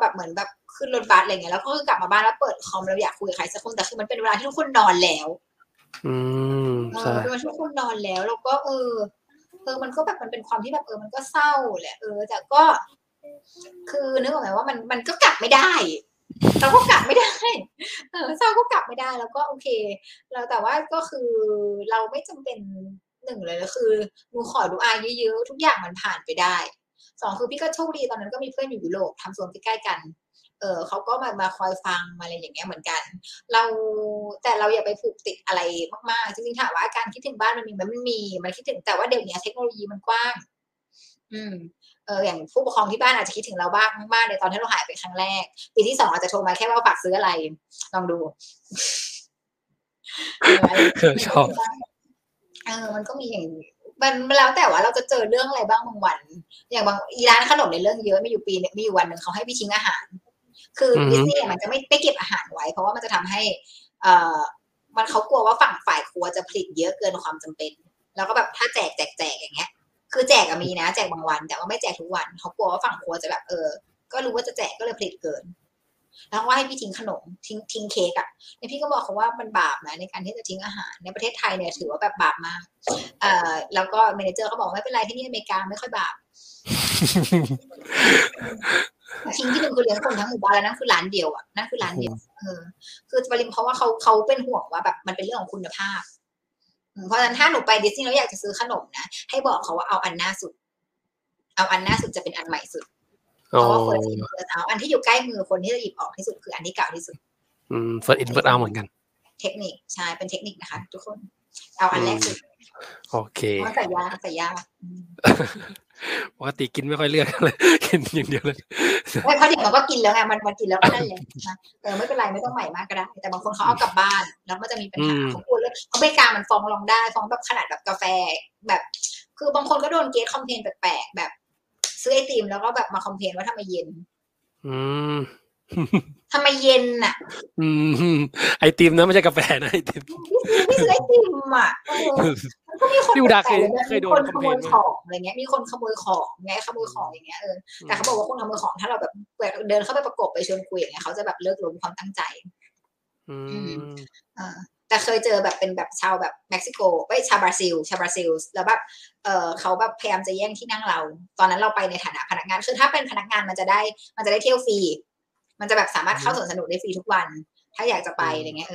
แบบเหมือนแบบขึ้นรถบัสอะไรเงี้ยแล้วก็กลับมาบ้านแล้วเปิดคอมเราอยากคุยกับใครสักคนแต่คือมันเป็นเวลาที่ทุกคนนอนแล้วใช่ทุกคนนอนแล้วเราก็ มันก็แบบมันเป็นความที่แบบมันก็เศร้าแหละแต่ก็คือนึกออกไหมว่ามันก็กลับไม่ได้เราก็กลับไม่ได้เศร้าก็กลับไม่ได้แล้วก็โอเคเราแต่ว่าก็คือเราไม่จำเป็นหนึ่งเลยก็คือหนูขอดูอาเยอะๆทุกอย่างมันผ่านไปได้สองคือพี่ก็โชคดีตอนนั้นก็มีเพื่อนอยู่ยุโรปทำโซนใกล้ๆกันเขาก็มาคอยฟังมาอะไรอย่างเงี้ยเหมือนกันแต่เราอย่าไปผูกติดอะไรมากๆจริงๆถามว่าอาการคิดถึงบ้านมันมีไหมมันมีมันคิดถึงแต่ว่าเดี๋ยวนี้เทคโนโลยีมันกว้างอย่างผู้ปกครองที่บ้านอาจจะคิดถึงเราบ้างมากๆในตอนที่เราหายไปครั้งแรกปีที่สองอาจจะโทรมาแค่ว่าฝากซื้ออะไรลองดูชอบมันก็มีอย่างมันแล้วแต่ว่าเราจะเจอเรื่องอะไรบ้างบางวันอย่างบางร้านขนมในเรื่องเยอะมีอยู่วันนึงเขาให้พี่ทิ้งอาหารคือดิสนีย์มันจะไม่เก็บอาหารไว้เพราะว่ามันจะทำให้มันเขากลัวว่าฝั่งฝ่ายครัวจะผลิตเยอะเกินความจำเป็นแล้วก็แบบถ้าแจกอย่างเงี้ยคือแจกก็มีนะแจกบางวันแต่ว่าไม่แจกทุกวันเขากลัวว่าฝั่งครัวจะแบบก็รู้ว่าจะแจกก็เลยผลิตเกินแล้วว่าให้พี่ทิ้งขนมทิ้งเค้กอ่ะเนี่ยพี่ก็บอกเขาว่ามันบาปนะในการที่จะทิ้งอาหารในประเทศไทยเนี่ยถือว่าแบบบาปมากแล้วก็เมเนเจอร์เขาบอกไม่เป็นไรที่นี่อเมริกาไม่ค่อยบาป ทิ้งที่หนึ่งคือเลี้ยงคนทั้งหมู่บ้านแล้วนั่นคือร้านเดียวอ่ะนั่นคือร้านเดียวคือปริมเพราะว่าเขาเป็นห่วงว่าแบบมันเป็นเรื่องของคุณภาพเพราะฉะนั้นถ้าหนูไปดิสนีย์แล้วอยากจะซื้อขนมนะให้บอกเขาว่าเอาอันหน้าสุดจะเป็นอันใหม่สุดเพราะว่าเฟิร์สอินเฟิร์สเอาอันที่อยู่ใกล้มือคนที่จะหยิบออกที่สุดคืออันที่เก่าที่สุดเฟิร์สอินเฟิร์สเอาเหมือนกันเทคนิคใช่เป็นเทคนิคนะคะทุกคนเอาอันแรกสุดโอเคว่าใส่ยาปกติกินไม่ค่อยเลือกเลยกินอย่างเดียวเลยไม่เขาเด็กมันก็กินแล้วไงมันกินแล้วก็นั่นแหละไม่เป็นไรไม่ต้องใหม่มากก็ได้แต่บางคนเขาเอากลับบ้านแล้วมันจะมีปัญหาของคนแล้วเขาไปกามันฟ้องร้องได้ฟ้องแบบขนาดแบบกาแฟแบบคือบางคนก็โดนเกสคอมเพลนแปลกๆแบบซื้อไอติมแล้วก็แบบมาคอมเพลนว่าทำไมเย็นทำไมเย็นอ่ะไอติมนะไม่ใช่กาแฟนะไอติมไม่ซื้อไอติมอ่ะก็มีคนเคยโดนขโมยของอะไรเงี้ยมีคนขโมยของไงขโมยของอย่างเงี้ยแต่เขาบอกว่าคนขโมยของถ้าเราแบบเดินเข้าไปประกบไปชวนคุยอย่างเงี้ยเขาจะแบบเลิกล้มความตั้งใจแต่เคยเจอแบบเป็นแบบชาวแบบเม็กซิโกไปชาวบราซิลแล้วแบบเขาแบบพยายามจะแย่งที่นั่งเราตอนนั้นเราไปในฐานะพนักงานคือถ้าเป็นพนักงานมันจะได้เที่ยวฟรีมันจะแบบสามารถเข้าสวนสนุกได้ฟรีทุกวันถ้าอยากจะไปอะไรเงี้ย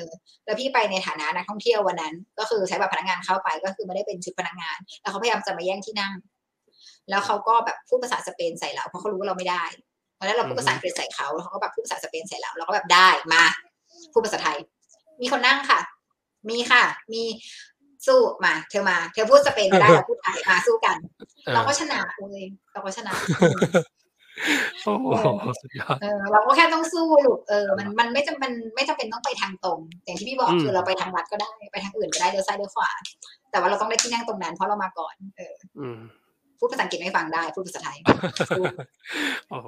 แล้วพี่ไปในฐานะนักท่องเที่ยววันนั้นก็คือใช้บัตรพนักงานเข้าไปก็คือไม่ได้เป็นชุดพนักงานแล้วเขาพยายามจะมาแย่งที่นั่งแล้วเขาก็แบบพูดภาษาสเปนใส่เราเพราะเขารู้ว่าเราไม่ได้เพราะนั้นเราพูดภาษาอังกฤษใส่เขาแล้วเขาก็แบบพูดภาษาสเปนใส่เราแล้วก็แบบได้มาพูดภาษาไทยมีคนนั่งค่ะมีค่ะมีสู้มาเธอพูดสเปนได้เราพูดไทยมาสู้กันเราก็ชนะเลยเราก็ชนะโอ้โหเราก็แค่ต้องสู้ลูกมันไม่จำเป็นต้องไปทางตรงอย่างที่พี่บอกคือเราไปทางลัดก็ได้ไปทางอื่นก็ได้เลี้ยวซ้ายเลี้ยวขวาแต่ว่าเราต้องได้ที่นั่งตรงนั้นเพราะเรามาก่อนพูดภาษาอังกฤษไม่ฟังได้พูดภาษาไทยโอ้โห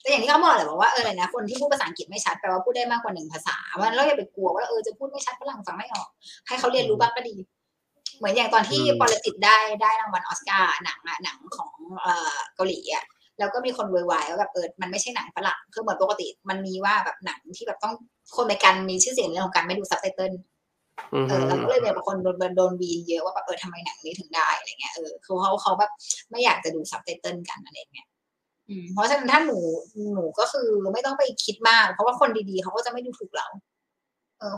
แต่อย่างที่เขาบอกเลยว่านะคนที่พูดภาษาอังกฤษไม่ชัดแปลว่าพูดได้มากกว่าหนึ่งภาษาวันเราอย่าไปกลัวว่าจะพูดไม่ชัดฝรั่งฟังไม่ออกให้เขาเรียนรู้บ้างก็ดีเหมือนอย่างตอนที่ปอลติดได้รางวัลออสการ์หนังของเกาหลีอ่ะแล้วก็มีคนวายๆว่าแบบมันไม่ใช่หนังฝรั่งคือเหมือนปกติมันมีว่าแบบหนังที่แบบต้องคนอเมริกันมีชื่อเสียงเรื่องของการไม่ดูซับไตเติลแล้วก็เลยแบบคนโดนบีนเยอะว่าแบบทำไมหนังนี้ถึงได้อะไรเงี้ยคือเขาแบบไม่อยากจะดูซับไตเติลกันอะไรเงี้ยเพราะฉะนั้นถ้าหนูก็คือไม่ต้องไปคิดมากเพราะว่าคนดีๆเขาก็จะไม่ดูถูกเรา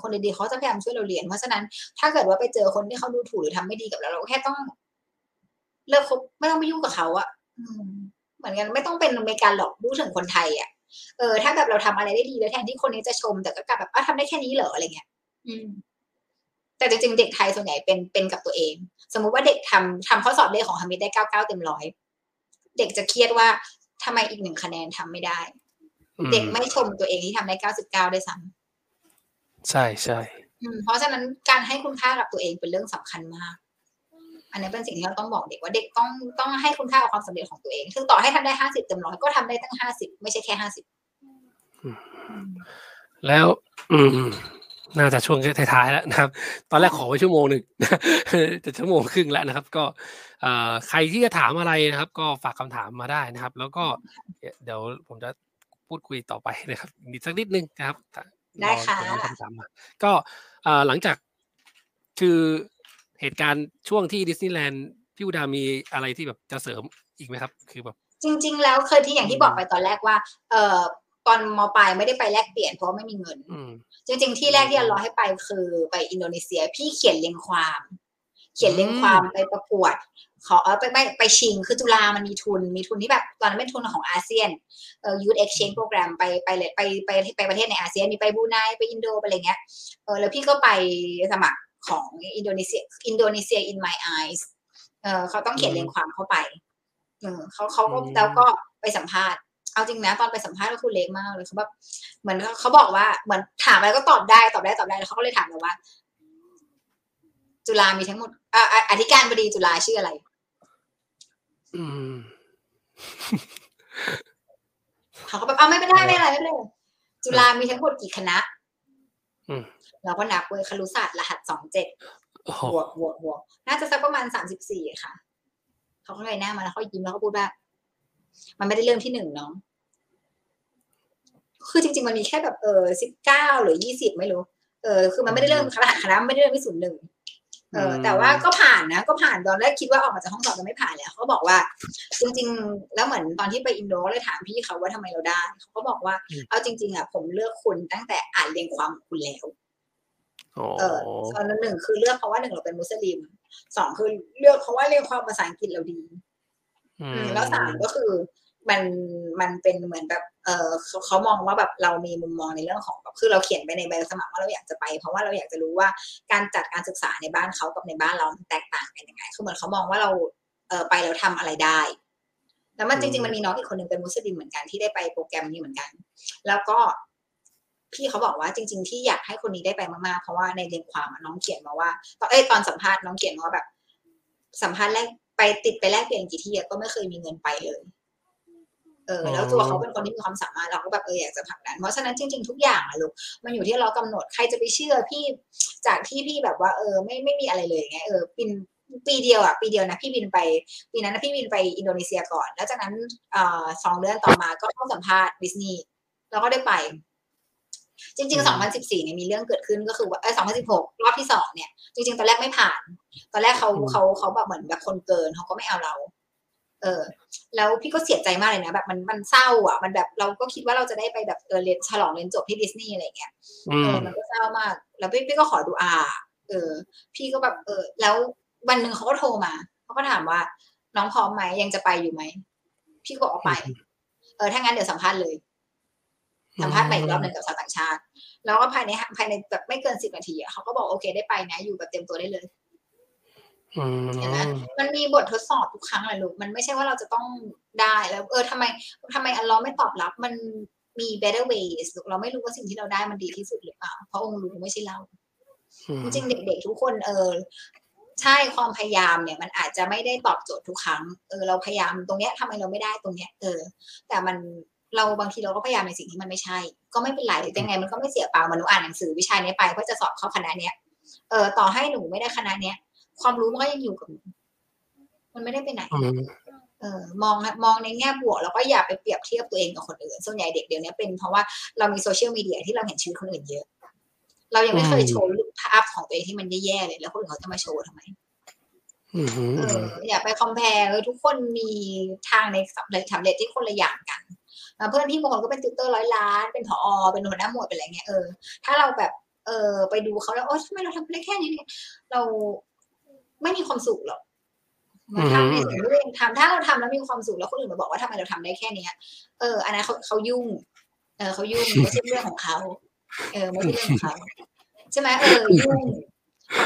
คนดีๆเขาจะพยายามช่วยเราเรียนเพราะฉะนั้นถ้าเกิดว่าไปเจอคนที่เขาดูถูกหรือทำไม่ดีกับเราแค่ต้องเลิกคบไม่ต้องไปยุ่งกับเขาอะเหมือนกันไม่ต้องเป็นอเมริกันหรอกรู้ถึงคนไทยอะถ้าแบบเราทำอะไรได้ดีแล้วแทนที่คนนี้จะชมแต่ก็กลับแบบทำได้แค่นี้เหรออะไรเงี้ยแต่จริงๆเด็กไทยส่วนใหญ่เป็นกับตัวเองสมมติว่าเด็กทำข้อสอบเลขของฮามิดได้99เต็ม100เด็กจะเครียดว่าทำไมอีก1คะแนนทำไม่ได้เด็กไม่ชมตัวเองที่ทำได้99ได้ซ้ำใช่ใช่เพราะฉะนั้นการให้คุณค่ากับตัวเองเป็นเรื่องสำคัญมากอันนี้เป็นสิ่งที่เราต้องบอกเด็กว่าเด็กต้องให้คุณค่ากับความสำเร็จของตัวเองถึงต่อให้ทำได้50เต็ม100ก็ทำได้ตั้ง50ไม่ใช่แค่50แล้วน่าจะช่วงท้ายๆแล้วนะครับตอนแรกขอไว้ชั่วโมงหนึ่งแต่ชั่วโมงครึ่งแล้วนะครับก็ใครที่จะถามอะไรนะครับก็ฝากคำถามมาได้นะครับแล้วก็เดี๋ยวผมจะพูดคุยต่อไปนะครับอีกสักนิดนึงนะครับได้ค่ะก็หลังจากคือ เหตุการณ์ช่วงที่ดิสนีย์แลนด์พี่อุดามีอะไรที่แบบจะเสริมอีกไหมครับคือแบบจริงๆแล้วเคยที่อย่างที่บอกไปตอนแรกว่าตอนม.ปลายไม่ได้ไปแลกเปลี่ยนเพราะไม่มีเงินจริงๆที่แรกที่เราให้ไปคือไปอินโดนีเซียพี่เขียนเรียงความไปประกวดขอไปชิงคือจุฬามันมีทุนที่แบบตอนนั้นเป็นทุนของอาเซียนYouth Exchange Program ไปประเทศในอาเซียนมีไปบรูไนไปอินโดไปอะไรเงี้ยแล้วพี่ก็ไปสมัครของอินโดนีเซีย in my eyes เขาต้องเขียนเรียงความเข้าไปเขาก็แล้วก็ไปสัมภาษณ์เอาจริงนะตอนไปสัมภาษณ์ก็คือเล็กมากเลยเขาแบบเหมือนเขาบอกว่าเหมือนถามอะไรก็ตอบได้แล้วเขาก็เลยถามเราว่าจุฬามีทั้งหมดอธิการบดีจุฬาชื่ออะไรเขาแบบไม่เป็นไรไม่เป็นไรจุฬามีทั้งหมดกี่คณะเราก็นับเว้ยครุศาสตร์รหัส27บวกน่าจะสักประมาณ34ค่ะเขาก็เลยหน้ามาแล้วเขายิ้มแล้วก็พูดว่ามันไม่ได้เริ่มที่1น้องคือจริงๆมันมีแค่แบบ19หรือ20ไม่รู้คือมันไม่ได้เริ่มคณะไม่ได้เริ่มที่01แต่ว่าก็ผ่านนะก็ผ่านตอนแรกคิดว่าออกมาจากห้องสอบจะไม่ผ่านแล้วเขาบอกว่าจริงๆแล้วเหมือนตอนที่ไปอินโดเลยถามพี่เขาว่าทำไมเราได้เขาก็บอกว่าเอาจริงๆอ่ะผมเลือกคุณตั้งแต่อ่านเรียงความของคุณแล้วส่วนหนึ่งคือเลือกเพราะว่า1เราเป็นมุสลิม2คือเลือกเพราะว่าเรียงความภาษาอังกฤษเราดีแล้ว3ก็คือมันเป็นเหมือนแบบเขามองว่าแบบเรามีมุมมองในเรื่องของแบบคือเราเขียนไปในใบสมัครว่าเราอยากจะไปเพราะว่าเราอยากจะรู้ว่าการจัดการศึกษาในบ้านเขากับในบ้านเราแตกต่างกันยังไงคือเหมือนเขามองว่าเราไปแล้วทำอะไรได้แล้วมันจริงๆมันมีน้องอีกคนนึงเป็นมุสลิมเหมือนกันที่ได้ไปโปรแกรมนี้เหมือนกันแล้วก็พี่เขาบอกว่าจริงๆที่อยากให้คนนี้ได้ไปมากๆเพราะว่าในเรียนความน้องเขียนมาว่าตอนสัมภาษณ์น้องเขียนมาว่าแบบสัมภาษณ์แรกไปติดไปแลกเปลี่ยนกี่ที่ก็ไม่เคยมีเงินไปเลยแล้วตัวเขาเป็นคนที่มีความสามารถเราก็แบบอยากจะผลักดันเพราะฉะนั้นจริงๆทุกอย่างอะลูกมันอยู่ที่เรากำหนดใครจะไปเชื่อพี่จากที่พี่แบบว่าไม่มีอะไรเลยไงบินปีเดียวนะพี่บินไปปีนั้นนะพี่บินไปอินโดนีเซียก่อนแล้วจากนั้น2 เดือนต่อมาก็เข้าสัมภาษณ์ดิสนีย์แล้วก็ได้ไปจริงๆ2014เนี่ยมีเรื่องเกิดขึ้นก็คือว่า2016รอบที่2เนี่ยจริงๆตอนแรกไม่ผ่านตอนแรกเขาแบบเหมือนแบบคนเกินเขาก็ไม่เอาเราแล้วพี่ก็เสียใจมากเลยนะแบบมันเศร้าอ่ะมันแบบเราก็คิดว่าเราจะได้ไปแบบเรียนฉลองเรียนจบที่ดิสนีย์อะไรเงี้ยมันก็เศร้ามากแล้วพี่ก็ขอดูอาพี่ก็แบบแล้ววันนึงเขาก็โทรมาเขาก็ถามว่าน้องพร้อมไหมยังจะไปอยู่ไหมพี่ก็บอกว่าไปถ้างั้นเดี๋ยวสัมภาษณ์เลยสัมภาษณ์ใหม่อีกรอบนึงกับชาวต่างชาติแล้วก็ภายในแบบไม่เกิน10 นาทีเขาก็บอกโอเคได้ไปนะอยู่แบบเต็มตัวได้เลยเห็นไหมมันมีบททดสอบทุกครั้งเลยลูกมันไม่ใช่ว่าเราจะต้องได้แล้วทำไมอัลเลาะห์ไม่ตอบรับมันมี better ways ลูกเราไม่รู้ว่าสิ่งที่เราได้มันดีที่สุดหรือเปล่าเพราะองค์รู้ไม่ใช่เราจริงๆเด็กๆทุกคนใช่ความพยายามเนี่ยมันอาจจะไม่ได้ตอบโจทย์ทุกครั้งเราพยายามตรงเนี้ยทำไมเราไม่ได้ตรงเนี้ยแต่มันเราบางทีเราก็พยายามในสิ่งที่มันไม่ใช่ก็ไม่เป็นไรแต่ไงมันก็ไม่เสียเปล่ามันหนูอ่านหนังสือวิชานี้ไปเพื่อจะสอบเข้าคณะเนี้ยต่อให้หนูไม่ได้คณะเนี้ยความรู้มันก็ยังอยู่กับมันไม่ได้ไปไหนมองในแง่บวกแล้วก็อย่าไปเปรียบเทียบตัวเองกับคนอื่นส่วนใหญ่เด็กเดี๋ยวนี้เป็นเพราะว่าเรามีโซเชียลมีเดียที่เราเห็นชีวิตคนอื่นเยอะเรายังไม่เคยโชว์ภาพของตัวเองที่มันแย่ๆเลยแล้วคนอื่นเขาจะมาโชว์ทำไมอย่าไปคอมแพร์ทุกคนมีทางในสำเร็จที่คนละอย่างกันเพื่อนพี่บางคนก็เป็นติวเตอร์100 ล้านเป็นผอ.เป็นหัวหน้าหมวดเป็นอะไรเงี้ยถ้าเราแบบไปดูเขาแล้วโอ๊ยทำไมเราทำได้แค่นี้เราไม่มีความสุขหรอกมาทำในสิ่งที่เราเองทำถ้าเราทำแล้วมีความสุขแล้วคนอื่นมาบอกว่าทำไมเราทำได้แค่นี้อันนั้นเขายุ่งเขายุ่งไม่ใช่เรื่องของเขาไม่ใช่เรื่องของเขาใช่ไหมยุ่ง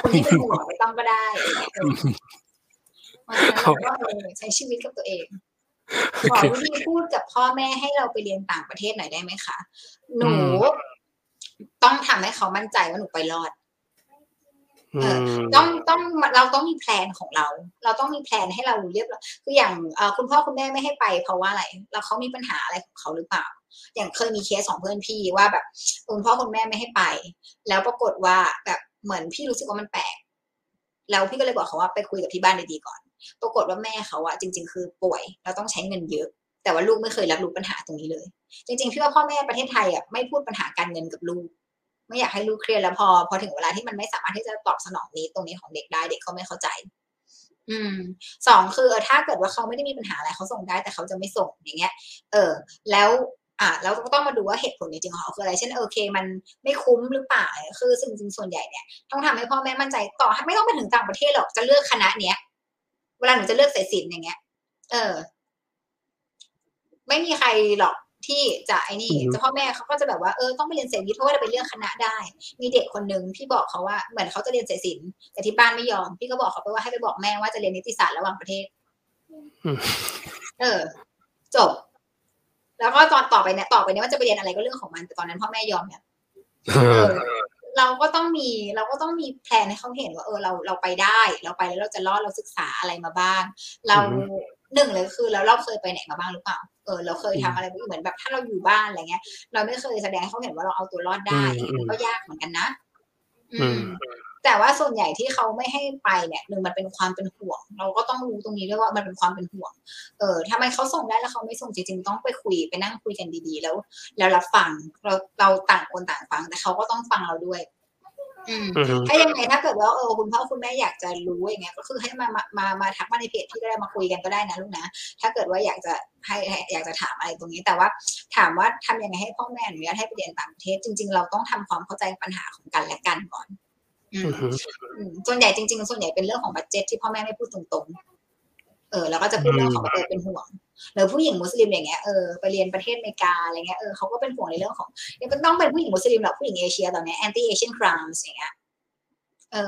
คนที่เป็นห่วงไม่ต้องก็ได้เราก็ใช้ชีวิตกับตัวเองขอที่พูดกับพ่อแม่ให้เราไปเรียนต่างประเทศหน่อยได้ไหมคะหนูต้องทำให้เขามั่นใจว่าหนูไปรอดต้องเราต้องมีแพลนของเราต้องมีแพลนให้เราเรียบร้อยคืออย่างคุณพ่อคุณแม่ไม่ให้ไปเพราะว่าอะไรแล้วเขามีปัญหาอะไรของเขาหรือเปล่าอย่างเคยมีเคสของเพื่อนพี่ว่าแบบคุณพ่อคุณแม่ไม่ให้ไปแล้วปรากฏว่าแบบเหมือนพี่รู้สึกว่ามันแปลกแล้วพี่ก็เลยบอกเขาว่าไปคุยกับที่บ้านดีๆก่อนปรากฏว่าแม่เขาอะจริงๆคือป่วยเราต้องใช้เงินเยอะแต่ว่าลูกไม่เคยรับรู้ปัญหาตรงนี้เลยจริงๆพี่ว่าพ่อแม่ประเทศไทยอะไม่พูดปัญหาการเงินกับลูก ไม่อยากให้ลูกเครียดแล้วพอถึงเวลาที่มันไม่สามารถที่จะตอบสนองนี้ตรงนี้ของเด็กได้เด็กเขาไม่เข้าใจสองคือถ้าเกิดว่าเขาไม่ได้มีปัญหาอะไรเขาส่งได้แต่เขาจะไม่ส่งอย่างเงี้ยแล้วแล้วก็ต้องมาดูว่าเหตุผลจริงๆของเขาคืออะไรเช่นโอเคมันไม่คุ้มหรือเปล่าคือจริงๆส่วนใหญ่เนี่ยต้องทำให้พ่อแม่มั่นใจต่อให้ไม่ต้องไปถึงต่างประเทศหรอกจะเลือกคณะเนี้ยเวลาหนูจะเลือกสายศิลป์อย่างเงี้ยไม่มีใครหรอกที่จะไอ้นี่เจ้าพ่อแม่เขาก็จะแบบว่าต้องไปเรียนเสรีเพราะว่าจะไปเลือกคณะได้มีเด็กคนนึงพี่บอกเขาว่าเหมือนเขาจะเรียนสายศิลป์แต่ที่บ้านไม่ยอมพี่ก็บอกเขาไปว่าให้ไปบอกแม่ว่าจะเรียนนิติศาสตร์ระหว่างประเทศจบแล้วก็ตอนต่อไปเนี่ยว่าจะไปเรียนอะไรก็เรื่องของมันแต่ตอนนั้นพ่อแม่ยอมเนี่ยเราก็ต้องมีแพลนให้เขาเห็นว่าเราไปได้เราไปแล้วเราจะรอดเราศึกษาอะไรมาบ้างเราหนึ่งเลยคือแล้วเราเคยไปไหนมาบ้างหรือเปล่าเราเคยทำอะไรเหมือนแบบถ้าเราอยู่บ้านอะไรเงี้ยเราไม่เคยแสดงให้เขาเห็นว่าเราเอาตัวรอดได้ก็ยากเหมือนกันนะแต่ว่าส่วนใหญ่ที่เขาไม่ให้ไปเนี่ยหนึ่งมันเป็นความเป็นห่วงเราก็ต้องรู้ตรงนี้ด้วยว่ามันเป็นความเป็นห่วงทำไมเขาส่งได้แล้วเขาไม่ส่งจริงๆต้องไปคุยไปนั่งคุยกันดีๆแล้วรับฟังเราต่างคนต่างฟังแต่เขาก็ต้องฟังเราด้วยถ้ายังไงถ้าเกิดว่าคุณพ่อคุณแม่อยากจะรู้อย่างเงี้ยก็คือให้มาทักมาในเพจที่ก็ได้มาคุยกันก็ได้นะลูกนะถ้าเกิดว่าอยากจะให้อยากจะถามอะไรตรงนี้แต่ว่าถามว่าทำยังไงให้พ่อแม่อนุญาตให้ไปเรียนต่างประเทศจริงๆเราต้องทำความเข้าใจปัญหาของกันและกันก่อนส่วนใหญ่จริงๆส่วนใหญ่เป็นเรื่องของบัดเจ็ตที่พ่อแม่ไม่พูดตรงๆแล้วก็จะพูดเรื่องของเป็นห่วงหรือผู้หญิงมุสลิมอย่างเงี้ยไปเรียนประเทศอเมริกาอะไรเงี้ยเขาก็เป็นห่วงในเรื่องของยังต้องเป็นผู้หญิงมุสลิมหรอกผู้หญิงเอเชียตอนนี้ anti Asian crimes อย่างเงี้ย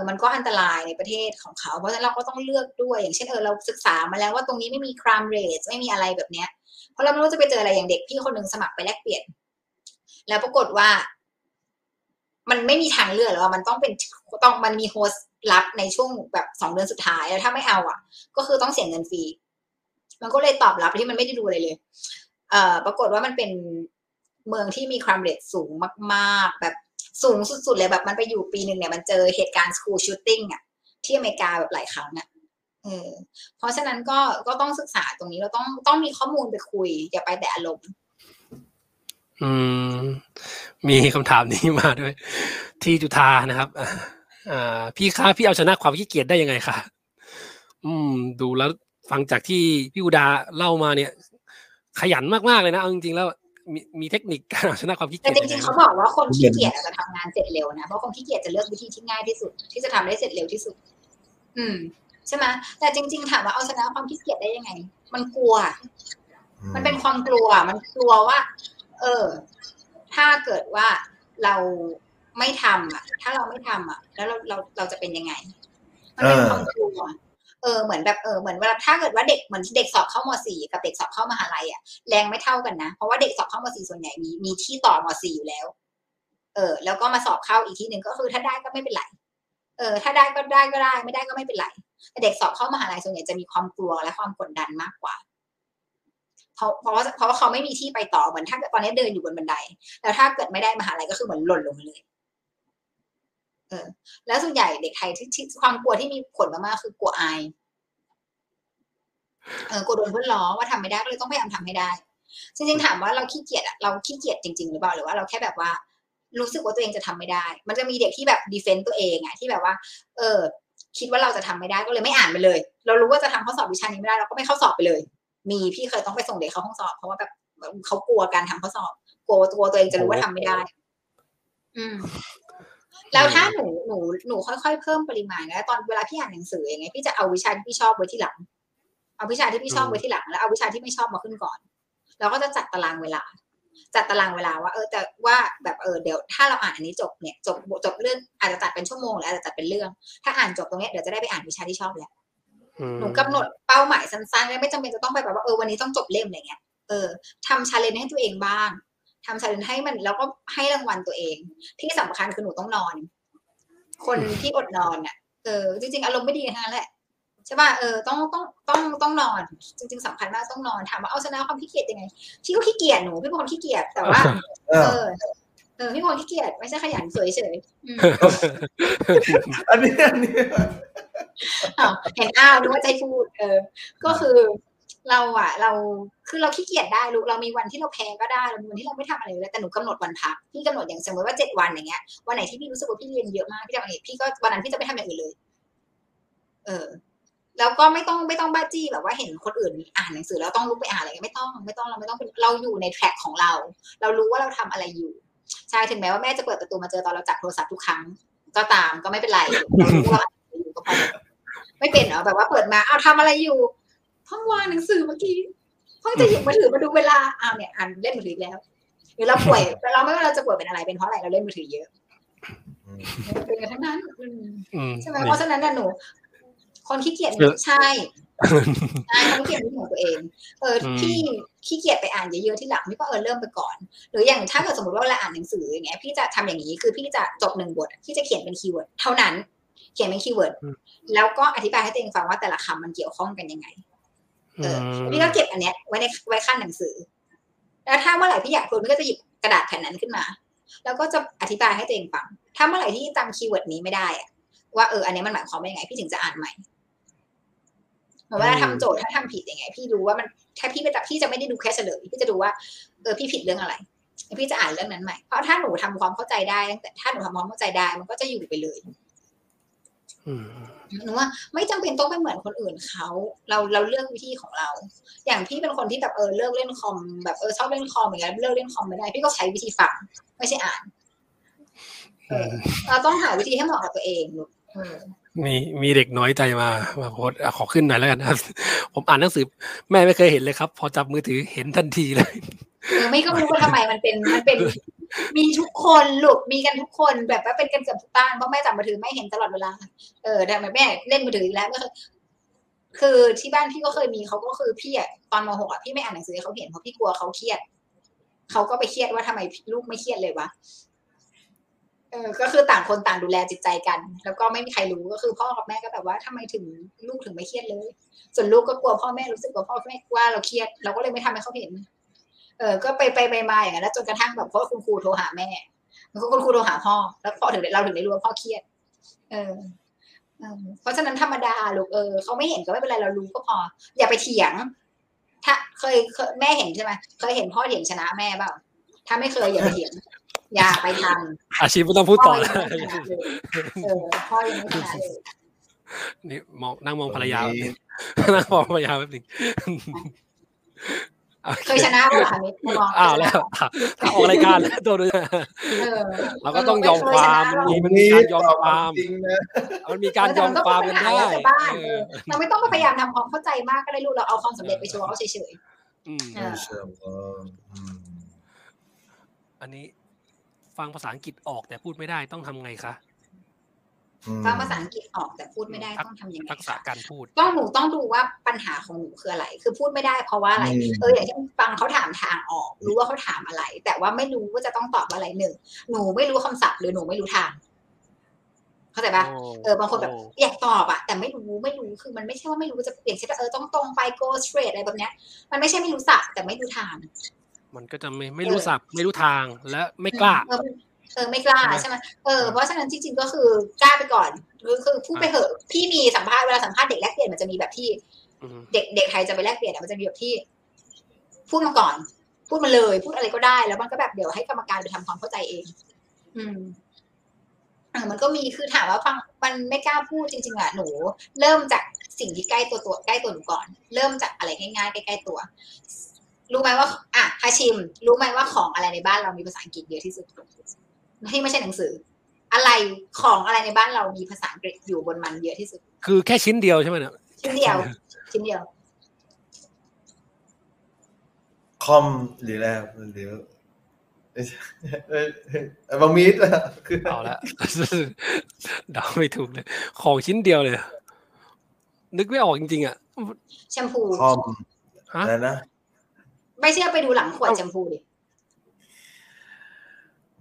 มันก็อันตรายในประเทศของเขาเพราะฉะนั้นเราก็ต้องเลือกด้วยอย่างเช่นเราศึกษามาแล้วว่าตรงนี้ไม่มี crime rate ไม่มีอะไรแบบเนี้ยเพราะเราไม่รู้จะไปเจออะไรอย่างเด็กพี่คนนึงสมัครไปแลกเปลี่ยนแล้วปรากฏว่ามันไม่มีทางเลือกหรอกมันต้องมันมีโฮสต์รับในช่วงแบบ2เดือนสุดท้ายแล้วถ้าไม่เอาอ่ะก็คือต้องเสียเงินฟรีมันก็เลยตอบรับที่มันไม่ได้ดูอะไรเลยปรากฏว่ามันเป็นเมืองที่มีcrime rateสูงมากๆแบบสูงสุดๆเลยแบบมันไปอยู่ปีนึงเนี่ยมันเจอเหตุการณ์ school shooting อ่ะที่อเมริกาแบบหลายครั้งอ่ะเพราะฉะนั้นก็ต้องศึกษาตรงนี้เราต้องมีข้อมูลไปคุยอย่าไปแต่อารมณ์มีคำถามนี้มาด้วยที่จุฑานะครับพี่คะพี่เอาชนะความขี้เกียจได้ยังไงคะดูแล้วฟังจากที่พี่อุดาเล่ามาเนี่ยขยันมากๆเลยนะเอาจริงๆแล้วมีเทคนิคการเอาชนะความขี้เกียจแต่จริงๆเขาบอกว่าคนขี้เกียจจะทำงานเสร็จเร็วนะเพราะคนขี้เกียจจะเลือกวิธีที่ง่ายที่สุดที่จะทำได้เสร็จเร็วที่สุดใช่ไหมแต่จริงๆถามว่าเอาชนะความขี้เกียจได้ยังไงมันกลัวมันเป็นความกลัวมันกลัวว่าถ้าเกิดว่าเราไม่ทำอ่ะถ้าเราไม่ทำอ่ะแล้วเราจะเป็นยังไงมันเป็นความกลัวเหมือนแบบเหมือนเวลาถ้าเกิดว่าเด็กเหมือนเด็กสอบเข้าม.4 กับเด็กสอบเข้ามหาลัยอ่ะแรงไม่เท่ากันนะเพราะว่าเด็กสอบเข้าม.4 ส่วนใหญ่มีที่ต่อม.4 อยู่แล้วแล้วก็มาสอบเข้าอีกที่นึงก็คือถ้าได้ก็ไม่เป็นไรถ้าได้ก็ได้ก็ได้ไม่ได้ก็ไม่เป็นไรแต่เด็กสอบเข้ามหาลัยส่วนใหญ่จะมีความกลัวและความกดดันมากกว่าเพราะว่าเขาไม่มีที่ไปต่อเหมือนถ้าตอนนี้เดินอยู่บนบันไดแล้วถ้าเกิดไม่ได้มหาลัยก็คือเหมือนหล่นลงเลยแล้วส่วนใหญ่เด็กไทยที่ความกลัวที่มีผลมากๆคือกลัวอายกลัวโดนเพื่อนล้อว่าทำไม่ได้ก็เลยต้องพยายามทำให้ได้จริงๆถามว่าเราขี้เกียจอะเราขี้เกียจจริงๆหรือเปล่าหรือว่าเราแค่แบบว่ารู้สึกว่าตัวเองจะทำไม่ได้มันจะมีเด็กที่แบบดีเฟนต์ตัวเองอะที่แบบว่าคิดว่าเราจะทำไม่ได้ก็เลยไม่อ่านไปเลยเรารู้ว่าจะทำข้อสอบวิชานี้ไม่ได้เราก็ไม่เข้าสอบไปเลยมีพี่เคยต้องไปส่งเด็กเข้าห้องสอบเพราะว่าแบบเขากลัวการทำข้อสอบกลัวตัวเองจะรู้ว่าทำไม่ได้แล้วถ้าหนูค่อยๆเพิ่มปริมาณนะตอนเวลาพี่อ่านหนังสืออย่างเงี้ยพี่จะเอาวิชาที่พี่ชอบไว้ที่หลังเอาวิชาที่พี่ชอบไว้ที่หลังแล้วเอาวิชาที่ไม่ชอบมาขึ้นก่อนแล้วก็จะจัดตารางเวลาว่าแต่ว่าแบบเดี๋ยวถ้าเราอ่านอันนี้จบเนี่ยจบเรื่องอาจจะจัดเป็นชั่วโมงหรืออาจจะจัดเป็นเรื่องถ้าอ่านจบตรงเนี้ยเดี๋ยวจะได้ไปอ่านวิชาที่ชอบแล้วหนูกำหนดเป้าหมายสั้นๆไม่จำเป็นจะต้องไปแบบว่าวันนี้ต้องจบเล่มอะไรเงี้ยทำชาเลนจ์ให้ตัวเองบ้างทำชาเลนจ์ให้มันแล้วก็ให้รางวัลตัวเองที่สำคัญคือหนูต้องนอนคนที่อดนอนอ่ะจริงๆอารมณ์ไม่ดีทั้งนั้นแหละใช่ป่ะต้องนอนจริงๆสำคัญมากต้องนอนถามว่าเอาชนะความขี้เกียจยังไงพี่ก็ขี้เกียจหนูพี่เป็นคนขี้เกียจแต่ว่าพี่เป็นคนขี้เกียจไม่ใช่ขยันเฉยๆอันนี้เห็นอ้าวนึกว่าใจพูดก็คือ เราขี้เกียจได้ลูกเรามีวันที่เราแพ้ก็ได้เรามีวันที่เราไม่ทำอะไรเลยแต่หนูกำหนดวันพักพี่กำหนดอย่างสมมติว่า7 วันอย่างเงี้ยวันไหนที่พี่รู้สึกว่าพี่เรียนเยอะมากพี่ทำอะไรพี่ก็วันนั้นพี่จะไม่ทำอย่างอื่นเลยแล้วก็ไม่ต้องบ้าจี้แบบว่าเห็นคนอื่นอ่านหนังสือแล้วต้องลุกไปอ่านอะไรไม่ต้องเราไม่ต้องเราอยู่ในแทร็กของเราเรารู้ว่าเราทำอะไรอยู่ใช่ถึงแม้ว่าแม่จะเปิดประตูมาเจอตอนเราจับโทรศัพท์ทุกครั้งก็ตามก็ไม่เป็นไรไม่เป็นเหรอแบบว่าเปิดมาเอาทำอะไรอยู่เพิ่งวางหนังสือเมื่อกี้เพิ่งจะหยิบมือถือมาดูเวลาเอาเนี่ยอ่านเล่นมือถือแล้วหรือเราป่วยเราไม่ว่าเราจะป่วยเป็นอะไรเป็นเพราะอะไรเราเล่นมือถือเยอะเป็นกันทั้งนั้นใช่ไหมเพราะฉะนั้นหนูคนขี้เกียจนี่ใช่ใช่คนขี้เกียจนี่ของตัวเองพี่ขี้เกียจไปอ่านเยอะๆที่หลังนี่ก็เริ่มไปก่อนหรืออย่างถ้าเกิดสมมติว่าเวลาอ่านหนังสืออย่างเงี้ยพี่จะทำอย่างนี้คือพี่จะจบ1 บทพี่จะเขียนเป็นคีย์เวิร์ดเท่านั้นเขียนเป็นคีย์เวิร์ดแล้วก็อธิบายให้ตัวเองฟังว่าแต่ละคำมันเกี่ยวข้องกันยังไงพี่ก็เก็บอันเนี้ยไว้ขั้นหนังสือแล้วถ้าเมื่อไหร่พี่อยากพูดพี่ก็จะหยิบกระดาษแผ่นนั้นขึ้นมาแล้วก็จะอธิบายให้ตัวเองฟังถ้าเมื่อไหร่ที่จำคีย์เวิร์ดนี้ไม่ได้ว่าอันนี้มันหมายความว่ายังไงพี่ถึงจะอ่านใหม่เหมือนเวลาทำโจทย์ถ้าทำผิดยังไงพี่รู้ว่ามันถ้าพี่ไปตัดพี่จะไม่ได้ดูแค่เฉลยพี่จะดูว่าพี่ผิดเรื่องอะไรพี่จะอ่านเรื่องนั้นใหม่เพราะถ้าหนูทำความเข้าใจได้แต่ถ้าหนูทำความเข้าใจได้มันก็จะอยู่ไปเลยหนูว่าไม่จำเป็นต้องไปเหมือนคนอื่นเขาเราเลือกวิธีของเราอย่างพี่เป็นคนที่แบบเลิกเล่นคอมแบบชอบเล่นคอมอย่างเงี้ยเลิกเล่นคอมไม่ได้พี่ก็ใช้วิธีฟังไม่ใช่อ่านเราต้องหาวิธีให้เหมาะกับตัวเองลูกมีเด็กน้อยใจมาโพสขอขึ้นหน่อยแล้วกันครับผมอ่านหนังสือแม่ไม่เคยเห็นเลยครับพอจับมือถือเห็นทันทีเลยไม่ก็รู้ว่าทำไมมันเป็นมีทุกคนลูกมีกันทุกคนแบบว่าเป็นกันเกือบทุกบ้านเพราะแม่จับมือถือไม่เห็นตลอดเวลาแต่แม่เล่นมือถืออีกแล้วก็คือที่บ้านพี่ก็เคยมีเขาก็คือพี่อ่ะตอนม.หกอ่ะพี่ไม่อ่านหนังสือเขาเห็นเพราะพี่กลัวเขาเครียดเขาก็ไปเครียดว่าทำไมลูกไม่เครียดเลยวะก็คือต่างคนต่างดูแลจิตใจกันแล้วก็ไม่มีใครรู้ก็คือพ่อกับแม่ก็แบบว่าทำไมถึงลูกถึงไม่เครียดเลยส่วนลูกก็กลัวพ่อแม่รู้สึกว่าพ่อแม่ว่าเราเครียดเราก็เลยไม่ทำให้เขาเห็นก็ไปมาอย่างนั้นแล้วจนกระทั่งแบบเพราะคุณครูโทรหาแม่แล้วก็คุณครูโทรหาพ่อแล้วพ่อถึงเราถึงได้รู้ว่าพ่อเครียดเพราะฉะนั้นธรรมดาลูกเขาไม่เห็นก็ไม่เป็นไรเรารู้ก็พออย่าไปเถียงถ้าเคยแม่เห็นใช่ไหมเคยเห็นพ่อเถียงชนะแม่เปล่าถ้าไม่เคยอย่าไปเถียงอย่าไปทำอาชีพไม่ต้องพูดต่อแล้วพ่อยังไม่ขนาดเลยนี่มองนั่งมองภรรยานั่งมองภรรยาแป๊บนึงเคยชนะเหรอคะมิตรอ้าวแล้วถ้าออกรายการแล้วตัวด้วยเราก็ต้องยอมความมันมีการยอมความมันมีการยอมความกันได้เราไม่ต้องพยายามทำความเข้าใจมากก็ได้รู้เราเอาความสำเร็จไปโชว์เขาเฉยๆอันนี้ฟังภาษาอังกฤษออกแต่พูดไม่ได้ต้องทำไงคะฟังภาษาอังกฤษออกแต่พูดไม่ได้ต้องทำยังไงทักษะการพูดต้องหนูต้องดูว่าปัญหาของหนูคืออะไรคือพูดไม่ได้เพราะว่าอะไรอย่างเช่นฟังเขาถามทางออกรู้ว่าเขาถามอะไรแต่ว่าไม่รู้ว่าจะต้องตอบอะไรหนูไม่รู้คำศัพท์หรือหนูไม่รู้ทางเข้าใจป่ะบางคนแบบอยากตอบอะแต่ไม่รู้คือมันไม่ใช่ว่าไม่รู้จะอย่างเช่นว่าต้องตรงไป go straight อะไรแบบเนี้ยมันไม่ใช่ไม่รู้ศัพท์แต่ไม่รู้ทางมันก็จะไม่รู้ศัพท์ไม่รู้ทางและไม่กล้าไม่กล้าใช่ไหมเพราะฉะนั้นจริงๆก็คือกล้าไปก่อนคือพูดไปเถอะพี่มีสัมภาษณ์เวลาสัมภาษณ์เด็กแลกเปลี่ยนมันจะมีแบบที่เด็กไทยจะไปแลกเปลี่ยนมันจะมีแบบที่พูดมาก่อนพูดมาเลยพูดอะไรก็ได้แล้วมันก็แบบเดี๋ยวให้กรรมการไปทำความเข้าใจเองมันก็มีคือถามว่าฟังมันไม่กล้าพูดจริงๆอ่ะหนูเริ่มจากสิ่งที่ใกล้ตัวใกล้ตัวหนูก่อนเริ่มจากอะไรง่ายๆใกล้ๆตัวรู้ไหมว่าอาชิมรู้ไหมว่าของอะไรในบ้านเรามีภาษาอังกฤษเยอะที่สุดที่ไม่ใช่หนังสืออะไรของอะไรในบ้านเรามีภาษาอังกฤษอยู่บนมันเยอะที่สุดคือแค่ชิ้นเดียวใช่ไหมเนี่ยชิ้นเดียวคอมหรืออะไรหรือบังมีดคือเอาละเดาไม่ถูกเลยของชิ้นเดียวเลยนึกไม่ออกจริงๆอ่ะแชมพูคอมอะไรนะไม่เชื่อไปดูหลังขวดแชมพูดิ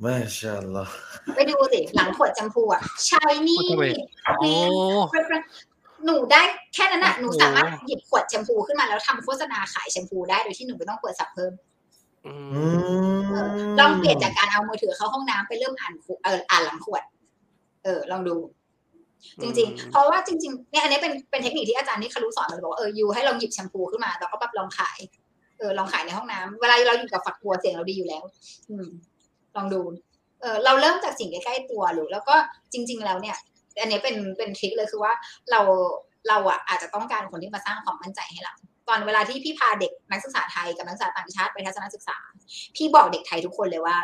มาชาอัลลอฮ์ไปดูสิหลังขวดแชมพูอ่ะชายนี่หนูได้แค่นั้นน่ะหนูสามารถหยิบขวดแชมพูขึ้นมาแล้วทำโฆษณาขายแชมพูได้โดยที่หนูไม่ต้องเปิดสับเพิ่มลองเปลี่ยนจากการเอามือถือเข้าห้องน้ำไปเริ่มอ่านหลังขวดลองดู จริงๆเพราะว่าจริงๆเนี่ยอันนี้เป็นเทคนิคที่อาจารย์นิครู้สอนเราบอกว่ายูให้เราหยิบแชมพูขึ้นมาแล้วก็ปั๊บลองขายลองขายในห้องน้ำเวลาเราอยู่กับฝักบัวเสียงเราดีอยู่แล้วลองดูเราเริ่มจากสิ่งใกล้ๆตัวหรือแล้วก็จริงๆแล้วเนี่ยอันนี้เป็นทริคเลยคือว่าเราอ่ะอาจจะต้องการคนที่มาสร้างความมั่นใจให้เราตอนเวลาที่พี่พาเด็กนักศึกษาไทยกับนักศึกษาต่างชาติไปทัศนศึกษาพี่บอกเด็กไทยทุกคนเลยว่า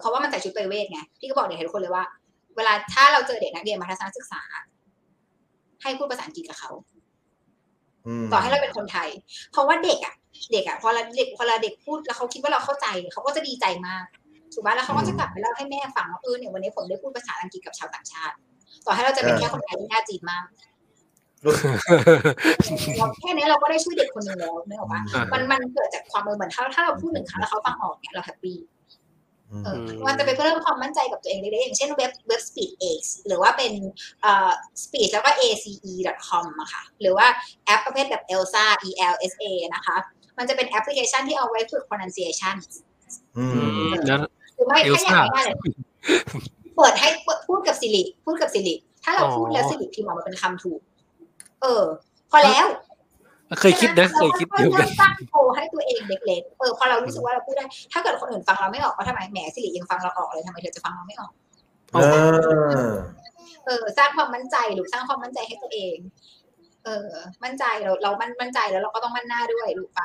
เพราะว่ามันใส่ชุดไปเวทไงพี่ก็บอกเด็กไทยทุกคนเลยว่าเวลาถ้าเราเจอเด็กนักเรียนมาทัศนศึกษาให้พูดภาษาอังกฤษกับเขาต่อให้เราเป็นคนไทยเพราะว่าเด็กอ่ะพอเด็กพูดแล้วเขาคิดว่าเราเข้าใจเขาก็จะดีใจมากถูกป่ะแล้วเขาก็จะกลับไปเล่าให้แม่ฟังว่าเนี่ยวันนี้ผมได้พูดภาษาอังกฤษกับชาวต่างชาติต่อให้เราจะเป็นแค่คนไทยที่น่าจีบมากแค่นี้เราก็ได้ช่วยเด็กคนนึงแล้วนึกออกป่ะมันเกิดจากความเหมือนถ้าเราพูดหนึ่งครั้งแล้วเขาฟังออกเนี่ยเราแฮปปี้ว่าจะไปเพิ่มความมั่นใจกับตัวเองได้อย่างเช่นเว็บ SpeedX หรือว่าเป็นspeed แล้วก็ ace.com อะค่ะหรือว่าแอปประเภทแบบ Elsa ELSA นะคะมันจะเป็นแอปพลิเคชันที่เอาไว้ฝึก pronunciation หรือไม่ถ้าอยากได้เปิดให้พูดกับสิริถ้าเราพูดแล้วสิริพิมพ์ออกมาเป็นคำถูกพอแล้วเคยคิดอยู่กันตั้งโกให้ตัวเองเล็กๆพอเรารู้สึกว่าเราพูดได้ถ้าเกิดคนอื่นฟังเราไม่ออกก็ทำไมแหมสิริยังฟังเราออกเลยทำไมเธอจะฟังเราไม่ออกสร้างความมั่นใจหรือสร้างความมั่นใจให้ตัวเองมั่นใจเรามั่นใจแล้วเราก็ต้องมั่นหน้าด้วยลูกไป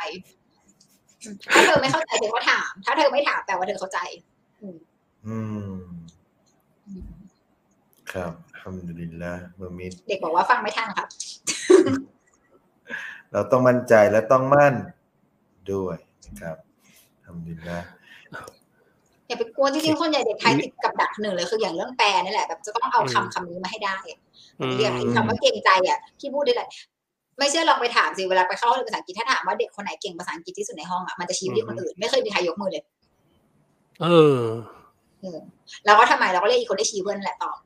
ถ้าเธอไม่เข้าใจเธอก็ถามถ้าเธอไม่ถามแต่ว่าเธอเข้าใจครับอัลฮัมดุลิลลาห์บะมิดเด็กบอกว่าฟังไม่ทันครับเราต้องมั่นใจและต้องมั่นด้วยนะครับอัลฮัมดุลิลลาห์อย่าไปกลัวจริงๆคนใหญ่เด็กไทยติดกับดักหนึ่งเลยคืออย่างเรื่องแปลนี่แหละแบบจะต้องเอาคำนี้มาให้ได้เรียกคำว่าเกรงใจอ่ะที่พูดได้เลยไม่เชื่อลองไปถามสิเวลาไปเข้าเรียนภาษาอังกฤษถ้าถามว่าเด็กคนไหนเก่งภาษาอังกฤษที่สุดในห้องอ่ะมันจะชี้ไปที่คนอื่นไม่เคยมีใครยกมือเลยเราก็ทำไมเราก็เรียกอีกคนได้ชี้เพื่อนแหละตอบ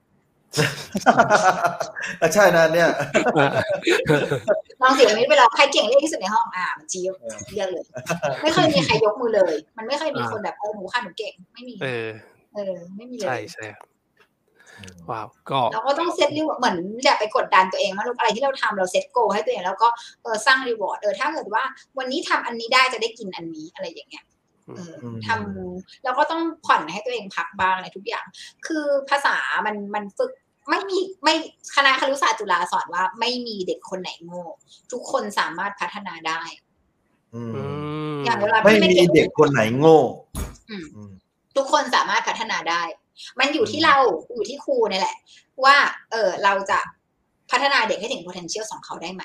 ใช่นะเนี่ยลองเสียงนี้ไปลองใครเก่งเรียกที่สุดในห้องมันชี้เรียกเลยไม่เคยมีใครยกมือเลยมันไม่เคยมีคนแบบหนูค่ะหนูเก่งไม่มีไม่มีเลยใช่ว้าวก็เราก็ต้องเซตรีวอร์ดเหมือนอย่าไปกดดันตัวเองว่าอะไรที่เราทำเราเซตโกให้ตัวเองแล้วก็สร้างรีวอร์ดถ้าเกิดว่าวันนี้ทำอันนี้ได้จะได้กินอันนี้อะไรอย่างเงี้ยทำแล้วก็ต้องผ่อนให้ตัวเองพักบ้างอะไรทุกอย่างคือภาษามันฝึกไม่คณะครุศาสตร์จุฬาสอนว่าไม่มีเด็กคนไหนโง่ทุกคนสามารถพัฒนาได้อย่างเวลาไม่มีเด็กคนไหนโง่ทุกคนสามารถพัฒนาได้มันอยู่ที่เราอยู่ที่ครูนี่แหละว่าเราจะพัฒนาเด็กให้ถึง potential ของเขาได้ไหม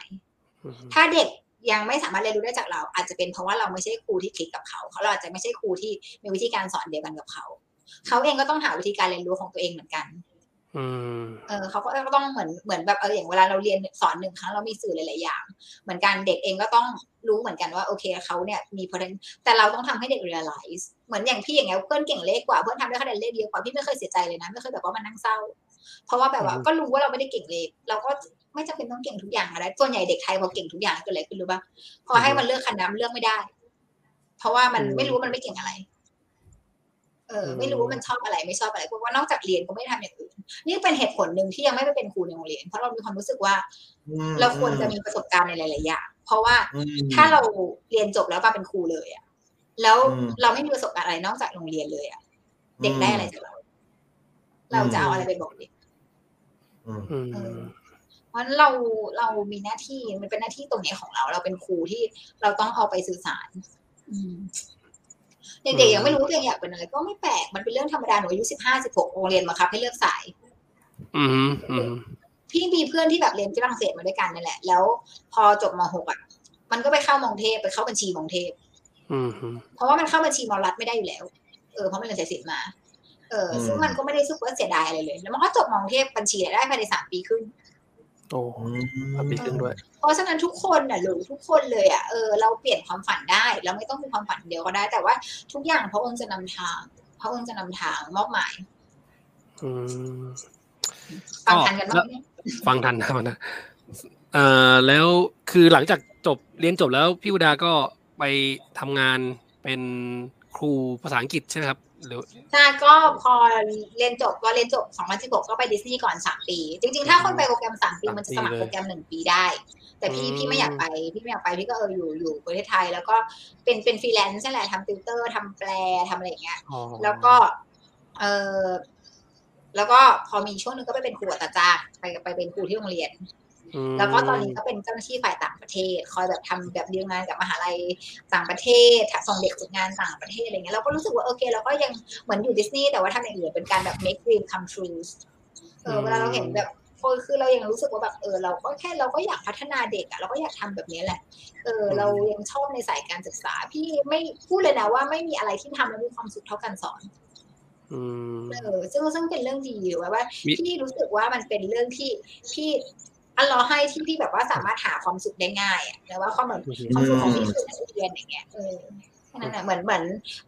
ถ้าเด็กยังไม่สามารถเรียนรู้ได้จากเราอาจจะเป็นเพราะว่าเราไม่ใช่ครูที่คลิกกับเขาเราอาจจะไม่ใช่ครูที่มีวิธีการสอนเดียวกันกับเขาเองก็ต้องหาวิธีการเรียนรู้ของตัวเองเหมือนกันเขาก็ต้องเหมือนแบบอย่างเวลาเราเรียนสอนหนึ่งครั้งเรามีสื่อหลายๆอย่างเหมือนกันเด็กเองก็ต้องรู้เหมือนกันว่าโอเคเขาเนี่ยมีpotentialแต่เราต้องทำให้เด็ก realize เหมือนอย่างพี่อย่างเงี้ยเพื่อนเก่งเลขกว่าเพื่อนทำได้คะแนนเลขเยอะกว่าพี่ไม่เคยเสียใจเลยนะไม่เคยแบบว่ามันนั่งเศร้าเพราะว่าแบบว่าก็รู้ว่าเราไม่ได้เก่งเลขเราก็ไม่จำเป็นต้องเก่งทุกอย่างอะไรส่วนใหญ่เด็กไทยพอเก่งทุกอย่างเกิดอะไรขึ้นรู้ป่ะพอให้มันเลือกคณะเลือกไม่ได้เพราะว่ามันไม่รู้ว่ามันไม่เก่งอะไรไม่รู้ว่ามันชอบอะไรไม่ชอบอะไรเพราะว่านอกจากเรียนก็ไม่ทำอย่างอื่นนี่เป็นเหตุผลหนึ่งที่ยังไม่ไปเป็นครูในโรงเรียนเพราะเรามีความรู้สึกว่าเราควรจะมีประสบการณ์ในหลายๆอย่างเพราะว่าถ้าเราเรียนจบแล้วมาเป็นครูเลยอ่ะแล้วเราไม่มีประสบการณ์อะไรนอกจากโรงเรียนเลยอ่ะเด็กได้อะไรจากเราจะเอาอะไรไปบอกเด็กเพราะเรามีหน้าที่มันเป็นหน้าที่ตรงนี้ของเราเป็นครูที่เราต้องเอาไปสื่อสารเด็กๆยังไม่รู้ตัวเองอยากเป็นอะไรก็ไม่แปลกมันเป็นเรื่องธรรมดาหนูอายุ15-16โรงเรียนมาครับให้เลือกสายพี่มีเพื่อนที่แบบเรียนฝรั่งเศสมาด้วยกันนี่แหละแล้วพอจบม.6 อ่ะมันก็ไปเข้ามองเทพไปเข้าบัญชีมองเทพเพราะว่ามันเข้าบัญชีมอรัฐไม่ได้อยู่แล้วเพราะมันเรียนสายศิลป์มาซึ่งมันก็ไม่ได้รู้สึกว่าเสียดายอะไรเลยแล้วมันก็จบมองเทพบัญชีได้ภายใน3 ปีครึ่งโอ้ปีครึ่งด้วยเพราะฉะนั้นทุกคนน่ะหรือทุกคนเลยอ่ะเราเปลี่ยนความฝันได้เราไม่ต้องมีความฝันเดียวก็ได้แต่ว่าทุกอย่างพระองค์จะนำทางพระองค์จะนำทางมอบหมายฟังทันกันไหมฟังทันนะแล้วคือหลังจากจบเรียนจบแล้วพี่อุดาก็ไปทำงานเป็นครูภาษาอังกฤษใช่ไหมครับ หรือใช่ก็พอเรียนจบก็เรียนจบ2016ก็ไปดิสนีย์ก่อน3ปีจริงๆถ้าคนไปโปรแกรม3ปีมันจะสมัครโปรแกรม1ปีได้แต่พี่ไม่อยากไปพี่ก็อยู่ประเทศไทยแล้วก็เป็นฟรีแลนซ์นั่นแหละทำติวเตอร์ทำแปลทำอะไรอย่างเงี้ยแล้วก็พอมีช่วงนึงก็ไปเป็นครูอัตราจ้างไปเป็นครูที่โรงเรียนแล้วก็ตอนนี้ก็เป็นเจ้าหน้าที่ฝ่ายต่างประเทศคอยแบบทำแบบดีลงานกับมหาลัยต่างประเทศส่งเด็กฝึกงานต่างประเทศอะไรเงี้ยเราก็รู้สึกว่าโอเคเราก็ยังเหมือนอยู่ดิสนีย์แต่ว่าทำอย่างอื่นเป็นการแบบ make dream come true เวลาเราเห็นแบบคือเรายังรู้สึกว่าแบบเราก็อยากพัฒนาเด็กอะเราก็อยากทำแบบนี้แหละเรายังชอบในสายการศึกษาพี่ไม่พูดเลยนะว่าไม่มีอะไรที่ทำแล้วมีความสุขเท่าการสอนซึ่งเป็นเรื่องดีว่าพี่รู้สึกว่ามันเป็นเรื่องที่พี่อันรอให้ที่พี่แบบว่าสามารถหาความสุขได้ง่ายอ่ะแต่ว่าความสุขของพี่คือการเรียนอย่างเงี้ยแค่นั้นน่ะเหมื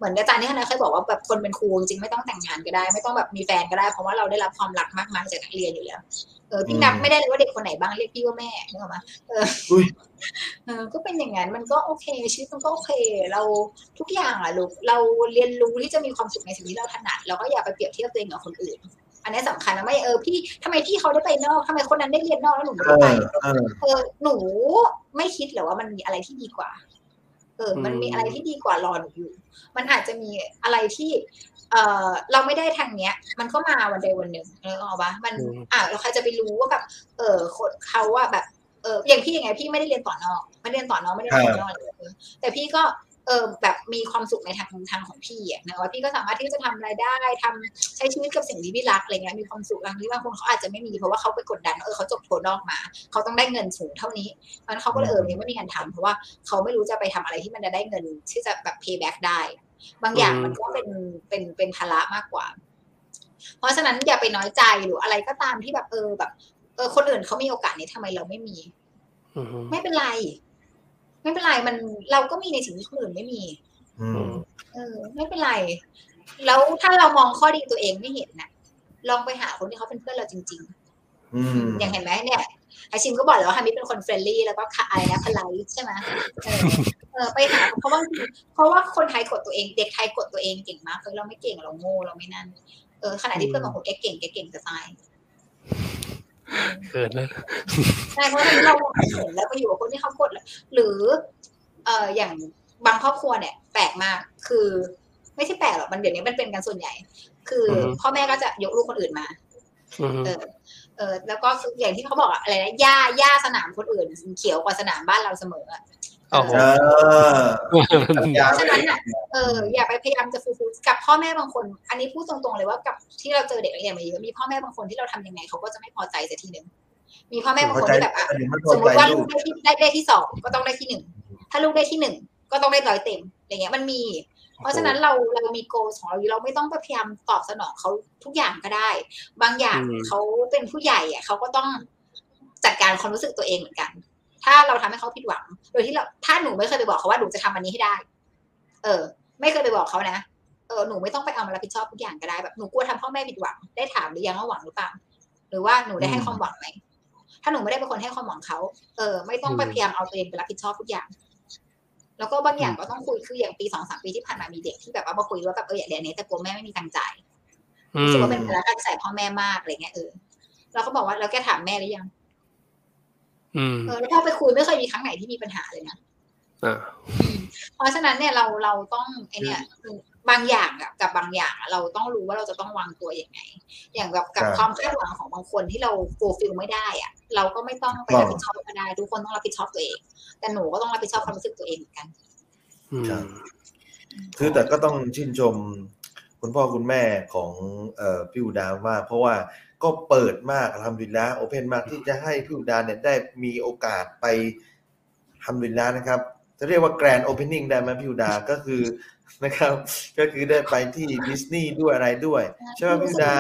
อนอาจารย์ที่คณะเคยบอกว่าแบบคนเป็นครูจริงไม่ต้องแต่งงานก็ได้ไม่ต้องแบบมีแฟนก็ได้เพราะว่าเราได้รับความรักมากมายจากนักเรียนอยู่แล้วพี่นับไม่ได้เลยว่าเด็กคนไหนบ้างเรียกพี่ว่าแม่นึกออกมั้ยก็เป็นอย่างนั้นมันก็โอเคชีวิตมันก็โอเคเราทุกอย่างอ่ะลูกเราเรียนรู้ที่จะมีความสุขในสิ่งที่เราถนัดเราก็อย่าไปเปรียบเทียบตัวเองกับคนอื่นอันนี้สำคัญนะไม่พี่ทำไมพี่เขาได้ไปนอกทำไมคนนั้นได้เรียนนอกแล้วหนูไม่ได้ไปหนูไม่คิดหรอว่ามันมีอะไรที่ดีกว่ามันมีอะไรที่ดีกว่ารอหนูอยู่มันอาจจะมีอะไรที่เราไม่ได้ทางเนี้ยมันก็มาวันใดวันหนึ่งเอาวะมันเราใครจะไปรู้ว่าแบบคนเขาว่าแบบอย่างพี่ยังไงพี่ไม่ได้เรียนต่อนอกไม่ได้เรียนต่อนอกแต่พี่ก็แบบมีความสุขในทางของพี่อ่ะนะว่าพี่ก็สามารถที่จะทำรายได้ทำใช้ชีวิตกับสิ่งที่พี่รักอะไรเงี้ยมีความสุขบางทีบางคนเขาอาจจะไม่มีเพราะว่าเขาไปกดดันเขาจบโทนอกมาเขาต้องได้เงินสูงเท่านี้มันเขาก็เลยยังไม่มีงานทำเพราะว่าเขาไม่รู้จะไปทำอะไรที่มันจะได้เงินที่จะแบบ pay back ได้บางอย่างมันก็เป็นภาระมากกว่าเพราะฉะนั้นอย่าไปน้อยใจหรืออะไรก็ตามที่แบบคนอื่นเขามีโอกาสนี้ทำไมเราไม่มีไม่เป็นไรมันเราก็มีในสิ่งที่คนอื่นไม่มีไม่เป็นไรแล้วถ้าเรามองข้อดีตัวเองไม่เห็นนะลองไปหาคนที่เขาเป็นเพื่อนเราจริงๆอย่างเห็นไหมเนี่ยAchimก็บอกแล้วว่าฮามิดเป็นคนเฟรนลี่แล้วก็ขายและพลายใช่ไหมไปหาเพราะว่าคนไทยกดตัวเองเด็กไทยกดตัวเองเก่งมากเราไม่เก่งเราโง่เราไม่นั่นขณะที่เพื่อนของผมแกเก่งจะตายเกิดแล้วใช่เพราะว่าเราเห็นแล้วไปอยู่กับคนที่เขากดหรืออย่างบางครอบครัวเนี่ยแปลกมากคือไม่ใช่แปลกหรอกมันเดี๋ยวนี้มันเป็นกันส่วนใหญ่คือพ่อแม่ก็จะยกลูกคนอื่นมาแล้วก็อย่างที่เขาบอกอะไรนะหญ้าสนามคนอื่นเขียวกว่าสนามบ้านเราเสมอเพราะฉะนั้นอ่ะอย่าไปพยายามจะฟูกับพ่อแม่บางคนอันนี้พูดตรงๆเลยว่ากับที่เราเจอเด็กนักเรียนมาเยอะมีพ่อแม่บางคนที่เราทำยังไงเขาก็จะไม่พอใจสักทีนึงมีพ่อแม่บางคนที่แบบสมมติว่าลูกได้ที่2ก็ต้องได้ที่1ถ้าลูกได้ที่1ก็ต้องได้100เต็มอะไรเงี้ยมันมีเพราะฉะนั้นเรามีโกลของเราไม่ต้องพยายามตอบสนองเขาทุกอย่างก็ได้บางอย่างเขาเป็นผู้ใหญ่อ่ะเขาก็ต้องจัดการความรู้สึกตัวเองเหมือนกันถ้าเราทำให้เขาผิดหวังโดยที่ถ้าหนูไม่เคยไปบอกเขาว่าหนูจะทำอันนี้ให้ได้ไม่เคยไปบอกเขานะหนูไม่ต้องไปเอามารับผิดชอบทุกอย่างก็ได้แบบหนูกลัวทำพ่อแม่ผิดหวังได้ถามหรือยังว่าหวังหรือเปล่าหรือว่าหนูได้ให้ความหวังไหมถ้าหนูไม่ได้เป็นคนให้ความหวังเขาไม่ต้องไปพยายามเอาตัวเองไปรับผิดชอบทุกอย่างแล้วก็บางอย่างก็ต้องคุยคืออย่างปี 2-3 ปีที่ผ่านมามีเด็กที่แบบว่ามาคุยว่าแบบอยากเรียนนี้แต่กลัวแม่ไม่มีตังค์จ่ายรู้สึกว่าเป็นภาระการใส่พ่อแม่มากอะไรเงี้ยเราก็บอกว่าเราแกถามแม่หรือยังแล้วพอไปคุยไม่เคยมีครั้งไหนที่มีปัญหาเลยนะเพราะฉะนั้นเนี่ยเราต้องไอเนี่ยบางอย่างกับบางอย่างเราต้องรู้ว่าเราจะต้องวางตัวยังไงอย่างกับความคาดหวังของบางคนที่เราฟูลฟิลไม่ได้อะเราก็ไม่ต้องไปรับผิดชอบก็ได้ทุกคนต้องรับผิดชอบตัวเองแต่หนูก็ต้องรับผิดชอบความรู้สึกตัวเองเหมือนกันคือแต่ก็ต้องชื่นชมคุณพ่อคุณแม่ของพี่อุดามากเพราะว่าก็เปิดมากอัลฮัมดุลิลละห์โอเพ่นมากที่จะให้พี่อุดาเนี่ยได้มีโอกาสไปอัลฮัมดุลิลละห์นะครับจะเรียกว่าแกรนด์โอเพนนิ่งได้มั้ยพี่อุดาก็คือนะครับก็คือได้ไปที่ดิสนีย์ด้วยอะไรด้วยใช่มั้ยพี่อุดา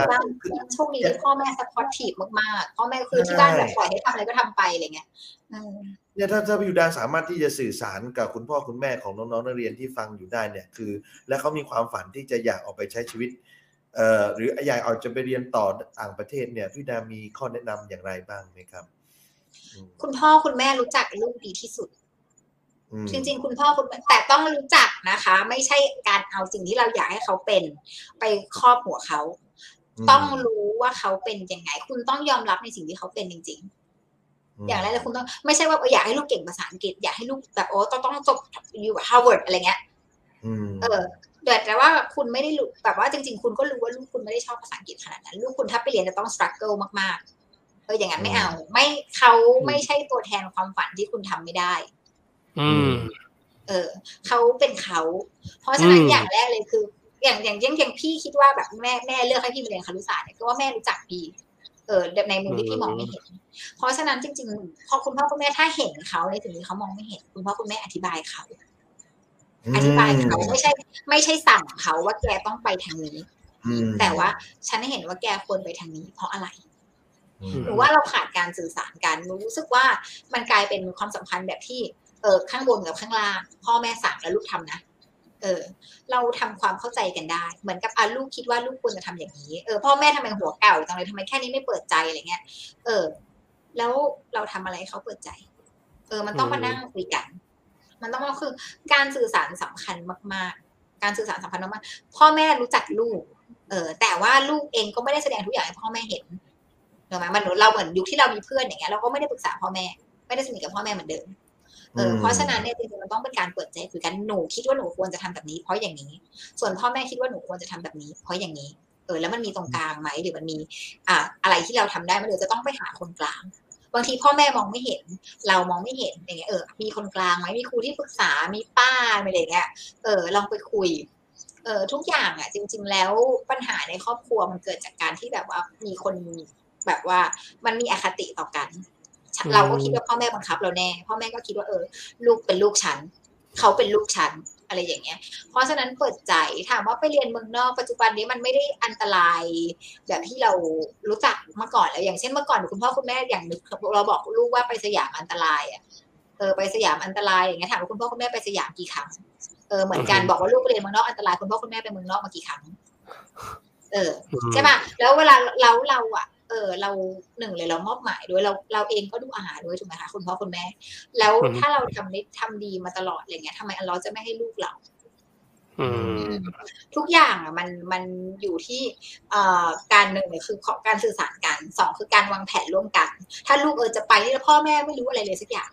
โชคดีที่พ่อแม่ซัพพอร์ตทีฟมากๆพ่อแม่คือที่บ้านแบบปล่อยให้ทำอะไรก็ทำไปอะไรเงี้ยเนี่ยถ้าพี่อุดาสามารถที่จะสื่อสารกับคุณพ่อคุณแม่ของน้องๆนักเรียนที่ฟังอยู่ได้เนี่ยคือและเค้ามีความฝันที่จะอยากออกไปใช้ชีวิตหรืออยากเอาจะไปเรียนต่อต่างประเทศเนี่ยพี่ดามีข้อแนะนำอย่างไรบ้างไหมครับคุณพ่อคุณแม่รู้จักลูกดีที่สุด จริงๆคุณพ่อคุณแต่ต้องรู้จักนะคะไม่ใช่การเอาสิ่งที่เราอยากให้เขาเป็นไปครอบหัวเขาต้องรู้ว่าเขาเป็นยังไงคุณต้องยอมรับในสิ่งที่เขาเป็นจริงๆอย่างไรแล้วคุณต้องไม่ใช่ว่าอยากให้ลูกเก่งภาษาอังกฤษอยากให้ลูกแบบโอ้ต้องจบอยู่ฮาร์วาร์ดอะไรเงี้ยแต่ว่าคุณไม่ได้รู้แบบว่าจริงๆคุณก็รู้ว่าลูกคุณไม่ได้ชอบภาษาอังกฤษขนาดนั้นลูกคุณถ้าไปเรียนจะต้องสครัลเกิลมากๆอย่างนั้นไม่เอาไม่เขาไม่ใช่ตัวแทนความฝันที่คุณทำไม่ได้เขาเป็นเขาเพราะฉะนั้นอย่างแรกเลยคืออย่างพี่คิดว่าแบบแม่เลือกให้พี่ไปเรียนครุศาสตร์เนี่ยก็ว่าแม่รู้จักพี่ในมุมที่พี่มองไม่เห็นเพราะฉะนั้นจริงๆพอคุณพ่อคุณแม่ถ้าเห็นเขาในสิ่งที่เขามองไม่เห็นคุณพ่อคุณแม่อธิบายเขาไม่ใช่สั่งเขาว่าแกต้องไปทางนี้แต่ว่าฉันเห็นว่าแกควรไปทางนี้เพราะอะไรหรือว่าเราขาดการสื่อสารกันรู้สึกว่ามันกลายเป็นความสัมพันธ์แบบที่ข้างบนกับข้างล่างพ่อแม่สั่งแล้วลูกทำนะเราทำความเข้าใจกันได้เหมือนกับลูกคิดว่าลูกควรจะทำอย่างนี้พ่อแม่ทำไมหัวเก่าจังเลยทำไมแค่นี้ไม่เปิดใจอะไรเงี้ยแล้วเราทำอะไรให้เขาเปิดใจมันต้องมานั่งคุยกันมันต้องคือการสื่อสารสำคัญมากๆการสื่อสารสำคัญมากๆพ่อแม่รู้จักลูกแต่ว่าลูกเองก็ไม่ได้แสดงทุกอย่างให้พ่อแม่เห็นเห็นไหมมันเราเหมือนยุคที่เรามีเพื่อนอย่างเงี้ยเราก็ไม่ได้ปรึกษาพ่อแม่ไม่ได้สนิทกับพ่อแม่เหมือนเดิมเพราะฉะนั้นเนี่ยจริงๆมันต้องเป็นการเปิดใจคุยกันหนูคิดว่าหนูควรจะทำแบบนี้เพราะอย่างนี้ส่วนพ่อแม่คิดว่าหนูควรจะทำแบบนี้เพราะอย่างนี้แล้วมันมีตรงกลางไหมหรือมันมีอะไรที่เราทำได้มันเดี๋ยวจะต้องไปหาคนกลางบางทีพ่อแม่มองไม่เห็นเรามองไม่เห็นอย่างเงี้ยมีคนกลางไหมมีครูที่ปรึกษามีป้าอะไรอย่างเงี้ยลองไปคุยทุกอย่างอ่ะจริงๆแล้วปัญหาในครอบครัวมันเกิดจากการที่แบบว่ามีคนแบบว่ามันมีอคติต่อกันเราก็คิดว่าพ่อแม่บังคับเราแน่พ่อแม่ก็คิดว่าลูกเป็นลูกฉันเขาเป็นลูกฉันอะไรอย่างเงี้ยเพราะฉะนั้นเปิดใจถามว่าไปเรียนเมืองนอกปัจจุบันนี้มันไม่ได้อันตรายแบบที่เรารู้จักเมื่อก่อนแล้วอย่างเช่นเมื่อก่อนคุณพ่อคุณแม่อย่างนึกเราบอกลูกว่าไปสยามอันตรายอ่ะไปสยามอันตรายอย่างเงี้ยถามว่าคุณพ่อคุณแม่ไปสยามกี่ครั้งเหมือนกันบอกว่าลูกไปเรียนเมืองนอกอันตรายคุณพ่อคุณแม่ไปเมืองนอกมากี่ครั้งใช่ป่ะแล้วเวลาเราอ่ะเราหนึ่งเลยเรามอบหมายด้วยเราเองก็ดูอาหารด้วยถูกไหมคะคุณพ่อคุณแม่แล้วถ้าเราทำดีมาตลอดอะไรเงี้ยทำไมอัลเลาะห์จะไม่ให้ลูกเราทุกอย่างอ่ะมันอยู่ที่การหนึ่งเนี่ยคือการสื่อสารกันสองคือการวางแผนร่วมกันถ้าลูกจะไปนี่แล้วพ่อแม่ไม่รู้อะไรเลยสักอย่าง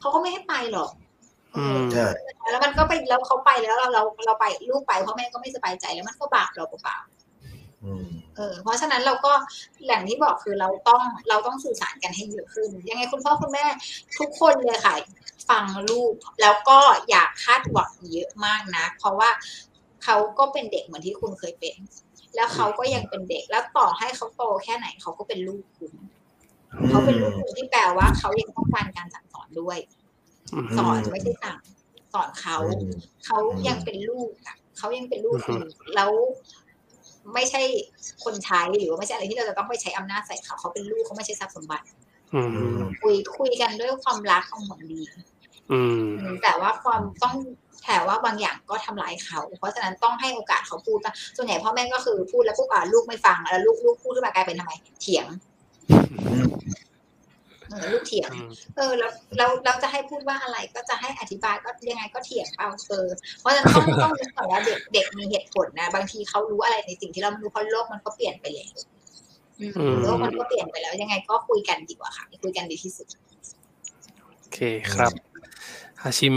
เขาก็ไม่ให้ไปหรอกแล้วมันก็ไปแล้วเขาไปแล้วเราไปลูกไปพ่อแม่ก็ไม่สบายใจแล้วมันก็บาปเราเปล่าเพราะฉะนั้นเราก็อย่างที่บอกคือเราต้องสื่อสารกันให้เยอะขึ้นยังไงคุณพ่อคุณแม่ทุกคนเลยค่ะฟังลูกแล้วก็อย่าคาดหวังเยอะมากนะเพราะว่าเขาก็เป็นเด็กเหมือนที่คุณเคยเป็นแล้วเขาก็ยังเป็นเด็กแล้วต่อให้เขาโตแค่ไหนเขาก็เป็นลูกคุณเขาเป็นลูกคุณที่แปลว่าเขายังต้องการการสั่งสอนด้วยสอนไม่ใช่สั่งสอนเขายังเป็นลูกอ่ะเขายังเป็นลูกคุณแล้วไม่ใช่คนใช้หรือว่าไม่ใช่อะไรที่เราจะต้องไปใช้อำนาจใส่เขาเป็นลูกเขาไม่ใช่ทรัพย์สมบัติคุยกันด้วยความรักความหวังดีแต่ว่าความต้องแต่ว่าบางอย่างก็ทำร้ายเขาเพราะฉะนั้นต้องให้โอกาสเขาพูดส่วนใหญ่พ่อแม่ก็คือพูดแล้วพวกลูกไม่ฟังแล้วลูกพูดขึ้นมากลายเป็นทำไมเถียงลูกเถียงแล้วจะให้พูดว่าอะไรก็จะให้อธิบายก็ยังไงก็เถียงเอาเพราะฉะนั้นต้องรู้ก่อนว่าเด็กมีเหตุผลนะบางทีเขารู้อะไรในสิ่งที่เราไม่รู้เพราะโลกมันก็เปลี่ยนไปแล้วโลกมันก็เปลี่ยนไปแล้วยังไงก็คุยกันดีกว่าค่ะคุยกันดีที่สุดโอเคครับอาชิม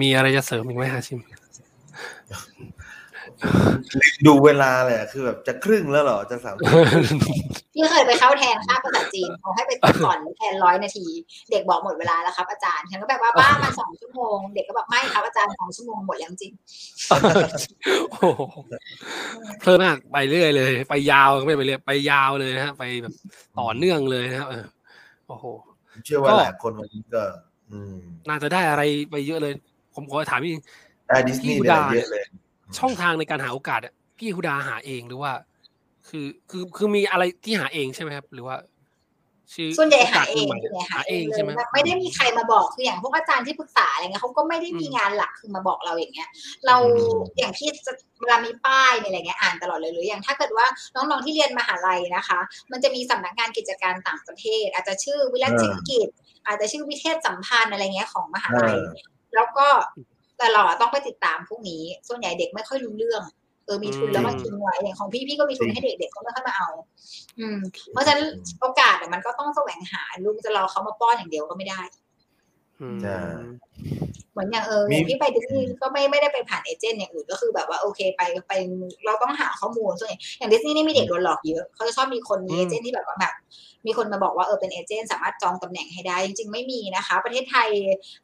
มีอะไรจะเสริมอีกไหมอาชิมดูเวลาเลยคือแบบจะครึ่งแล้วเหรอจะ3พี่เคยไปเข้าแทนค่าภาษาจีนเขาให้ไปสอนแทน100นาทีเด็กบอกหมดเวลาแล้วครับอาจารย์ฉันก็แบบว่าบ้ามา2ชั่วโมงเด็กก็แบบไม่ครับอาจารย์2ชั่วโมงหมดแล้วจริงโอ้เพลินมากไปเรื่อยเลยไปยาวไม่ไปเรื่อยไปยาวเลยนะฮะไปแบบต่อเนื่องเลยนะครับโอ้โหเชื่อว่าหลายคนวันนี้ก็น่าจะได้อะไรไปเยอะเลยผมขอถามพี่ดิสนีย์ได้เยอะเลยช่องทางในการหาโอกาสพี่ฮุดาหาเองหรือว่าคือมีอะไรที่หาเองใช่ไหมครับหรือว่าส่วนใหญ่หาเองใช่ไหมไม่ได้มีใครมาบอกคืออย่างพวกอาจารย์ที่ปรึกษาอะไรเงี้ยเขาก็ไม่ได้มีงานหลักคือมาบอกเราอย่างเงี้ยเราอย่างที่เวลามีป้ายอะไรเงี้ยอ่านตลอดเลยหรืออย่างถ้าเกิดว่าน้องๆที่เรียนมหาลัยนะคะมันจะมีสำนักงานกิจการต่างประเทศอาจจะชื่อวิรัชกิจอาจจะชื่อวิเทศสัมพันธ์อะไรเงี้ยของมหาลัย แล้วก็แต่เราอะต้องไปติดตามพวกนี้ส่วนใหญ่เด็กไม่ค่อยรู้เรื่องมีทุนแล้วมากินไว้อย่างของพี่ก็มีทุนให้เด็กๆก็ไม่ค่อยมาเอาเพราะฉะนั้นโอกาสมันก็ต้องแสวงหาลูกจะรอเขามาป้อนอย่างเดียวก็ไม่ได้เหมือนอย่างพี่ไปดิสนีย์ก็ไม่ได้ไปผ่านเอเจนต์อย่างอื่นก็คือแบบว่าโอเคไปเราต้องหาข้อมูลส่วนใหญ่อย่างดิสนีย์นี่มีเด็กโดนหลอกเยอะเขาจะชอบมีคนมีเอเจนต์ที่แบบมีคนมาบอกว่าเป็นเอเจนต์สามารถจองตำแหน่งให้ได้จริงๆไม่มีนะคะประเทศไทย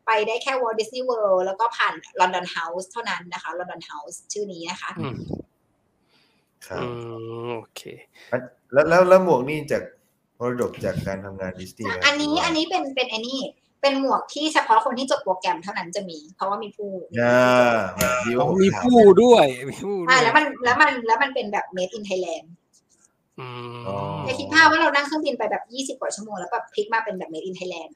ไปได้แค่ Walt Disney World แล้วก็ผ่าน London House เท่านั้นนะคะ London House ชื่อนี้นะคะครับโอเคแล้วหมวกนี่จากมรดกจากการทำงานดิสนีย์อันนี้เป็นไอ้นี่เป็นหมวกที่เฉพาะคนที่จบโปรแกรมเท่านั้นจะมีเพราะว่ามีผู้มีผู้ด้วยแล้วมันเป็นแบบ Made in Thailand แต่คิดภาพว่าเรานั่งเครื่องบินไปแบบ20กว่าชั่วโมงแล้วแบบพลิกมาเป็นแบบ Made in Thailand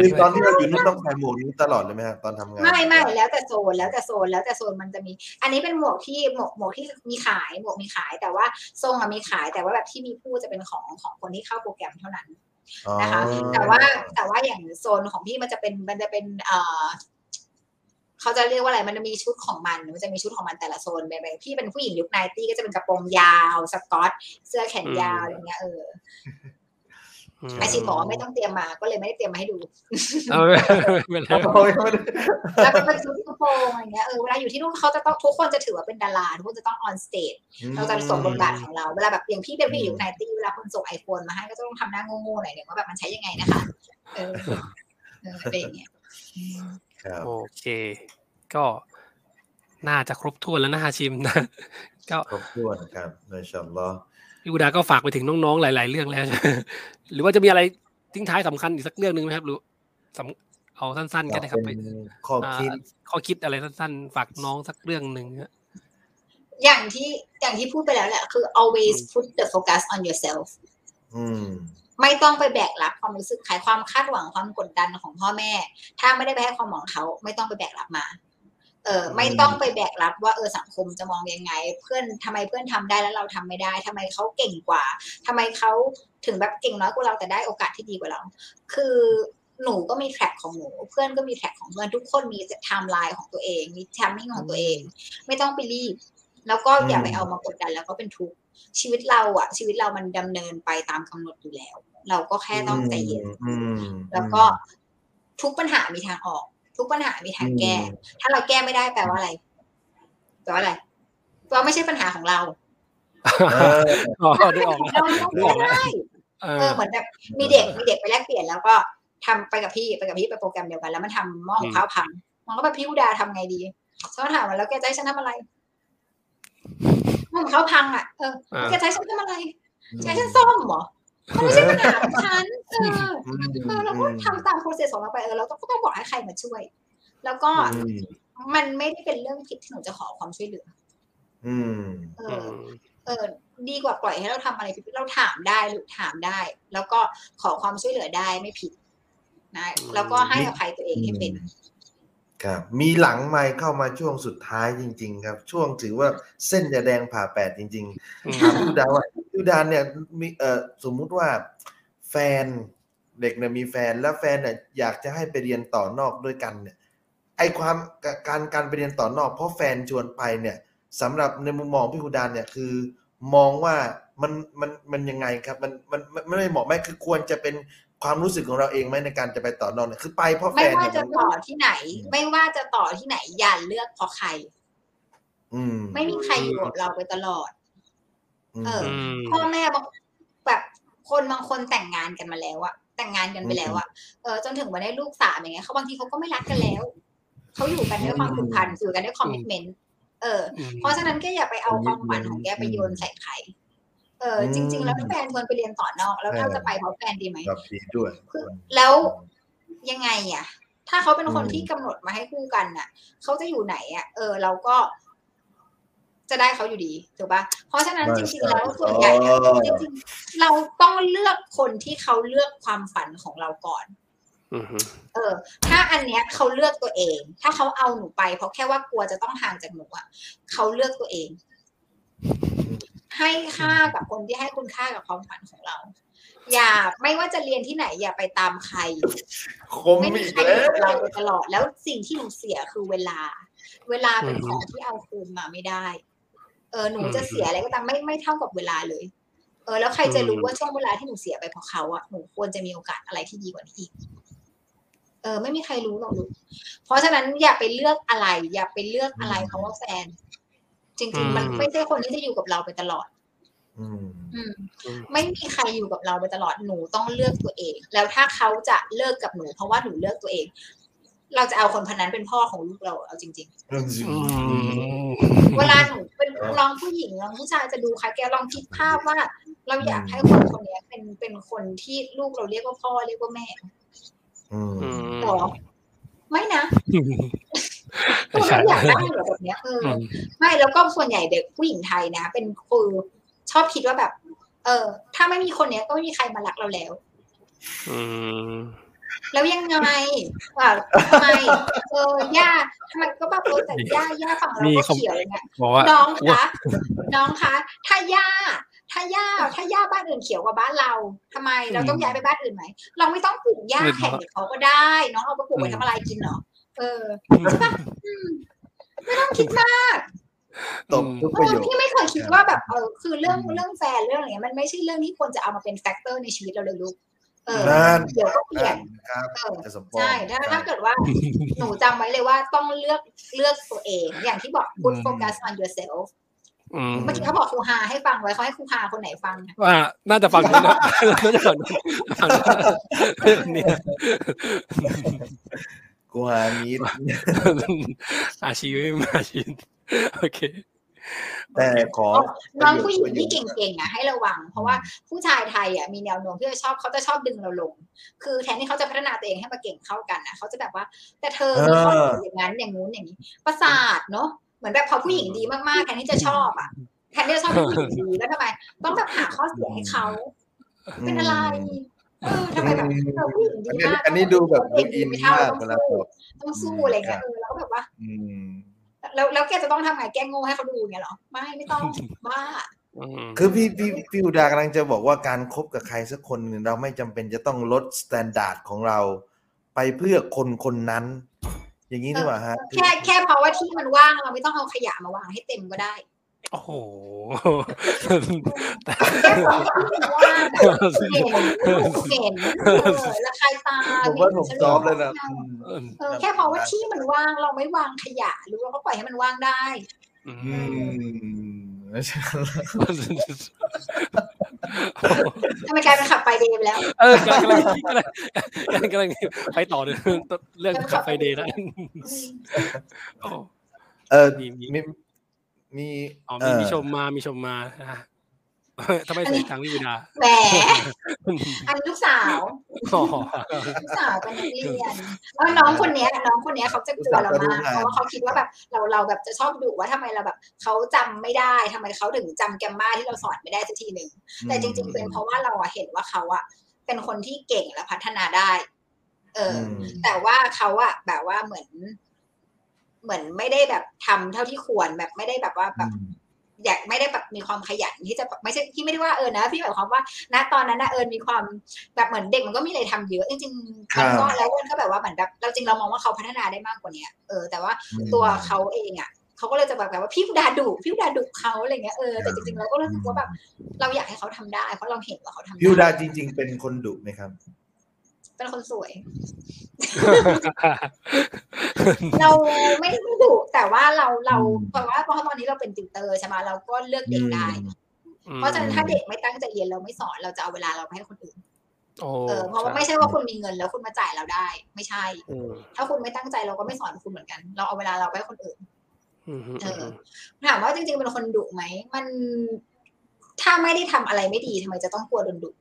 คือตอนที่เราอยู่นี่ต้องใส่หมวกนี้ตลอดเลยไหมครับตอนทำงานไม่แล้วแต่โซนมันจะมีอันนี้เป็นหมวกที่หมวกที่มีขายหมวกมีขายแต่ว่าทรงมีขายแต่ว่าแบบที่มีผู้จะเป็นของคนที่เข้าโปรแกรมเท่านั้นนะคะแต่ว่าอย่างโซนของพี่มันจะเป็นเขาจะเรียกว่าอะไรมันจะมีชุดของมันจะมีชุดของมันแต่ละโซนไปพี่เป็นผู้หญิงยุค90ก็จะเป็นกระโปรงยาวสก๊อตเสื้อแขนยาวอย่างเงี้ยไอชิมบอกว่าไม่ต้องเตรียมมาก็เลยไม่ได้เตรียมมาให้ดูแล้วเป็นชุดกระโปรงอย่างเงี้ยเวลาอยู่ที่นู่นเขาจะต้องทุกคนจะถือว่าเป็นดาราทุกคนจะต้องออนสเตจเราจะส่งบทบาทของเราเวลาแบบอย่างพี่เป็นผู้หญิงยุค90เวลาคนส่ง iPhone มาให้ก็จะต้องทำหน้าโง่ๆหน่อยว่าแบบมันใช้ยังไงนะคะเป็นอย่างเงี้ยโอเคก็น่าจะครบถ้วนแล้วนะฮาชิมนะก็ครบถ้วนครับอินชาอัลลอฮ์พี่อุดาก็ฝากไปถึงน้องๆหลายๆเรื่องแล้วหรือว่าจะมีอะไรทิ้งท้ายสำคัญอีกสักเรื่องนึงไหมครับหรือเอาสั้นๆก็ได้ครับไปข้อคิดอะไรสั้นๆฝากน้องสักเรื่องนึงอย่างที่พูดไปแล้วแหละคือ always put the focus on yourself ไม่ต้องไปแบกรับความรู้สึกความคาดหวังความกดดันของพ่อแม่ถ้าไม่ได้ไปให้ความหวังเขาไม่ต้องไปแบกรับมาไม่ต้องไปแบกรับว่าสังคมจะมองยังไงเพื่อนทำไมเพื่อนทำได้แล้วเราทำไม่ได้ทำไมเขาเก่งกว่าทำไมเขาถึงแบบเก่งน้อยกว่าเราแต่ได้โอกาสที่ดีกว่าเราคือหนูก็มีแทร็กของหนูเพื่อนก็มีแทร็กของเพื่อนทุกคนมีไทม์ไลน์ของตัวเองมีไทมิ่งของตัวเองไม่ต้องไปรีบแล้วก็อย่าไปเอามากดดันแล้วก็เป็นทุกข์ชีวิตเรามันดำเนินไปตามกำหนดอยู่แล้วเราก็แค่ต้องใจเย็นแล้วก็ทุกปัญหามีทางออกทุกปัญหามีทางแก้ถ้าเราแก้ไม่ได้แปลว่าอะไรเราไม่ใช่ปัญหาของเราเราไม่ได้เหมือนแบบมีเด็กไปแลกเปลี่ยนแล้วก็ทำไปกับพี่ไปโปรแกรมเดียวกันแล้วมันทำหม้อของข้าวพังมันก็แบบพี่อุดาทำไงดีฉันถามว่าแล้วแกจะให้ฉันทำอะไรหม้อของข้าวพังอ่ะแกจะให้ฉันทำอะไรแกจะให้ฉันซ่อมเหรอมันไม่ใช่ปัญหาของฉันเราก็ทำตามโปรเซสของเราไปเราก็ต้องบอกให้ใครมาช่วยแล้วก็มันไม่ได้เป็นเรื่องผิดที่หนูจะขอความช่วยเหลือดีกว่าปล่อยให้เราทำอะไรผิดเราถามได้แล้วก็ขอความช่วยเหลือได้ไม่ผิดนะแล้วก็ให้อภัยตัวเองให้เป็นครับมีหลังไมค์เข้ามาช่วงสุดท้ายจริงๆครับช่วงถือว่าเส้นจะแดงผ่าแปดจริงๆถามพี่ดาวว่าพี่ดาวเนี่ยมีสมมุติว่าแฟนเด็กเนี่ยมีแฟนแล้วแฟนเนี่ยอยากจะให้ไปเรียนต่อนอกด้วยกันเนี่ยไอความการไปเรียนต่อนอกเพราะแฟนชวนไปเนี่ยสำหรับในมุมมองพี่ดาวเนี่ยคือมองว่ามันยังไงครับมันไม่เหมาะไหมคือควรจะเป็นความรู้สึกของเราเองไหมในการจะไปต่อนอกเนี่ยคือไปเพราะแฟนไม่ว่าจะต่อที่ไหนอย่าเลือกเพราะใครไม่มีใครอยู่กับเราไปตลอดพ่อแม่แบบคนบางคนแต่งงานกันมาแล้วอะแต่งงานกันไปแล้วอะจนถึงวันได้ลูกสามอย่างเงี้ยเขาบางทีเขาก็ไม่รักกันแล้วเขาอยู่กันด้วยความผูกพันอยู่กันด้วยคอมมิตเมนต์เพราะฉะนั้นแกอย่าไปเอาความฝันของแกไปโยนใส่ใครจริงๆแล้วแฟนควรไปเรียนต่อนอกแล้วถ้าจะไปเพราะแฟนดีไหมดีด้วยแล้วยังไงอ่ะถ้าเขาเป็นคนที่กำหนดมาให้คู่กันน่ะเขาจะอยู่ไหนอ่ะเราก็จะได้เขาอยู่ดีถูกป่ะเพราะฉะนั้นจริงๆแล้วส่วนใหญ่จริงๆเราต้องเลือกคนที่เขาเลือกความฝันของเราก่อนถ้าอันเนี้ยเขาเลือกตัวเองถ้าเขาเอาหนูไปเพราะแค่ว่ากลัวจะต้องห่างจากหนูอ่ะเขาเลือกตัวเองให้ค่ากับคนที่ให้คุณค่ากับความฝันของเรา อย่าไม่ว่าจะเรียนที่ไหนอย่าไปตามใครไม่มีใครอยู่กับเราโดยตลอดแล้วสิ่งที่หนูเสียคือเวลาเป็นของที่เอาคืนมาไม่ได้หนูจะเสียอะไรก็ตามไม่เท่ากับเวลาเลยแล้วใครจะรู้ว่าช่วงเวลาที่หนูเสียไปเพราะเขาอะหนูควรจะมีโอกาสอะไรที่ดีกว่านี้อีกไม่มีใครรู้หรอกลูกเพราะฉะนั้นอย่าไปเลือกอะไรคำว่าแฟนจริงๆมันไม่ใช่คนที่จะอยู่กับเราไปตลอดไม่มีใครอยู่กับเราไปตลอดหนูต้องเลือกตัวเองแล้วถ้าเขาจะเลิกกับหนูเพราะว่าหนูเลือกตัวเองเราจะเอาคนคนนั้นเป็นพ่อของลูกเราเอาจริงๆเวลาหนูเป็นลองผู้หญิงลองผู้ชายจะดูค่ะแกลองคิดภาพว่าเราอยากให้คนคนนี้เป็นคนที่ลูกเราเรียกว่าพ่อเรียกว่าแม่ต่อไม่นะตัวเราอยากได้แบบนี้ไม่แล้วก็ส่วนใหญ่เด็กผู้หญิงไทยนะเป็นคือชอบคิดว่าแบบถ้าไม่มีคนเนี้ยก็ไม่มีใครมารักเราแล้วแล้วยังไงว่าทำไมย่าทำไมก็แบบแต่ย่าฝั่งเราก็เขียวอย่างเงี้ยน้องคะถ้าย่าบ้านอื่นเขียวกว่าบ้านเราทำไมเราต้องย้ายไปบ้านอื่นไหมเราไม่ต้องปลูกย่าแข่งกับเขาก็ได้น้องเอาไปปลูกไปทำอะไรกินหรอใช่ปะไม่ต้องคิดมากพี่ไม่เคยคิดว่าแบบคือเรื่องแฟนเรื่องอะไรเงี้ยมันไม่ใช่เรื่องที่ควรจะเอามาเป็นแฟกเตอร์ในชีวิตเราเลยลูกเดี๋ยวก็เปลี่ยนใช่ถ้าเกิดว่าหนูจำไว้เลยว่าต้องเลือกตัวเองอย่างที่บอกคุณโฟกัส on yourself เมื่อกี้เขาบอกครูฮาให้ฟังไว้เขาให้ครูฮาคนไหนฟังว่าน่าจะฟังนะน่าจะฟังครูฮามีอาชีพโอเคแต่ขอน้องผู้หญิงที่เก่งๆนะให้ระวังเพราะว่าผู้ชายไทยอ่ะมีแนวโน้มที่เขาจะชอบดึงเราลงคือแทนที่เขาจะพัฒนาตัวเองให้มาเก่งเข้ากันนะเขาจะแบบว่าแต่เธอมีข้อดีอย่างนั้นอย่างนู้นอย่างนี้ประสาทเนาะเหมือนแบบพอผู้หญิงดีมากๆแทนที่จะชอบอ่ะแทนที่จะชอบผู้หญิงดีแล้วทำไมต้องแบบหาข้อเสียให้เขาเป็นอะไรทำไมแบบเราผู้หญิงดีมากอันนี้ดูแบบอินมากต้องสู้อะไรเงี้ยแล้วแบบว่าแล้วแกจะต้องทำไงแกโง่ให้เขาดูไงเหรอไม่ต้องบ้าคือพี่อุดากำลังจะบอกว่าการคบกับใครสักคนหนึ่งเราไม่จำเป็นจะต้องลดสแตนดาร์ดของเราไปเพื่อคนคนนั้นอย่างนี้หรือเปล่าฮะแค่เพราะว่าที่มันว่างเราไม่ต้องเอาขยะมาวางให้เต็มก็ได้โอ้โหแต่เห็นแล้วใครตาผมว่าผมซ้อมเลยนะแค่เพราะว่าที่มันว่างเราไม่วางขยะหรือเราก็ปล่อยให้มันว่างได้ทำไมกลายเป็นขับไฟเดย์แล้วกำลังไปต่อเรื่องขับไฟเดย์แล้วมีชมมาทำไมเสียงทางวิวดาแหมอันนี้ลูกสาวเป็นนักเรียนแล้วน้องคนเนี้ยเขาจะกลัวเรามากเพราะว่าเขาคิดว่าแบบเราแบบจะชอบดุว่าทำไมเราแบบเขาจำไม่ได้ทำไมเขาถึงจำแกมมาที่เราสอนไม่ได้สักทีหนึ่งแต่จริงๆเป็นเพราะว่าเราเห็นว่าเขาอะเป็นคนที่เก่งและพัฒนาได้แต่ว่าเขาอะแบบว่าเหมือนไม่ได้แบบทำเท่าที่ควรแบบไม่ได้แบบว่าแบบอยากไม่ได้แบบมีความขยันที่จะไม่ใช่ที่ไม่ได้ว่านะพี่หมายความว่าณตอนนั้นนะมีความแบบเหมือนเด็กมันก็มีอะไรทำเยอะจริงๆมันก็แล้วก็แบบว่าเหมือนแบบเราจริงเรามองว่าเขาพัฒนาได้มากกว่านี้แต่ว่าตัวเขาเองอ่ะเขาก็เลยจะแบบว่าพี่ดาดุเขาอะไรเงี้ยแต่จริงๆเราก็รู้สึกว่าแบบเราอยากให้เขาทำได้เพราะเราเห็นว่าเขาทำได้พี่ดาจริงๆเป็นคนดุไหมครับเป็นคนสวยเราไม่ได้ดุแต่ว่าเราเพราะว่าตอนนี้เราเป็นติวเตอร์ใช่ไหมเราก็เลือกเด็กได้เพราะฉะนั้นถ้าเด็กไม่ตั้งใจเรียนเราไม่สอนเราจะเอาเวลาเราไปให้คนอื่นเพราะว่าไม่ใช่ว่าคุณมีเงินแล้วคุณมาจ่ายเราได้ไม่ใช่ถ้าคุณไม่ตั้งใจเราก็ไม่สอนคุณเหมือนกันเราเอาเวลาเราไปให้คนอื่นถามว่าจริงๆเป็นคนดุไหมมันถ้าไม่ได้ทำอะไรไม่ดีทำไมจะต้องกลัวโดนดุ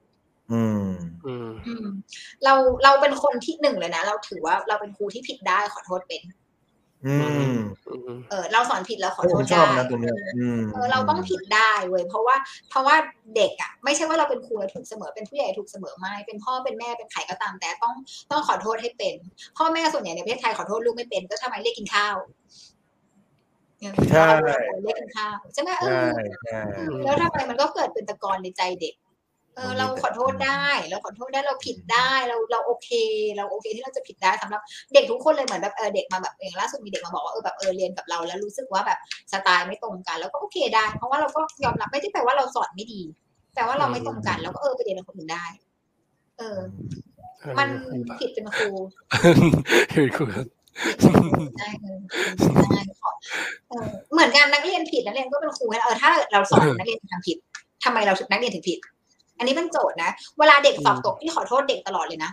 เราเป็นคนที่หนึ่งเลยนะเราถือว่าเราเป็นครูที่ผิดได้ขอโทษเป็นเราสอนผิดแล้วขอโทษได้เราต้องผิดได้เว้ยเพราะว่าเด็กอ่ะไม่ใช่ว่าเราเป็นครูถูกเสมอเป็นผู้ใหญ่ถูกเสมอไม่เป็นพ่อเป็นแม่เป็นใครก็ตามแต่ต้องขอโทษให้เป็นพ่อแม่ส่วนใหญ่ในประเทศไทยขอโทษลูกไม่เป็นก็ทำไมเรียกกินข้าวใช่เรียกกินข้าวใช่ไหมแล้วทำไมมันก็เกิดเป็นตะกอนในใจเด็ก เราขอโทษได้เราผิดได้เราโอเคที่เราจะผิดได้สำหรับเด็กทุกคนเลยเหมือนแบบเด็กมาแบบอย่างล่าสุดมีเด็กมาบอกว่าแบบเรียนกับเราแล้วรู้สึกว่าแบบสไตล์ไม่ตรงกันแล้วก็โอเคได้เพราะว่าเราก็ยอมรับไม่ได้แปลว่าเราสอนไม่ดีแต่ว่าเราไม่ตรงกันแล้วก็ไปเรียนกับคนอื่นได้มันผิดเป็นครูเหมือนกันนักเรียนผิดนักเรียนก็เป็นครูถ้าเราสอนนักเรียนทำผิดทำไมเราถึงนักเรียนถึงผิดอันนี้เป็นโจทย์นะเวลาเด็กสอบตกพี่ขอโทษเด็กตลอดเลยนะ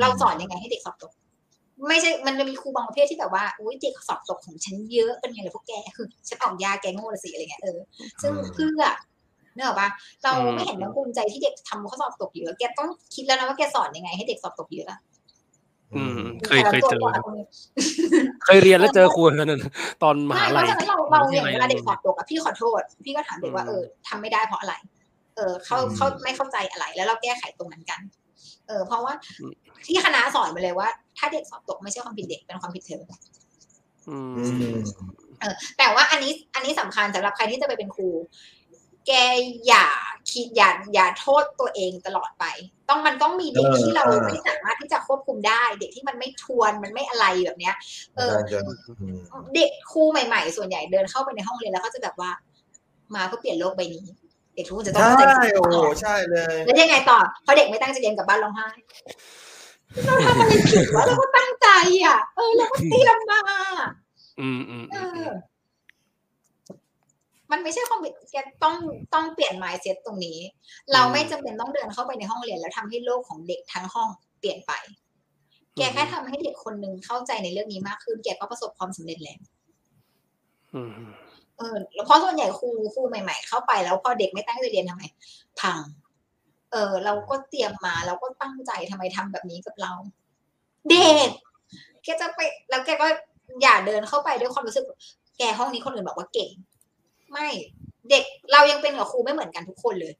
เราสอนยังไงให้เด็กสอบตกไม่ใช่มันจะมีครูบางประเภทที่แบบว่าอุ้ยเด็กสอบตกของฉันเยอะเป็นไงเลยพวกแกคือฉันออกยาแกโง่ละสิอะไรเงี้ยซึ่งเพื่อเนอะป่ะเราไม่เห็นความภูมิใจที่เด็กทำข้อสอบตกเยอะแกต้องคิดแล้วนะว่าแกสอนยังไงให้เด็กสอบตกเยอะเคยเจอเคยเรียนแล้วเจอครูคนนั้นตอนมหาลัยเราอย่างเวลาเด็กสอบตกพี่ขอโทษพี่ก็ถามเด็กว่าทำไม่ได้เพราะอะไรเขาไม่เข้าใจอะไรแล้วเราแก้ไขตรงนั้นกันเพราะว่าที่คณะสอนไปเลยว่าถ้าเด็กสอบตกไม่ใช่ความผิดเด็กเป็นความผิดเธอแต่ว่าอันนี้สำคัญสำหรับใครที่จะไปเป็นครูแกอย่าโทษตัวเองตลอดไปมันต้องมีเด็กที่เราไม่สามารถที่จะควบคุมได้เด็กที่มันไม่ทวนมันไม่อะไรแบบเนี้ยเด็กครูใหม่ๆส่วนใหญ่เดินเข้าไปในห้องเรียนแล้วเขาจะแบบว่ามาเพื่อเปลี่ยนโลกใบนี้เด็กทุกคนจะต้องเข้าใจโอ้ใช่เลยแล้วยังไงต่อพอเด็กไม่ตั้งใจเรียนกลับบ้านร้องไห้เราทำอะไรผิดวะเราก็ตั้งใจอ่ะเราก็เตรียมมามันไม่ใช่ความผิดแกต้องเปลี่ยน mindset ตรงนี้เราไม่จำเป็นต้องเดินเข้าไปในห้องเรียนแล้วทำให้โลกของเด็กทั้งห้องเปลี่ยนไปแกแค่ทำให้เด็กคนนึงเข้าใจในเรื่องนี้มากขึ้นแกก็ประสบความสำเร็จแล้วเพราะส่วนใหญ่ครูใหม่ๆเข้าไปแล้วพอเด็กไม่ตั้งใจเรียนทำไมพังเราก็เตรียมมาเราก็ตั้งใจทำไมทำแบบนี้กับเราเด็กแกจะไปแล้วแกก็อย่าเดินเข้าไปด้วยความรู้สึกแกห้องนี้คนอื่นบอกว่าเก่งไม่เด็กเรายังเป็นกับครูไม่เหมือนกันทุกคนเลย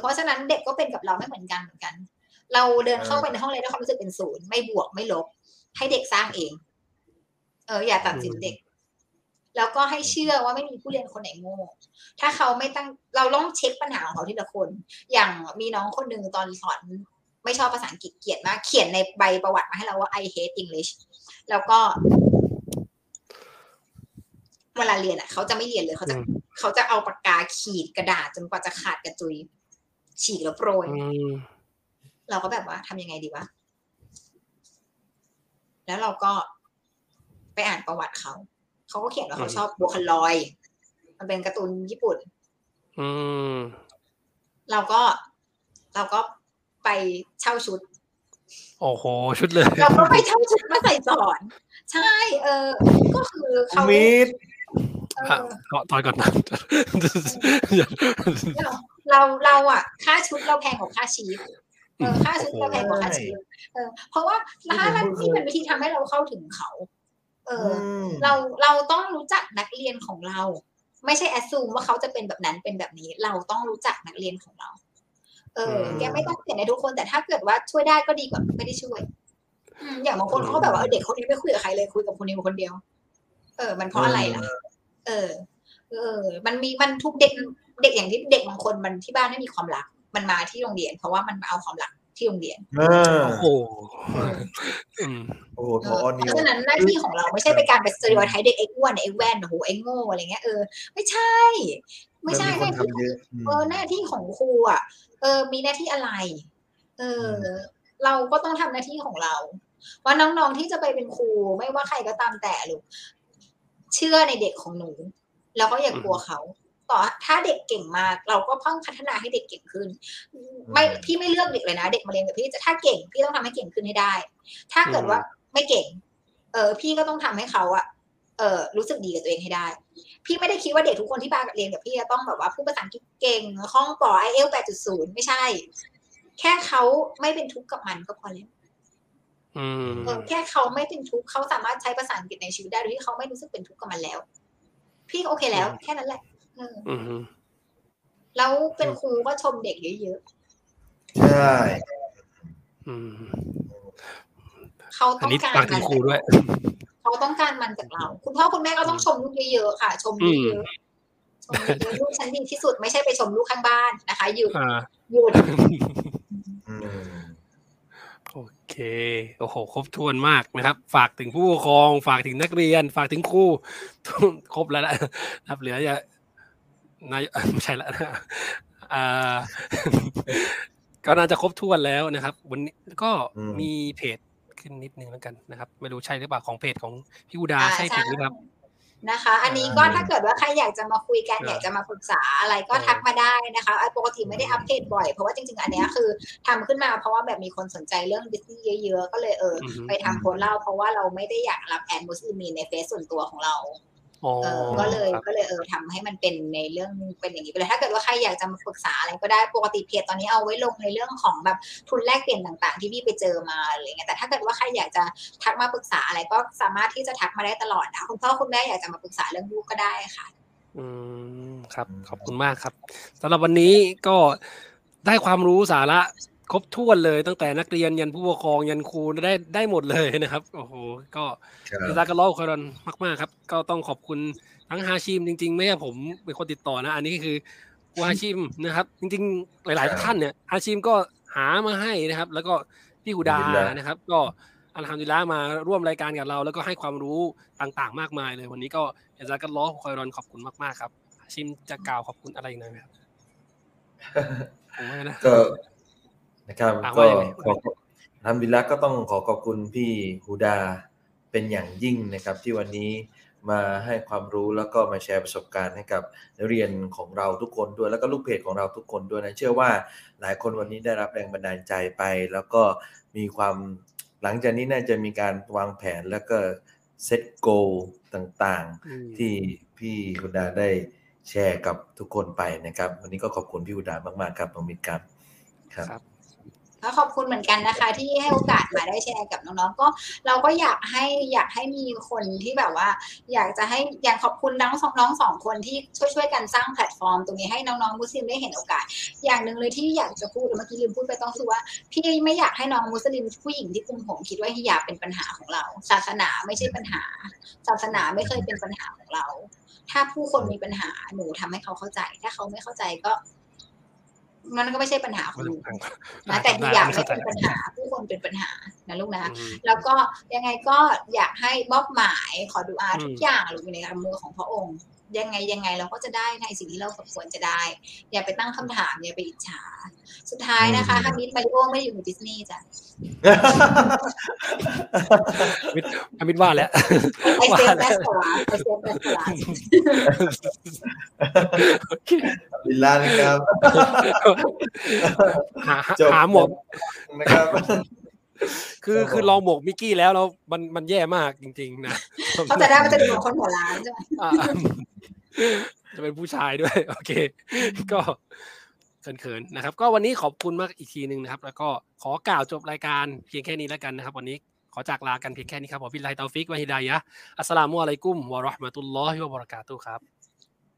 เพราะฉะนั้นเด็กก็เป็นกับเราไม่เหมือนกันเราเดินเข้าไปในห้องเรียนด้วยความรู้สึกเป็นศูนย์ไม่บวกไม่ลบให้เด็กสร้างเองอย่าตัดสินเด็กแล้วก็ให้เชื่อว่าไม่มีผู้เรียนคนไหนโง่ถ้าเขาไม่ตั้งเราต้องเช็คปัญหาของเขาทีละคนอย่างมีน้องคนนึงตอนสอนไม่ชอบภาษาอังกฤษเกลียดมากเขียนในใบประวัติมาให้เราว่า I hate English แล้วก็เวลาเรียนอ่ะเขาจะไม่เรียนเลยเขาจะเอาปากกาขีดกระดาษจนกว่าจะขาดกระจุยฉีกแล้วโปรยเราก็แบบว่าทำยังไงดีวะแล้วเราก็ไปอ่านประวัติเขาก็เขียนว่าเขาชอบบัวคลอยมันเป็นการ์ตูนญี่ปุ่นเราก็ไปเช่าชุดโอ้โหชุดเลยเราก็ไปเช่าชุดมาใส่สอนใช่ก็คือเขาตอนก่อนนะเราอ่ะค่าชุดเราแพงกว่าค่าชีพค่าชุดเราแพงกว่าค่าชีพเพราะว่าถ้ามันที่เป็นวิธีทำให้เราเข้าถึงเขาเราต้องรู้จักนักเรียนของเราไม่ใช่แอสซูมว่าเขาจะเป็นแบบนั้นเป็นแบบนี้เราต้องรู้จักนักเรียนของเราแกไม่ต้องเปลี่ยนในทุกคนแต่ถ้าเกิดว่าช่วยได้ก็ดีกว่าไม่ได้ช่วยอย่างบางคนเขาแบบว่าเด็กคนนี้ไม่คุยกับใครเลยคุยกับคนนี้คนเดียวมันเพราะอะไรล่ะมันมีมันทุกเด็กเด็กอย่างที่เด็กบางคนมันที่บ้านไม่มีความรักมันมาที่โรงเรียนเพราะว่ามันเอาความรักที่โรงเรียนเพราะฉะนั้นหน้าที่ของเราไม่ใช่เป็นการไปสเตอริโอไทป์เด็กไอ้อ้วนไอ้แว่นโหไอ้โง่อะไรเงี้ยไม่ใช่หน้าที่หน้าที่ของครูอ่ะมีหน้าที่อะไรเราก็ต้องทำหน้าที่ของเราว่าน้องๆที่จะไปเป็นครูไม่ว่าใครก็ตามแต่ลูกเชื่อในเด็กของหนูแล้วก็อย่ากลัวเขาต่อถ้าเด็กเก่งมากเราก็ต้องพัฒนาให้เด็กเก่งขึ้นไม่พี่ไม่เลือกเด็กเลยนะเด็กมาเรียนกับพี่จะถ้าเก่งพี่ต้องทำให้เก่งขึ้นให้ได้ถ้าเกิดว่าไม่เก่งพี่ก็ต้องทำให้เขาอะรู้สึกดีกับตัวเองให้ได้พี่ไม่ได้คิดว่าเด็กทุกคนที่มาเรียนกับพี่จะต้องแบบว่าพูดภาษาอังกฤษเก่งคล่องปอ IELTS 8.0 ไม่ใช่แค่เขาไม่เป็นทุกข์กับมันก็พอแล้วแค่เขาไม่เป็นทุกข์เขาสามารถใช้ภาษาอังกฤษในชีวิตได้โดยที่เขาไม่รู้สึกเป็นทุกข์กับมันแล้วพี่โอเคแล้วแค่นั้นแหละแล้วเป็นครูก็ชมเด็กเยอะๆใช่เขาต้องการการเป็นครูด้วยเขาต้องการมันจากเราคุณพ่อคุณแม่ก็ต้องชมลูกเยอะๆค่ะชมเยอะ ชมลูกฉันดีที่สุดไม่ใช่ไปชมลูกข้างบ้านนะคะหยุดโอเคโอ้โหครบถ้วนมากนะครับฝากถึงผู้ปกครองฝากถึงนักเรียนฝากถึงครูครบแล้วนะครับเหลือจะไม่ใช่ละก็น่าจะครบถ้วนแล้วนะครับวันนี้ก็มีเพจขึ้นนิดนึงแล้วกันนะครับไม่รู้ใช่หรือเปล่าของเพจของพี่อุดาใช่เพจนี้ครับนะคะอันนี้ก็ถ้าเกิดว่าใครอยากจะมาคุยกันอยากจะมาปรึกษาอะไรก็ทักมาได้นะคะปกติไม่ได้อัปเดตบ่อยเพราะว่าจริงๆอันนี้คือทำขึ้นมาเพราะว่าแบบมีคนสนใจเรื่อง Disney เยอะๆก็เลยไปทำโพสต์เล่าเพราะว่าเราไม่ได้อยากรับแอดมุสลิมีในเฟซส่วนตัวของเราก็เลยทำให้มันเป็นในเรื่องเป็นอย่างนี้ไปเลยถ้าเกิดว่าใครอยากจะมาปรึกษาอะไรก็ได้ปกติเพจตอนนี้เอาไว้ลงในเรื่องของแบบทุนแลกเปลี่ยนต่างๆที่พี่ไปเจอมาอะไรเงี้ยแต่ถ้าเกิดว่าใครอยากจะทักมาปรึกษาอะไรก็สามารถที่จะทักมาได้ตลอดนะคุณพ่อคุณแม่อยากจะมาปรึกษาเรื่องลูกก็ได้ค่ะครับขอบคุณมากครับสำหรับวันนี้ก็ได้ความรู้สาระครบถ้วนเลยตั้งแต่นักเรียนยันผู้ปกครองยันครูได้หมดเลยนะครับโอ้โหก็อิซากะลอฮุคอยรอนมากๆครับก็ต้องขอบคุณทั้งฮาชิมจริงๆไม่ใช่ผมเป็นคนติดต่อนะอันนี้คือฮาชิมนะครับจริงๆหลายๆท่านเนี่ยฮาชิมก็หามาให้นะครับแล้วก็พี่ฮูดานะครับก็อัลฮัมดุลิลละห์มาร่วมรายการกับเราแล้วก็ให้ความรู้ต่างๆมากมายเลยวันนี้ก็อิซากะลอฮุคอยรอนขอบคุณมากๆครับฮาชิมจะกล่าวขอบคุณอะไรอีกหน่อยมั้ยครับผมว่านะก็นะครับก็ขออัลฮัมดุลิลละห์ก็ต้องขอขอบคุณพี่ฮูดาเป็นอย่างยิ่งนะครับที่วันนี้มาให้ความรู้แล้วก็มาแชร์ประสบการณ์ให้กับนักเรียนของเราทุกคนด้วยแล้วก็ลูกเพจของเราทุกคนด้วยนะเชื่อว่าหลายคนวันนี้ได้รับแรงบันดาลใจไปแล้วก็มีความหลังจากนี้น่าจะมีการวางแผนแล้วก็เซตโกลต่างๆที่พี่ฮูดาได้แชร์กับทุกคนไปนะครับวันนี้ก็ขอบคุณพี่ฮูดามากๆครับน้องมิตรครับครับก็ขอบคุณเหมือนกันนะคะที่ให้โอกาสมาได้แชร์กับน้องๆก็เราก็อยากให้มีคนที่แบบว่าอยากขอบคุณน้องสองคนที่ช่วยกันสร้างแพลตฟอร์มตรงนี้ให้น้องๆมุสลิมได้เห็นโอกาสอย่างนึงเลยที่อยากจะพูดเมื่อกี้ลืมพูดไปต้องคือว่าพี่ไม่อยากให้น้องมุสลิมผู้หญิงที่คุมผมคิดว่าฮิญาบเป็นปัญหาของเราศาสนาไม่ใช่ปัญหาศาสนาไม่เคยเป็นปัญหาของเราถ้าผู้คนมีปัญหาหนูทำให้เขาเข้าใจถ้าเขาไม่เข้าใจก็มันก็ไม่ใช่ปัญหาของลูกนะแต่ที่อยากให้เป็นปัญหาผู้คนเป็นปัญหานะลูกนะแล้วก็ยังไงก็อยากให้มอบหมายขอดุอาทุกอย่างลงอยู่ในกำมือของพระองค์ยังไงเราก็จะได้ในสิ่งที่เราควรจะได้อย่าไปตั้งคำถามอย่าไปอิจฉาสุดท้ายนะคะฮามิดมาริโอไม่อยู่ในดิสนีย์จ้ะฮามิดว่าแล้วไอเซฟแบสตัวบิลลานะครับหาหมวกนะครับคือลองหมกมิกกี้แล้วมันแย่มากจริงๆนะเขาจะได้มันจะดูคนหัวล้านใช่ไหมจะเป็นผู้ชายด้วยโอเคก็เขินๆนะครับก็วันนี้ขอบคุณมากอีกทีนึงนะครับแล้วก็ขอกล่าวจบรายการเพียงแค่นี้แล้วกันนะครับวันนี้ขอจากลากันเพียงแค่นี้ครับผมบิลลาฮิตอฟิกวะฮิดายะฮ์อัสสลามุอะลัยกุมวะเราะห์มะตุลลอฮิวะบะเราะกาตุฮ์ครับ